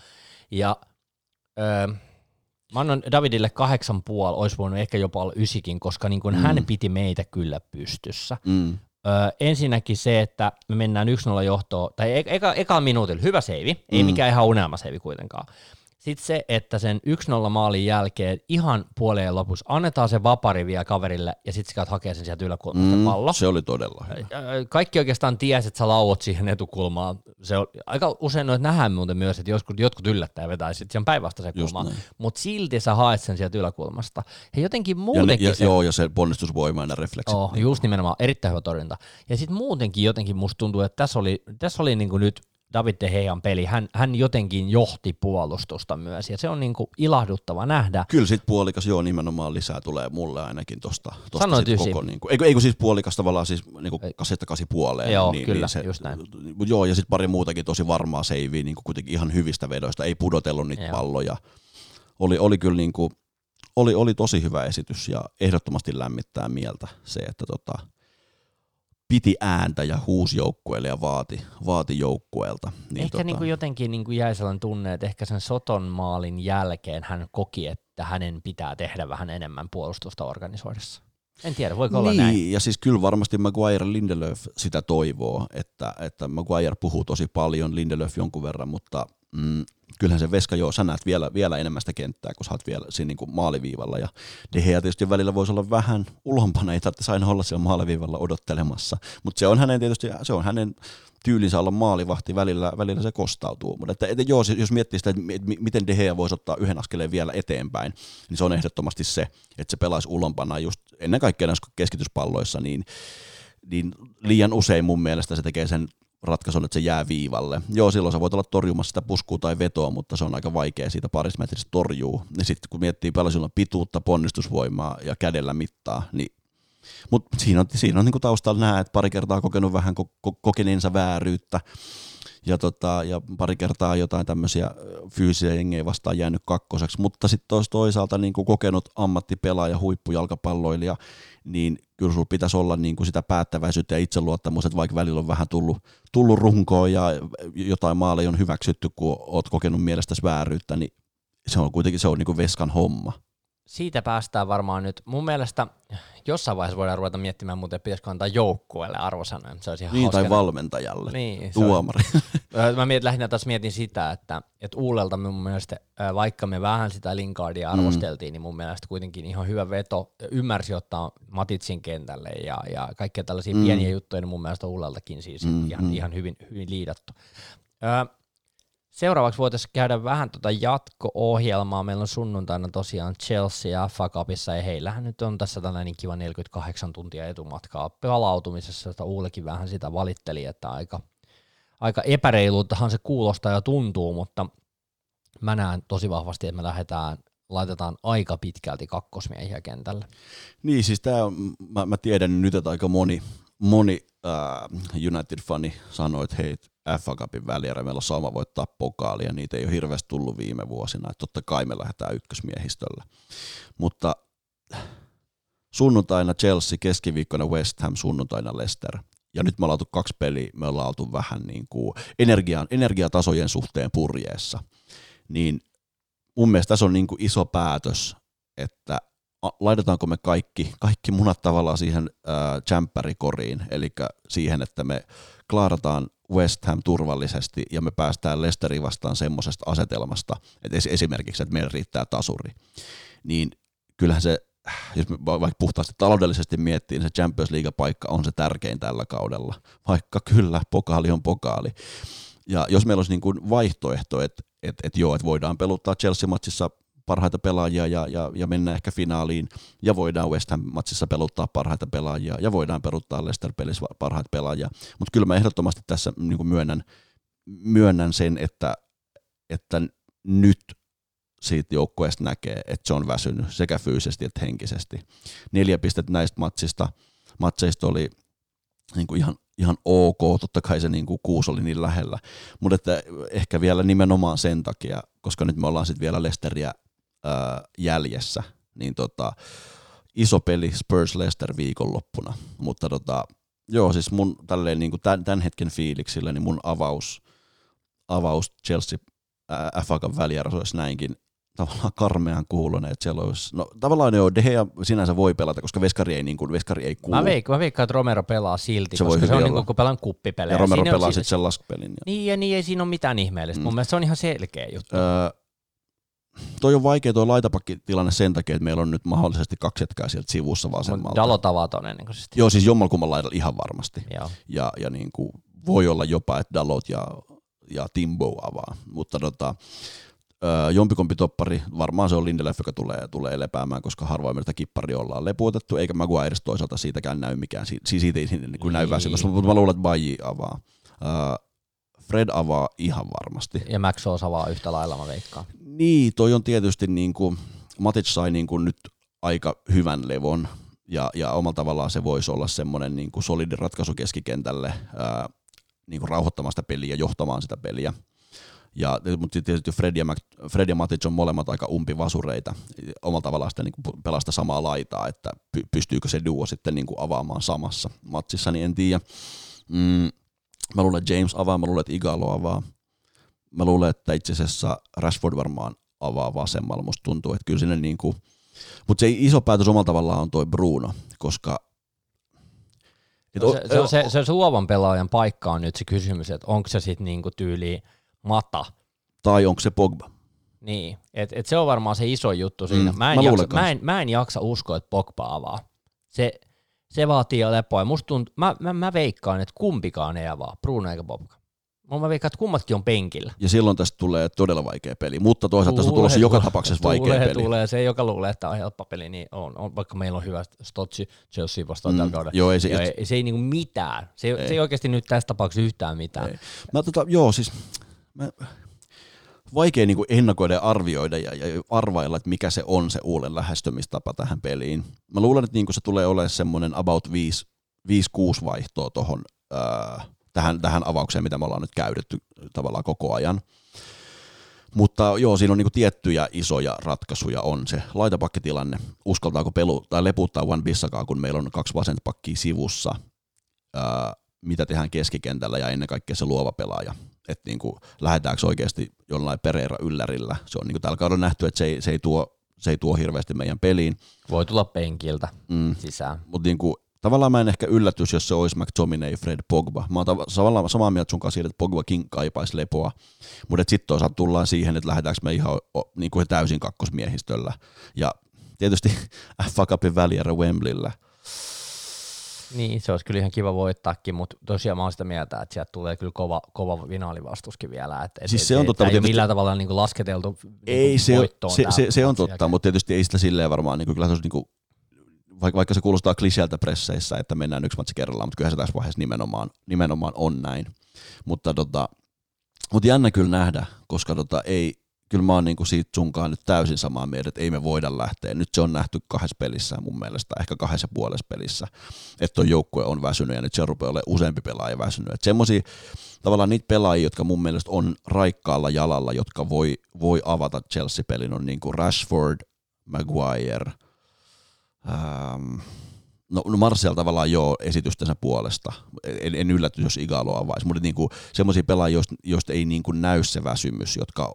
Ja mä annan Davidille 8,5, olisi voinut ehkä jopa olla 9, koska niin kuin hän piti meitä kyllä pystyssä. Ensinnäkin se, että me mennään 1-0 johtoon, tai eka minuutilla, hyvä seivi, ei mikään ihan unelmaseivi kuitenkaan. Sitten se, että sen 1-0 maalin jälkeen ihan puoleen lopussa annetaan se vapari vielä kaverille, ja sitten sä käyt hakee sen sieltä yläkulmasta pallo. Se oli todella hyvä. Kaikki oikeastaan tiesi, että sä lauot siihen etukulmaan. Se oli, aika usein noita nähdään muuten myös, että jotkut yllättää ja vetää sitten siihen päinvastaiseen kulmaan. Mutta silti sä haet sen sieltä yläkulmasta. Ja jotenkin muutenkin... Joo, ja se ponnistusvoima ja refleksit. Joo, just nimenomaan. Erittäin hyvä torjunta. Ja sitten muutenkin jotenkin musta tuntuu, että tässä oli niin kuin nyt David de Gean peli, hän jotenkin johti puolustusta myös, ja se on niinku ilahduttava nähdä. Kyllä sit puolikas, joo, nimenomaan lisää tulee mulle ainakin tosta koko niinku, eikö siis puolikas tavallaan siis niinku 8-8 puoleen. Joo, niin, kyllä, niin se, just näin. Joo, ja sit pari muutakin tosi varmaa seiviä, niinku kuitenkin ihan hyvistä vedoista, ei pudotellut niitä palloja. Oli kyllä niinku, oli tosi hyvä esitys, ja ehdottomasti lämmittää mieltä se, että piti ääntä ja huusi joukkueelle ja vaati joukkueelta. Niin ehkä niin kuin jotenkin niin kuin jäi sellainen tunne, että ehkä sen Soton maalin jälkeen hän koki, että hänen pitää tehdä vähän enemmän puolustusta organisoidessa. En tiedä, voiko olla näin? Ja siis kyllä varmasti Maguire, Lindelöf sitä toivoo, että Maguire puhuu tosi paljon, Lindelöf jonkun verran, mutta kyllähän se veska, joo, sä näet vielä enemmän sitä kenttää, kun sä oot vielä siinä niin kuin maaliviivalla, ja De Gea tietysti välillä voisi olla vähän ulompana, ei tarvitse aina olla siellä maaliviivalla odottelemassa, mutta se on hänen tietysti, se on hänen tyylinsä olla maalivahti, välillä se kostautuu, mutta että joo, jos miettii sitä, että miten De Gea voisi ottaa yhden askeleen vielä eteenpäin, niin se on ehdottomasti se, että se pelaisi ulompana just ennen kaikkea näissä keskityspalloissa, niin liian usein mun mielestä se tekee sen ratkaisun, että se jää viivalle. Joo, silloin sä voit olla torjumassa sitä puskua tai vetoa, mutta se on aika vaikea siitä parissa metrissä torjuu. Ja sitten kun miettii paljon silloin pituutta, ponnistusvoimaa ja kädellä mittaa, niin mutta siinä on niinku taustalla nää, että pari kertaa kokenut vähän kokeneensa vääryyttä ja pari kertaa jotain tämmöisiä fyysisiä jengejä vastaan jäänyt kakkoseksi, mutta sitten toisaalta niinku kokenut ammattipelaaja, huippujalkapalloilija, niin kyllä sulla pitäisi olla niinku sitä päättäväisyyttä ja itseluottamusta, että vaikka välillä on vähän tullut runkoon ja jotain maaleja on hyväksytty, kun oot kokenut mielestäsi vääryyttä, niin se on kuitenkin niinku veskan homma. Siitä päästään varmaan nyt. Mun mielestä jossain vaiheessa voidaan ruveta miettimään, muuten pitäisikö antaa joukkueelle arvosanoja. Se olisi ihan niin, tai valmentajalle, niin, tuomari. Mä lähinnä mietin sitä, että Uulelta mun mielestä, vaikka me vähän sitä Lingardia arvosteltiin, niin mun mielestä kuitenkin ihan hyvä veto. Ymmärsi ottaa Maticin kentälle ja kaikkia tällaisia pieniä juttuja, niin mun mielestä Uuleltakin siis ihan hyvin liidattu. Seuraavaksi voitaisiin käydä vähän jatko-ohjelmaa. Meillä on sunnuntaina tosiaan Chelsea FA Cupissa, ja heillähän nyt on tässä tällainen kiva 48 tuntia etumatkaa palautumisessa, josta Uulekin vähän sitä valitteli, että aika epäreiluuttahan se kuulostaa ja tuntuu, mutta mä näen tosi vahvasti, että me laitetaan aika pitkälti kakkosmiehiä kentälle. Niin, siis tää on, mä tiedän nyt, että aika moni United-fani sanoi, että hei, FA Cupin välierä, meillä on sama voittaa pokaalia, niitä ei ole hirveästi tullut viime vuosina, että totta kai me lähdetään ykkösmiehistöllä. Mutta sunnuntaina Chelsea, keskiviikkona West Ham, sunnuntaina Leicester. Ja nyt me ollaan oltu 2 peliä, me ollaan oltu vähän niin kuin energiatasojen suhteen purjeessa. Niin mun mielestä tässä on niin kuin iso päätös, että laitetaanko me kaikki munat tavallaan siihen tsempärikoriin, eli siihen, että me klaarataan West Ham turvallisesti ja me päästään Leicesterin vastaan semmoisesta asetelmasta, että esimerkiksi, että meillä riittää tasuri, niin kyllähän se, jos me vaikka puhtaasti taloudellisesti miettii, niin se Champions League-paikka on se tärkein tällä kaudella, vaikka kyllä pokaali on pokaali. Ja jos meillä olisi niin kuin vaihtoehto, että voidaan peluttaa Chelsea-matsissa parhaita pelaajia ja mennä ehkä finaaliin, ja voidaan West Ham-matsissa peluttaa parhaita pelaajia, ja voidaan peluttaa Leicester-pelissä parhaita pelaajia. Mutta kyllä mä ehdottomasti tässä niin myönnän sen, että nyt siitä joukkueesta näkee, että se on väsynyt sekä fyysisesti että henkisesti. 4 pistettä näistä matseista oli niin kuin ihan ok, totta kai se niin kuin 6 oli niin lähellä, mutta ehkä vielä nimenomaan sen takia, koska nyt me ollaan sitten vielä Leicesteria jäljessä, niin iso peli Spurs Leicester viikonloppuna, mutta joo, siis mun tälleen niin kuin tämän hetken fiiliksillä, niin mun avaus Chelsea FA Cup välierä olisi näinkin tavallaan karmean kuulonen, että siellä olisi, no tavallaan joo, De Gea sinänsä voi pelata, koska veskari ei kuulu. Mä veikkaan, että Romero pelaa silti, se koska se on niin kuin, kun pelaan kuppipelejä. Ja Romero pelaa sitten sen laskupelin. Ja. Niin, ei siinä ole mitään ihmeellistä, mun mielestä se on ihan selkeä juttu. Toi on vaikea toi laitapakkitilanne sen takia, että meillä on nyt mahdollisesti 2 jätkää sieltä sivussa vasemmalta. Dalot avataan ennen kuin se sitten. Joo, siis jommalkumman laidalla ihan varmasti. Joo. Ja niin kuin voi olla jopa, että Dalot ja Timbo avaa, mutta jompikompi toppari, varmaan se on Lindelöf, joka tulee lepäämään, koska harvoin meiltä kippari ollaan lepuotettu, eikä Maguire toisaalta siitäkään näy mikään, siitä ei näy väsymys, mutta mä luulen, että Baji avaa. Fred avaa ihan varmasti. Ja Maxos avaa yhtä lailla, mä veikkaan. Niin, toi on tietysti niin kuin, Matic sai niin kuin nyt aika hyvän levon ja omalla tavallaan se voisi olla semmoinen niin kuin solidi ratkaisu keskikentälle niin kuin rauhoittamaan sitä peliä ja johtamaan sitä peliä. Ja, mutta tietysti Fred ja Matic on molemmat aika umpivasureita, omalla tavallaan sitä niin pelaa sitä samaa laitaa, että pystyykö se duo sitten niin kuin avaamaan samassa matsissa, niin en tiedä. Mä luulen, että James avaa, mä luulen, että Ighalo avaa. Mä luulen, että itse asiassa Rashford varmaan avaa vasemmalla, musta tuntuu, että kyllä sinne niin kuin, mutta se iso päätös omalla tavallaan on toi Bruno, koska se luovan pelaajan paikka on nyt se kysymys, että onko se sitten niinku tyyliin Mata. Tai onko se Pogba? Niin, että et se on varmaan se iso juttu siinä. Mä en jaksa uskoa, että Pogba avaa. Se vaatii lepoa. Ja musta tuntuu, mä veikkaan, että kumpikaan ei avaa, Bruno eikä Pogba. Mä veikkaan, että kummatkin on penkillä. Ja silloin tästä tulee todella vaikea peli, mutta toisaalta tässä on tulossa joka tapauksessa vaikea peli. Tulee se, joka luulee, että on helppo peli, niin on vaikka meillä on hyvä Stotsi Chelsea vastaan tällä kaudella. Joo, ei se ei niinku mitään. Se ei oikeasti nyt tässä tapauksessa yhtään mitään. Ei. Vaikea niin kuin ennakoida ja arvioida ja arvailla, että mikä se on se Uulen lähestymistapa tähän peliin. Mä luulen, että niin kuin se tulee olemaan semmoinen about 5-6 vaihtoa tohon, tähän avaukseen, mitä me ollaan nyt käytetty tavallaan koko ajan. Mutta joo, siinä on niin kuin tiettyjä isoja ratkaisuja on se laitapakkitilanne. Uskaltaako leputtaa Wan-Bissakaa, kun meillä on kaksi vasenta pakkia sivussa, mitä tehdään keskikentällä ja ennen kaikkea se luova pelaaja. Että niin kuin lähdetäänkö oikeasti jollain Pereira yllärillä. Se on niin kuin tällä kaudella nähty, että se ei tuo hirveästi meidän peliin. Voi tulla penkiltä sisään. Mutta niin kuin, tavallaan mä en ehkä yllätys, jos se olisi McTominay, Fred, Pogba. Mä oon tavallaan samaa mieltä sun kanssa siitä, että Pogbakin kaipaisi lepoa. Mutta sitten toisaalta tullaan siihen, että lähdetäänkö me ihan niin kuin täysin kakkosmiehistöllä. Ja tietysti FA Cupin välierä Wembleyllä. Niin, se olisi kyllä ihan kiva voittaakin, mutta tosiaan mä oon sitä mieltä, että sieltä tulee kyllä kova finaalivastuskin vielä. Siis se on totta, ei millään tavalla niin kuin lasketeltu ei, niin voittoon. Se on totta, mutta tietysti ei sitä silleen varmaan, niin kuin, kyllä se olisi, niin kuin, vaikka se kuulostaa kliseeltä presseissä, että mennään yksi matsi kerrallaan, mutta kyllähän se tässä vaiheessa nimenomaan on näin. Mutta jännä kyllä nähdä, koska ei, kyllä mä oon niin kuin siitä sunkaan nyt täysin samaa mieltä, että ei me voida lähteä. Nyt se on nähty kahdessa pelissä mun mielestä, ehkä kahdessa puolessa pelissä, että tuo joukkue on väsynyt ja nyt se rupeaa olemaan useampi pelaaja väsynyt. Että semmosia tavallaan niitä pelaajia, jotka mun mielestä on raikkaalla jalalla, jotka voi avata Chelsea-pelin, on niin kuin Rashford, Maguire, no Martial tavallaan joo esitystensä puolesta. En yllätty, jos Ighalo avaisi, mutta niinku, semmoisia pelaajia, joista ei niinku näy se väsymys, jotka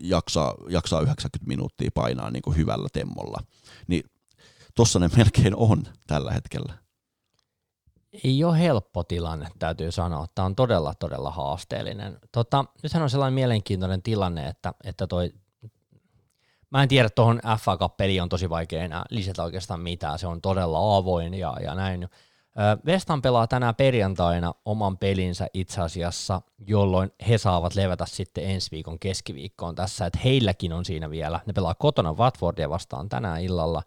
jaksaa 90 minuuttia painaa niinku hyvällä temmolla. Niin tossa ne melkein on tällä hetkellä. Ei ole helppo tilanne, täytyy sanoa. Tämä on todella, todella haasteellinen. Nythän on sellainen mielenkiintoinen tilanne, että toi mä en tiedä, että tuohon FA Cup-peliin on tosi vaikea enää lisätä oikeastaan mitään, se on todella avoin ja näin. West Ham pelaa tänään perjantaina oman pelinsä itse asiassa, jolloin he saavat levätä sitten ensi viikon keskiviikkoon tässä, että heilläkin on siinä vielä, ne pelaa kotona Watfordia vastaan tänään illalla,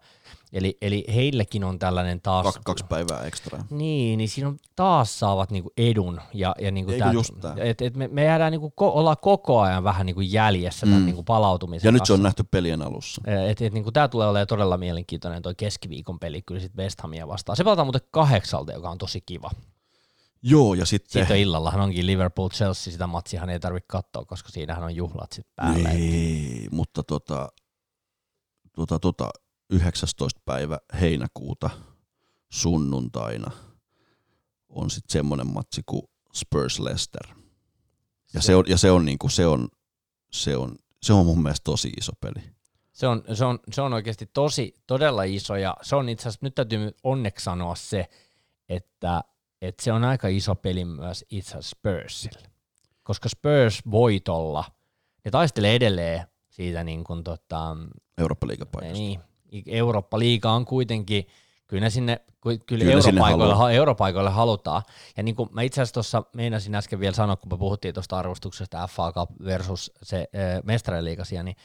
eli heilläkin on tällainen taas... Kaksi päivää ekstraa. Niin siinä on, taas saavat niinku edun, ja niinku me jäädään niinku olla koko ajan vähän niinku jäljessä tämän niinku palautumisen. Ja nyt se on nähty pelien alussa. Et niinku tää tulee olemaan todella mielenkiintoinen toi keskiviikon peli kyllä sit West Hamia vastaan. Se pelataan muuten 8:00, joka on tosi kiva. Joo, ja sitten illallahan onkin Liverpool Chelsea, sitä matsiahan ei tarvitse katsoa, koska siinähän on juhlat sit päällä. Ei, mutta 19. päivä heinäkuuta sunnuntaina on sitten semmoinen matsi kuin Spurs Leicester. Ja se on mun mielestä tosi iso peli. Se on oikeasti tosi todella iso, ja se on itse asiassa, nyt täytyy onneksi sanoa se, että se on aika iso peli myös itse asiassa Spursille. Koska Spurs voitolla ne taistelee edelleen siitä niin kuin Eurooppa-liigapaikasta. Niin. Eurooppa-liiga on kuitenkin, kyllä europaikoille halutaan. Ja niin kuin mä itse asiassa tuossa meinasin äsken vielä sanoa, kun me puhuttiin tuosta arvostuksesta FA Cup versus se mestariliigasia, niin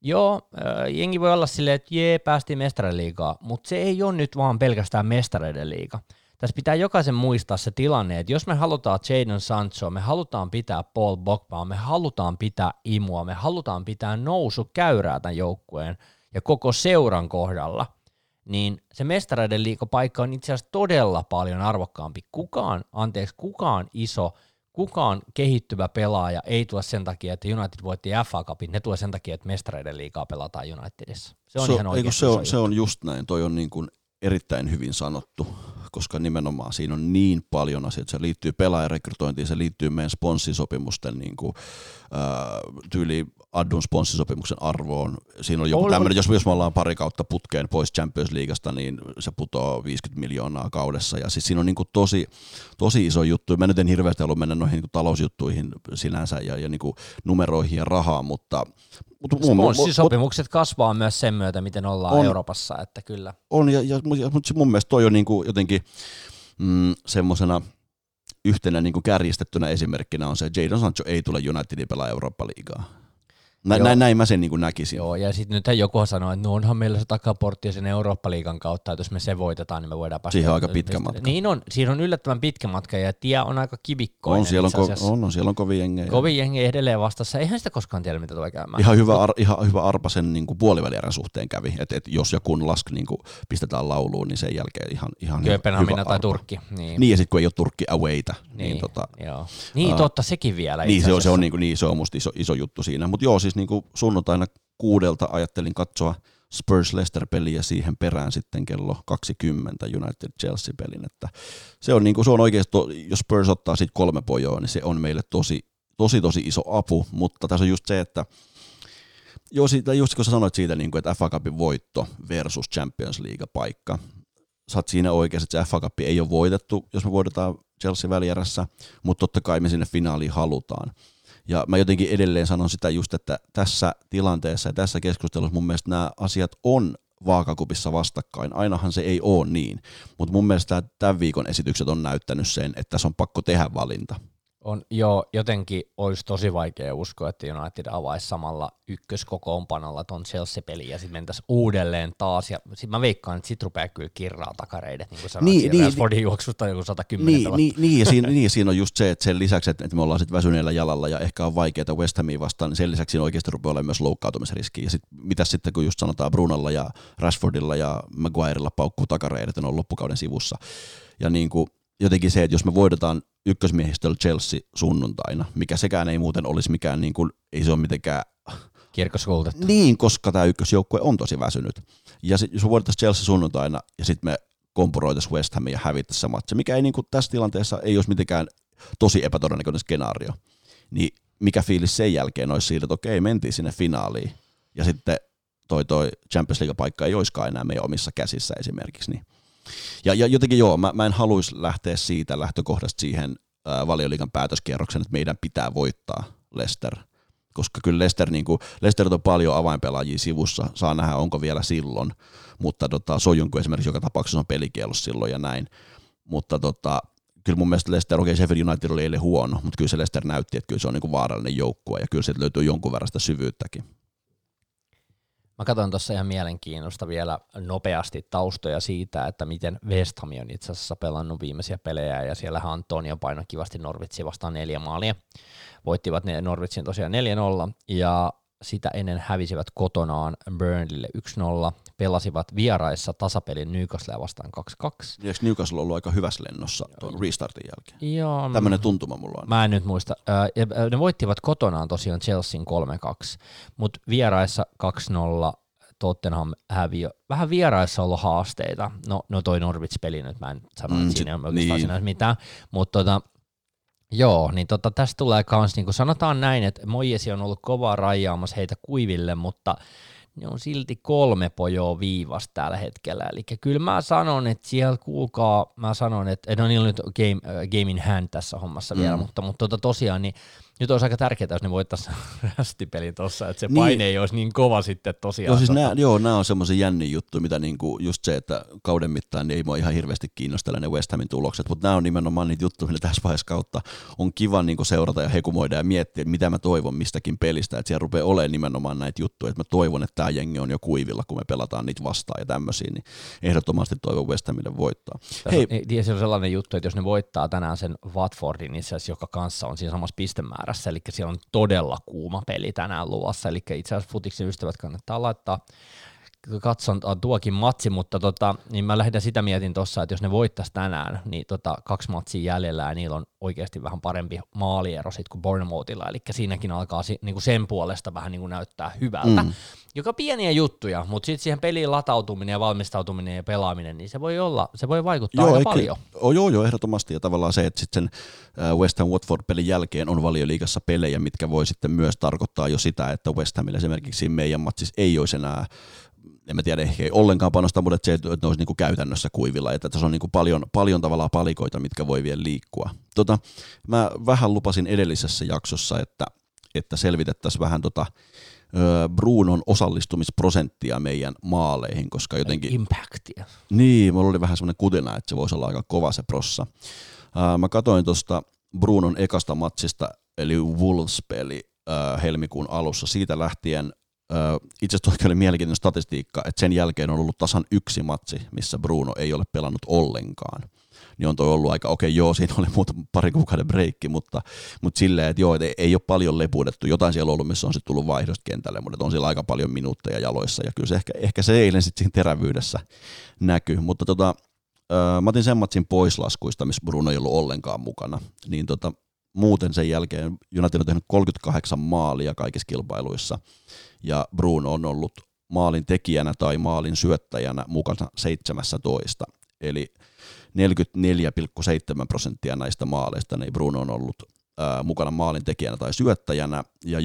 joo, jengi voi olla silleen, että jee, päästiin mestariliigaan, mutta se ei ole nyt vaan pelkästään mestareiden liiga. tässä pitää jokaisen muistaa se tilanne, että jos me halutaan Jadon Sanchoa, me halutaan pitää Paul Pogbaa, me halutaan pitää imua, me halutaan pitää nousukäyrää tämän joukkueen ja koko seuran kohdalla, niin se mestareiden liigapaikka on itse asiassa todella paljon arvokkaampi. Kukaan iso, kukaan kehittyvä pelaaja ei tule sen takia, että United voitti FA Cupin, ne tulee sen takia, että mestareiden liigaa pelataan Unitedissa. Se on ihan oikein. Se on just näin, toi on niin kuin erittäin hyvin sanottu, koska nimenomaan siinä on niin paljon asioita. Se liittyy pelaajarekrytointiin, se liittyy meidän sponssisopimusten niin kuin, tyyli Addun sponssisopimuksen arvoon. Siinä on joku tämmöinen, jos me ollaan pari kautta putkeen pois Champions Leaguesta, niin se putoaa 50 miljoonaa kaudessa. Ja siis siinä on niin kuin tosi iso juttu. Mä nyt en hirveästi halua mennä noihin niin kuin talousjuttuihin sinänsä ja niin kuin numeroihin ja rahaa, mutta sopimukset kasvaa myös sen myötä, miten ollaan Euroopassa, että kyllä. On, mutta mun mielestä toi on niin kuin jotenkin semmoisena yhtenä niin kuin kärjistettynä esimerkkinä on se, että Jadon Sancho ei tule Unitedin pelaa Eurooppa-liigaa. Näin mä sen niin kuin näkisin. Joo, ja sitten nythän joku sanoi, että no onhan meillä se takaportti sen Eurooppa-liigan kautta, että jos me se voitetaan, niin me voidaan päästä. Siihen on aika pitkä matka. Niin on, siinä on yllättävän pitkä matka ja tie on aika kivikkoinen. Siellä on kovin jengejä. Kovin jengejä edelleen vastassa, eihän sitä koskaan tiedä, mitä tulee käymään. Ihan hyvä arpa sen niin kuin puolivälierän suhteen kävi, että et jos ja kun LASK niin kuin pistetään lauluun, niin sen jälkeen ihan hyvä arpa. Kööpenhamina tai Turkki. Niin ja sitten kun ei ole Turkki awayta. Niin totta, sekin vielä. Se on musta iso juttu siinä, mutta joo. Siis niin kuin sunnuntaina 6:00 ajattelin katsoa Spurs-Leicester-peliä ja siihen perään sitten kello 20 United-Chelsea-pelin. Että se on, niin kuin, se on oikeasti, jos Spurs ottaa siitä 3 pojoa, niin se on meille tosi iso apu, mutta tässä on just se, että just kun sä sanoit siitä, niin kuin, että FA Cupin voitto versus Champions League-paikka, sä oot siinä oikeasti, että se FA Cup ei ole voitettu, jos me voidetaan Chelsea-välierässä, mutta totta kai me sinne finaaliin halutaan. Ja mä jotenkin edelleen sanon sitä just, että tässä tilanteessa ja tässä keskustelussa mun mielestä nämä asiat on vaakakupissa vastakkain. Ainahan se ei ole niin, mutta mun mielestä tämän viikon esitykset on näyttänyt sen, että tässä on pakko tehdä valinta. On, joo, jotenkin olisi tosi vaikea uskoa, että United avaisi samalla ykköskokoonpanolla ton Chelsea-pelin ja sitten mentäisiin uudelleen taas. Ja sitten mä veikkaan, että sit rupeaa kyllä kirraa takareidet, niin kuin sanoit, Rashfordin juoksusta joku 110. Siinä on just se, että sen lisäksi, että me ollaan sitten väsyneellä jalalla ja ehkä on vaikeaa West Hamia vastaan, niin sen lisäksi siinä oikeasti rupeaa olemaan myös loukkaantumisriski. Ja mitä sitten, kun just sanotaan Brunolla ja Rashfordilla ja Maguirella paukkuu takareidet, on loppukauden sivussa. Ja niin kuin jotenkin se, että jos me voidetaan ykkösmiehistöllä Chelsea sunnuntaina, mikä sekään ei muuten olisi mikään, niin kuin, ei se ole mitenkään kirkoskultettu. Niin, koska tämä ykkösjoukkue on tosi väsynyt. Ja sit, jos me voidetaan Chelsea sunnuntaina ja sitten me kompuroitaisiin West Hamin ja hävittäisiin se matcha, mikä ei niin kuin, tässä tilanteessa ei olisi mitenkään tosi epätodennäköinen skenaario, niin mikä fiilis sen jälkeen olisi siitä, että okei, mentiin sinne finaaliin ja sitten toi Champions League-paikka ei olisikaan enää meidän omissa käsissä esimerkiksi, niin ja jotenkin joo, mä en haluaisi lähteä siitä lähtökohdasta siihen Valioliigan päätöskierroksen, että meidän pitää voittaa Leicester, koska kyllä Leicester on paljon avainpelaajia sivussa, saa nähdä onko vielä silloin, mutta Sojunku esimerkiksi joka tapauksessa on pelikielossa silloin ja näin, mutta kyllä mun mielestä Leicester, okei Sheffield United oli eilen huono, mutta kyllä se Leicester näytti, että kyllä se on niin kuin vaarallinen joukkue ja kyllä sieltä löytyy jonkun verran sitä syvyyttäkin. Mä katson tuossa ihan mielenkiinnosta vielä nopeasti taustoja siitä, että miten West Ham on itse asiassa pelannut viimeisiä pelejä, ja siellä Antonio painoi kivasti Norwichin vastaan 4 maalia. Voittivat ne Norwichin tosiaan 4-0, ja sitä ennen hävisivät kotonaan Burnleylle 1-0, pelasivat vieraissa tasapelin Newcastlea vastaan 2-2. Eikö Newcastle ollut aika hyvässä lennossa tuon restartin jälkeen? Joo, tällainen tuntuma mulla on. Mä en nyt muista. Ne voittivat kotonaan tosiaan Chelsean 3-2, mutta vieraissa 2-0 Tottenham häviö. Vähän vieraissa on ollut haasteita. No toi Norwich-peli nyt, mä en sano, että siinä ei ole oikeastaan siinä mitään, mutta joo, niin tästä tulee kans, niin kuin sanotaan näin, että Moyesi on ollut kovaa rajaamassa heitä kuiville, mutta ne on silti 3 pojoa viivasta tällä hetkellä. Eli kyllä mä sanon, että siellä kuulkaa, että niillä on nyt game in hand tässä hommassa vielä, mutta tosiaan niin Nyt olisi aika tärkeää, jos ne voittaisi rästipelin tuossa, että se paine ei olisi niin kova sitten tosiaan. No siis nämä on semmoisen jännin juttu, mitä niinku just se, että kauden mittaan niin ei mua ihan hirveästi kiinnostele ne West Hamin tulokset, mutta nämä on nimenomaan niitä juttuja, mitä tässä vaiheessa kautta on kiva niinku seurata ja hekumoida ja miettiä, mitä mä toivon mistäkin pelistä, että siellä rupeaa olemaan nimenomaan näitä juttuja, että mä toivon, että tämä jengi on jo kuivilla, kun me pelataan niitä vastaan ja tämmöisiä, niin ehdottomasti toivon West Hamille voittaa. Hei. Se on sellainen juttu, että jos ne voittaa tänään sen Watfordin itse asiassa, joka kanssa on siinä samassa pistemäärässä, eli siellä on todella kuuma peli tänään luvassa, eli itse asiassa futiksen ystävät kannattaa laittaa katsontaan tuokin matsi, mutta niin mä lähden sitä mietin tuossa, että jos ne voittaisi tänään, niin 2 matsia jäljellä ja niillä on oikeasti vähän parempi maaliero sit kuin Bournemouthilla, eli siinäkin alkaa niin kuin sen puolesta vähän niin kuin näyttää hyvältä, joka pieniä juttuja, mutta sitten siihen peliin latautuminen ja valmistautuminen ja pelaaminen, niin se voi vaikuttaa aika paljon. Joo, ehdottomasti, ja tavallaan se, että sitten sen West Ham Watford-pelin jälkeen on Valioliigassa pelejä, mitkä voi sitten myös tarkoittaa jo sitä, että West Hamilla esimerkiksi meidän matsissa ei olisi enää, en mä tiedä, ehkä ei ollenkaan panosta, mutta se, että ne olisi niinku käytännössä kuivilla, että tässä on niinku paljon tavallaan palikoita, mitkä voi vielä liikkua. Mä vähän lupasin edellisessä jaksossa, että selvitettäisiin vähän Brunon osallistumisprosenttia meidän maaleihin, koska jotenkin... Impactia. Niin, mulla oli vähän semmoinen kutina, että se voisi olla aika kova se prossa. Mä katsoin tuosta Brunon ekasta matsista, eli Wolves-peli helmikuun alussa. Siitä lähtien itse asiassa oikein oli mielenkiintoinen statistiikka, että sen jälkeen on ollut tasan 1 matsi, missä Bruno ei ole pelannut ollenkaan. Niin on toi ollut aika, siinä oli pari kuukauden breikki, mutta silleen, että ei ole paljon lepuudettu. Jotain siellä on ollut, missä on sitten tullut vaihdosta kentälle, mutta on siellä aika paljon minuutteja jaloissa. Ja kyllä se ehkä se eilen sitten siinä terävyydessä näkyy. Mutta mä otin sen matsin pois laskuista, missä Bruno ei ollut ollenkaan mukana. Niin muuten sen jälkeen United on tehnyt 38 maalia kaikissa kilpailuissa ja Bruno on ollut maalin tekijänä tai maalin syöttäjänä mukana 17. Eli 44,7% näistä maaleista niin Bruno on ollut mukana maalin tekijänä tai syöttäjänä. Ja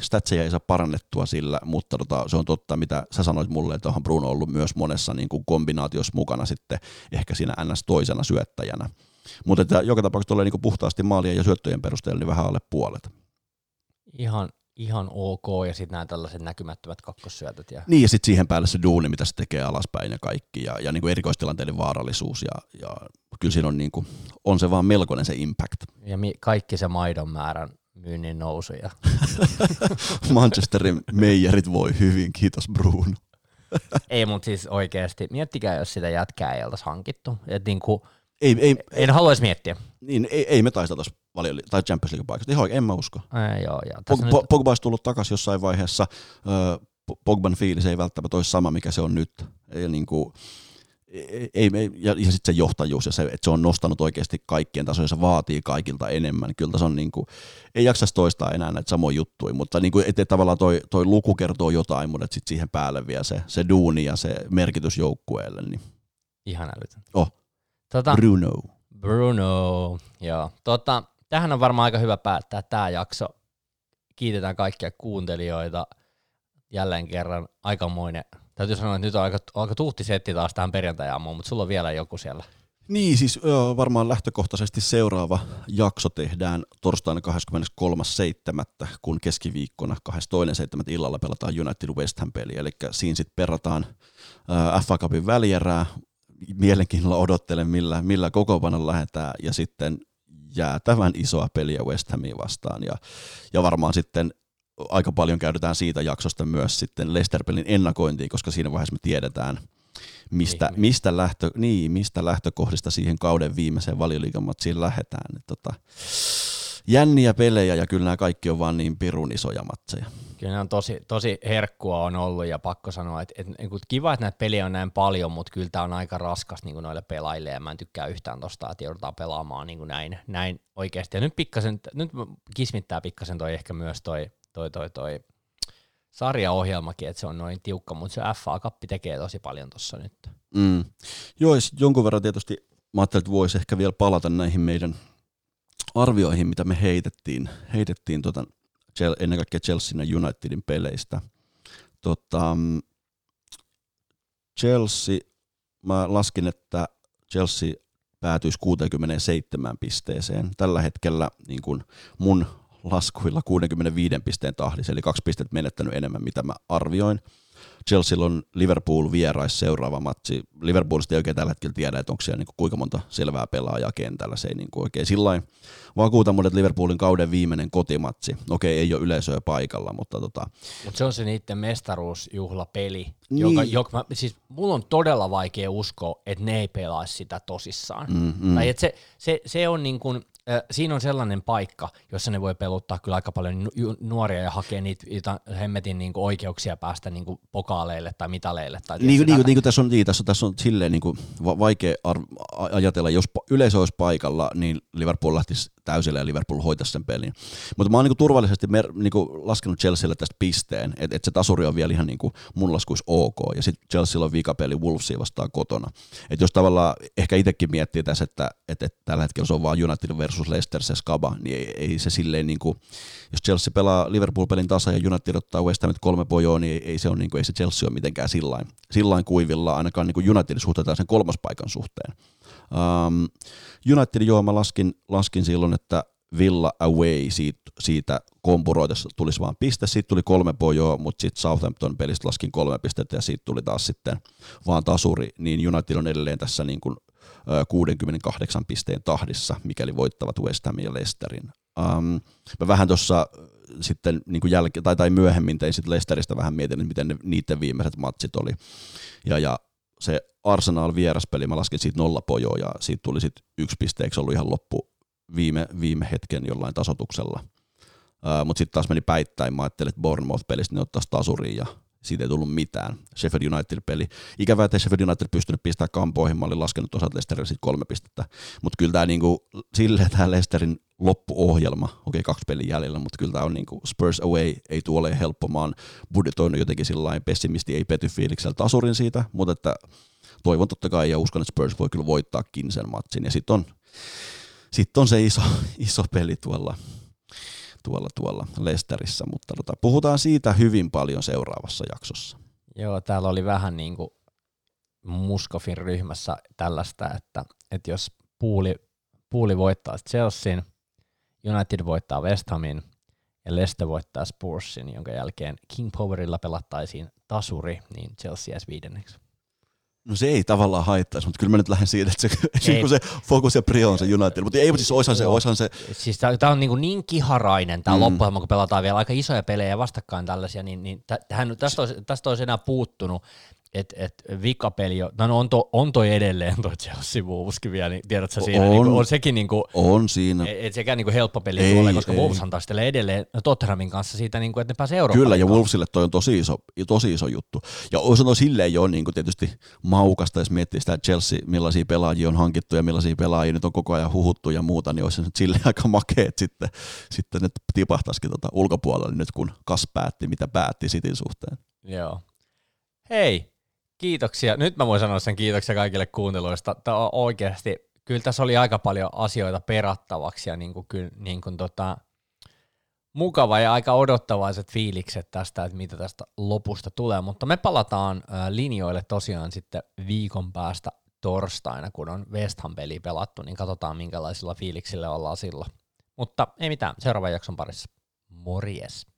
statseja ei saa parannettua sillä, mutta se on totta, mitä sä sanoit mulle, että onhan Bruno ollut myös monessa niin kuin kombinaatiossa mukana sitten ehkä siinä NS toisena syöttäjänä. Mutta joka tapauksessa tulee niinku puhtaasti maalien ja syöttöjen perusteella niin vähän alle puolet. Ihan ok, ja sitten nämä tällaiset näkymättömät kakkossyötöt. Niin, ja sitten siihen päälle se duuni, mitä se tekee alaspäin ja kaikki, ja niinku erikoistilanteiden vaarallisuus, ja kyllä siinä on, niinku, on se vaan melkoinen se impact. Ja kaikki se maidon määrän myynnin nousu. Manchesterin meijerit voi hyvin, kiitos Bruno. Ei, mutta siis oikeasti, miettikää, jos sitä jätkää ei oltaisi hankittu, että niinku... En haluaisi miettiä. Niin, ei me taistetaan tai Champions League-paikasta. Ihan oikein, en mä usko. Pogba olisi tullut takaisin jossain vaiheessa. Pogban fiilis ei välttämättä ole sama, mikä se on nyt. Ja sitten se johtajuus, ja se, että se on nostanut oikeasti kaikkien tasoja, se vaatii kaikilta enemmän. Kyllä se on, ei jaksaisi toistaa enää näitä samoja juttuja, mutta tavallaan toi luku kertoo jotain, mutta sitten siihen päälle vielä se duuni ja se merkitys joukkueelle. Niin. Ihan älytön. Bruno, joo. Tähän on varmaan aika hyvä päättää tämä jakso. Kiitetään kaikkia kuuntelijoita jälleen kerran. Aikamoinen. Täytyy sanoa, että nyt on aika tuhti setti taas tähän perjantai-aamuun, mutta sulla on vielä joku siellä. Niin, siis varmaan lähtökohtaisesti seuraava jakso tehdään torstaina 23.7., kun keskiviikkona 22.7. illalla pelataan United West Ham -peliä, eli siinä sitten perataan FA Cupin välierää. Mielenkiinnolla odottelen, millä kokoonpanolla lähdetään, ja sitten jäätävän isoa peliä West Hamia vastaan, ja varmaan sitten aika paljon käytetään siitä jaksosta myös sitten Leicester-pelin ennakointiin, koska siinä vaiheessa me tiedetään, mistä lähtökohdista siihen kauden viimeiseen Valioliigamatchiin lähdetään. Jänniä pelejä, ja kyllä nämä kaikki on vaan niin pirun isoja matseja. Kyllä nämä on tosi herkkua on ollut, ja pakko sanoa, että kiva, että näitä pelejä on näin paljon, mutta kyllä tämä on aika raskas niin kuin noille pelaajille, ja mä en tykkää yhtään tuosta, että joudutaan pelaamaan niin kuin näin oikeasti. Ja nyt kismittää pikkasen toi ehkä myös toi sarjaohjelmakin, että se on noin tiukka, mutta se FA-kappi tekee tosi paljon tuossa nyt. Joo, jonkun verran tietysti mä ajattelin, että voisi ehkä vielä palata näihin meidän arvioihin, mitä me heitettiin ennen kaikkea Chelsean ja Unitedin peleistä. Chelsea, mä laskin, että Chelsea päätyisi 67 pisteeseen. Tällä hetkellä niin kuin mun laskuilla 65 pisteen tahdissa, eli 2 pistettä menettänyt enemmän, mitä mä arvioin. Chelsea on Liverpool vierais seuraava matsi. Liverpoolista ei oikein tällä hetkellä tiedä, että onko siellä niin kuin kuinka monta selvää pelaajaa kentällä. Se ei niin kuin oikein sillain vakuuta mulle, että Liverpoolin kauden viimeinen kotimatsi. Okei, ei ole yleisöä paikalla, mutta Mut se on se niiden mestaruusjuhlapeli. Niin. Siis mulla on todella vaikea uskoa, että ne ei pelaa sitä tosissaan. Tai että se on niin kuin... Siinä on sellainen paikka, jossa ne voi peluttaa kyllä aika paljon nuoria ja hakea niitä hemmetin niinku oikeuksia päästä niinku pokaaleille tai mitaleille. Tai niin kuin tässä on silleen niinku vaikea ajatella, jos yleisö olisi paikalla, niin Liverpool lähtisi täysillä ja Liverpool hoitaisi sen pelin. Mutta mä oon niinku turvallisesti niinku laskenut Chelsealle tästä pisteen, että se tasuri on vielä ihan niinku mun laskuisi ok, ja sitten Chelsea on vikapeli Wolvesia vastaan kotona. Et jos tavallaan ehkä itsekin miettii tässä, että tällä hetkellä se on vaan United versus Leicester se skaba, niin ei se silleen niinku, jos Chelsea pelaa Liverpool-pelin tasa ja United ottaa West Hamit 3 pojoa, niin ei se Chelsea ole mitenkään sillain kuivilla, ainakaan niinku United suhtautetaan sen 3. paikan suhteen. United, joo, mä laskin silloin, että Villa away siitä kompuroitessa tulisi vaan piste, siitä tuli 3 pojoa, mutta sitten Southampton pelistä laskin 3 pistettä ja siitä tuli taas sitten vaan tasuri, niin United on edelleen tässä niin kuin 68 pisteen tahdissa, mikäli voittavat West Hamin ja Leicesterin. Mä vähän tuossa sitten niin kuin tai myöhemmin tein sitten Leicesteristä vähän mietin, miten niiden viimeiset matsit oli, ja se Arsenal vieraspeli, mä laskin siitä 0 pojoa ja siitä tuli sitten 1 pisteeksi ollut ihan loppu viime hetken jollain tasotuksella. Mutta sitten taas meni päittäin, mä ajattelin, että Bournemouth-pelistä ne ottaisi tasuriin ja siitä ei tullut mitään. Sheffield United-peli. Ikävää, että Sheffield United pystynyt pistämään kampoihin, mä olin laskenut osalta Leicesterille siitä 3 pistettä. Mutta kyllä tämä niinku, silleen tämä Leicesterin loppuohjelma, okei, 2 pelin jäljellä, mutta kyllä tämä on niinku Spurs away, ei tule ole helppo, mä oon budjetoinut jotenkin sillain pessimisti, ei pety fiiliksellä tasurin siitä, mutta että toivon totta kai ja uskon, että Spurs voi kyllä voittaakin sen matsin. Ja sitten on se iso peli tuolla Leicesterissä, mutta puhutaan siitä hyvin paljon seuraavassa jaksossa. Joo, täällä oli vähän niin kuin Muskofin ryhmässä tällaista, että jos Pooli voittaa Chelsean, United voittaa West Hamin ja Leicester voittaa Spursin, jonka jälkeen King Powerilla pelattaisiin tasuri, niin Chelsea jäisi 5. No se ei tavallaan haittaisi, mutta kyllä mä nyt lähden siitä, että se fokus ja prio on se United, mutta ei siis oishan se. Siis tää on niin kiharainen tää loppuhelma, kun pelataan vielä aika isoja pelejä vastakkain tällaisia, niin tästä olisi enää puuttunut, että vikapeli, no on toi edelleen toi Chelsea Wolveskin vielä, niin tiedätkö siinä, on sekin niinku, on siinä. Et sekään niinku helppo peli ei ole, koska Wolveshan taistelee edelleen Tottenhamin kanssa siitä, niinku, että ne pääsee Euroopan. Kyllä, ja Wolvesille toi on tosi iso juttu. Ja on silleen jo niinku tietysti maukasta, jos miettii sitä, että Chelsea, millaisia pelaajia on hankittu ja millaisia pelaajia nyt on koko ajan huhuttu ja muuta, niin olisi nyt silleen aika makeet sitten ne tipahtaisikin ulkopuolelle nyt, kun Kas päätti, mitä päätti Cityn suhteen. Joo. Hei! Kiitoksia. Nyt mä voin sanoa sen kiitoksia kaikille kuunteluista. Tämä on oikeasti, kyllä tässä oli aika paljon asioita perattavaksi ja niin kuin mukava ja aika odottavaiset fiilikset tästä, että mitä tästä lopusta tulee, mutta me palataan linjoille tosiaan sitten viikon päästä torstaina, kun on West Ham-peliä pelattu, niin katsotaan minkälaisilla fiiliksillä ollaan silloin. Mutta ei mitään, seuraavan jakson parissa. Morjes!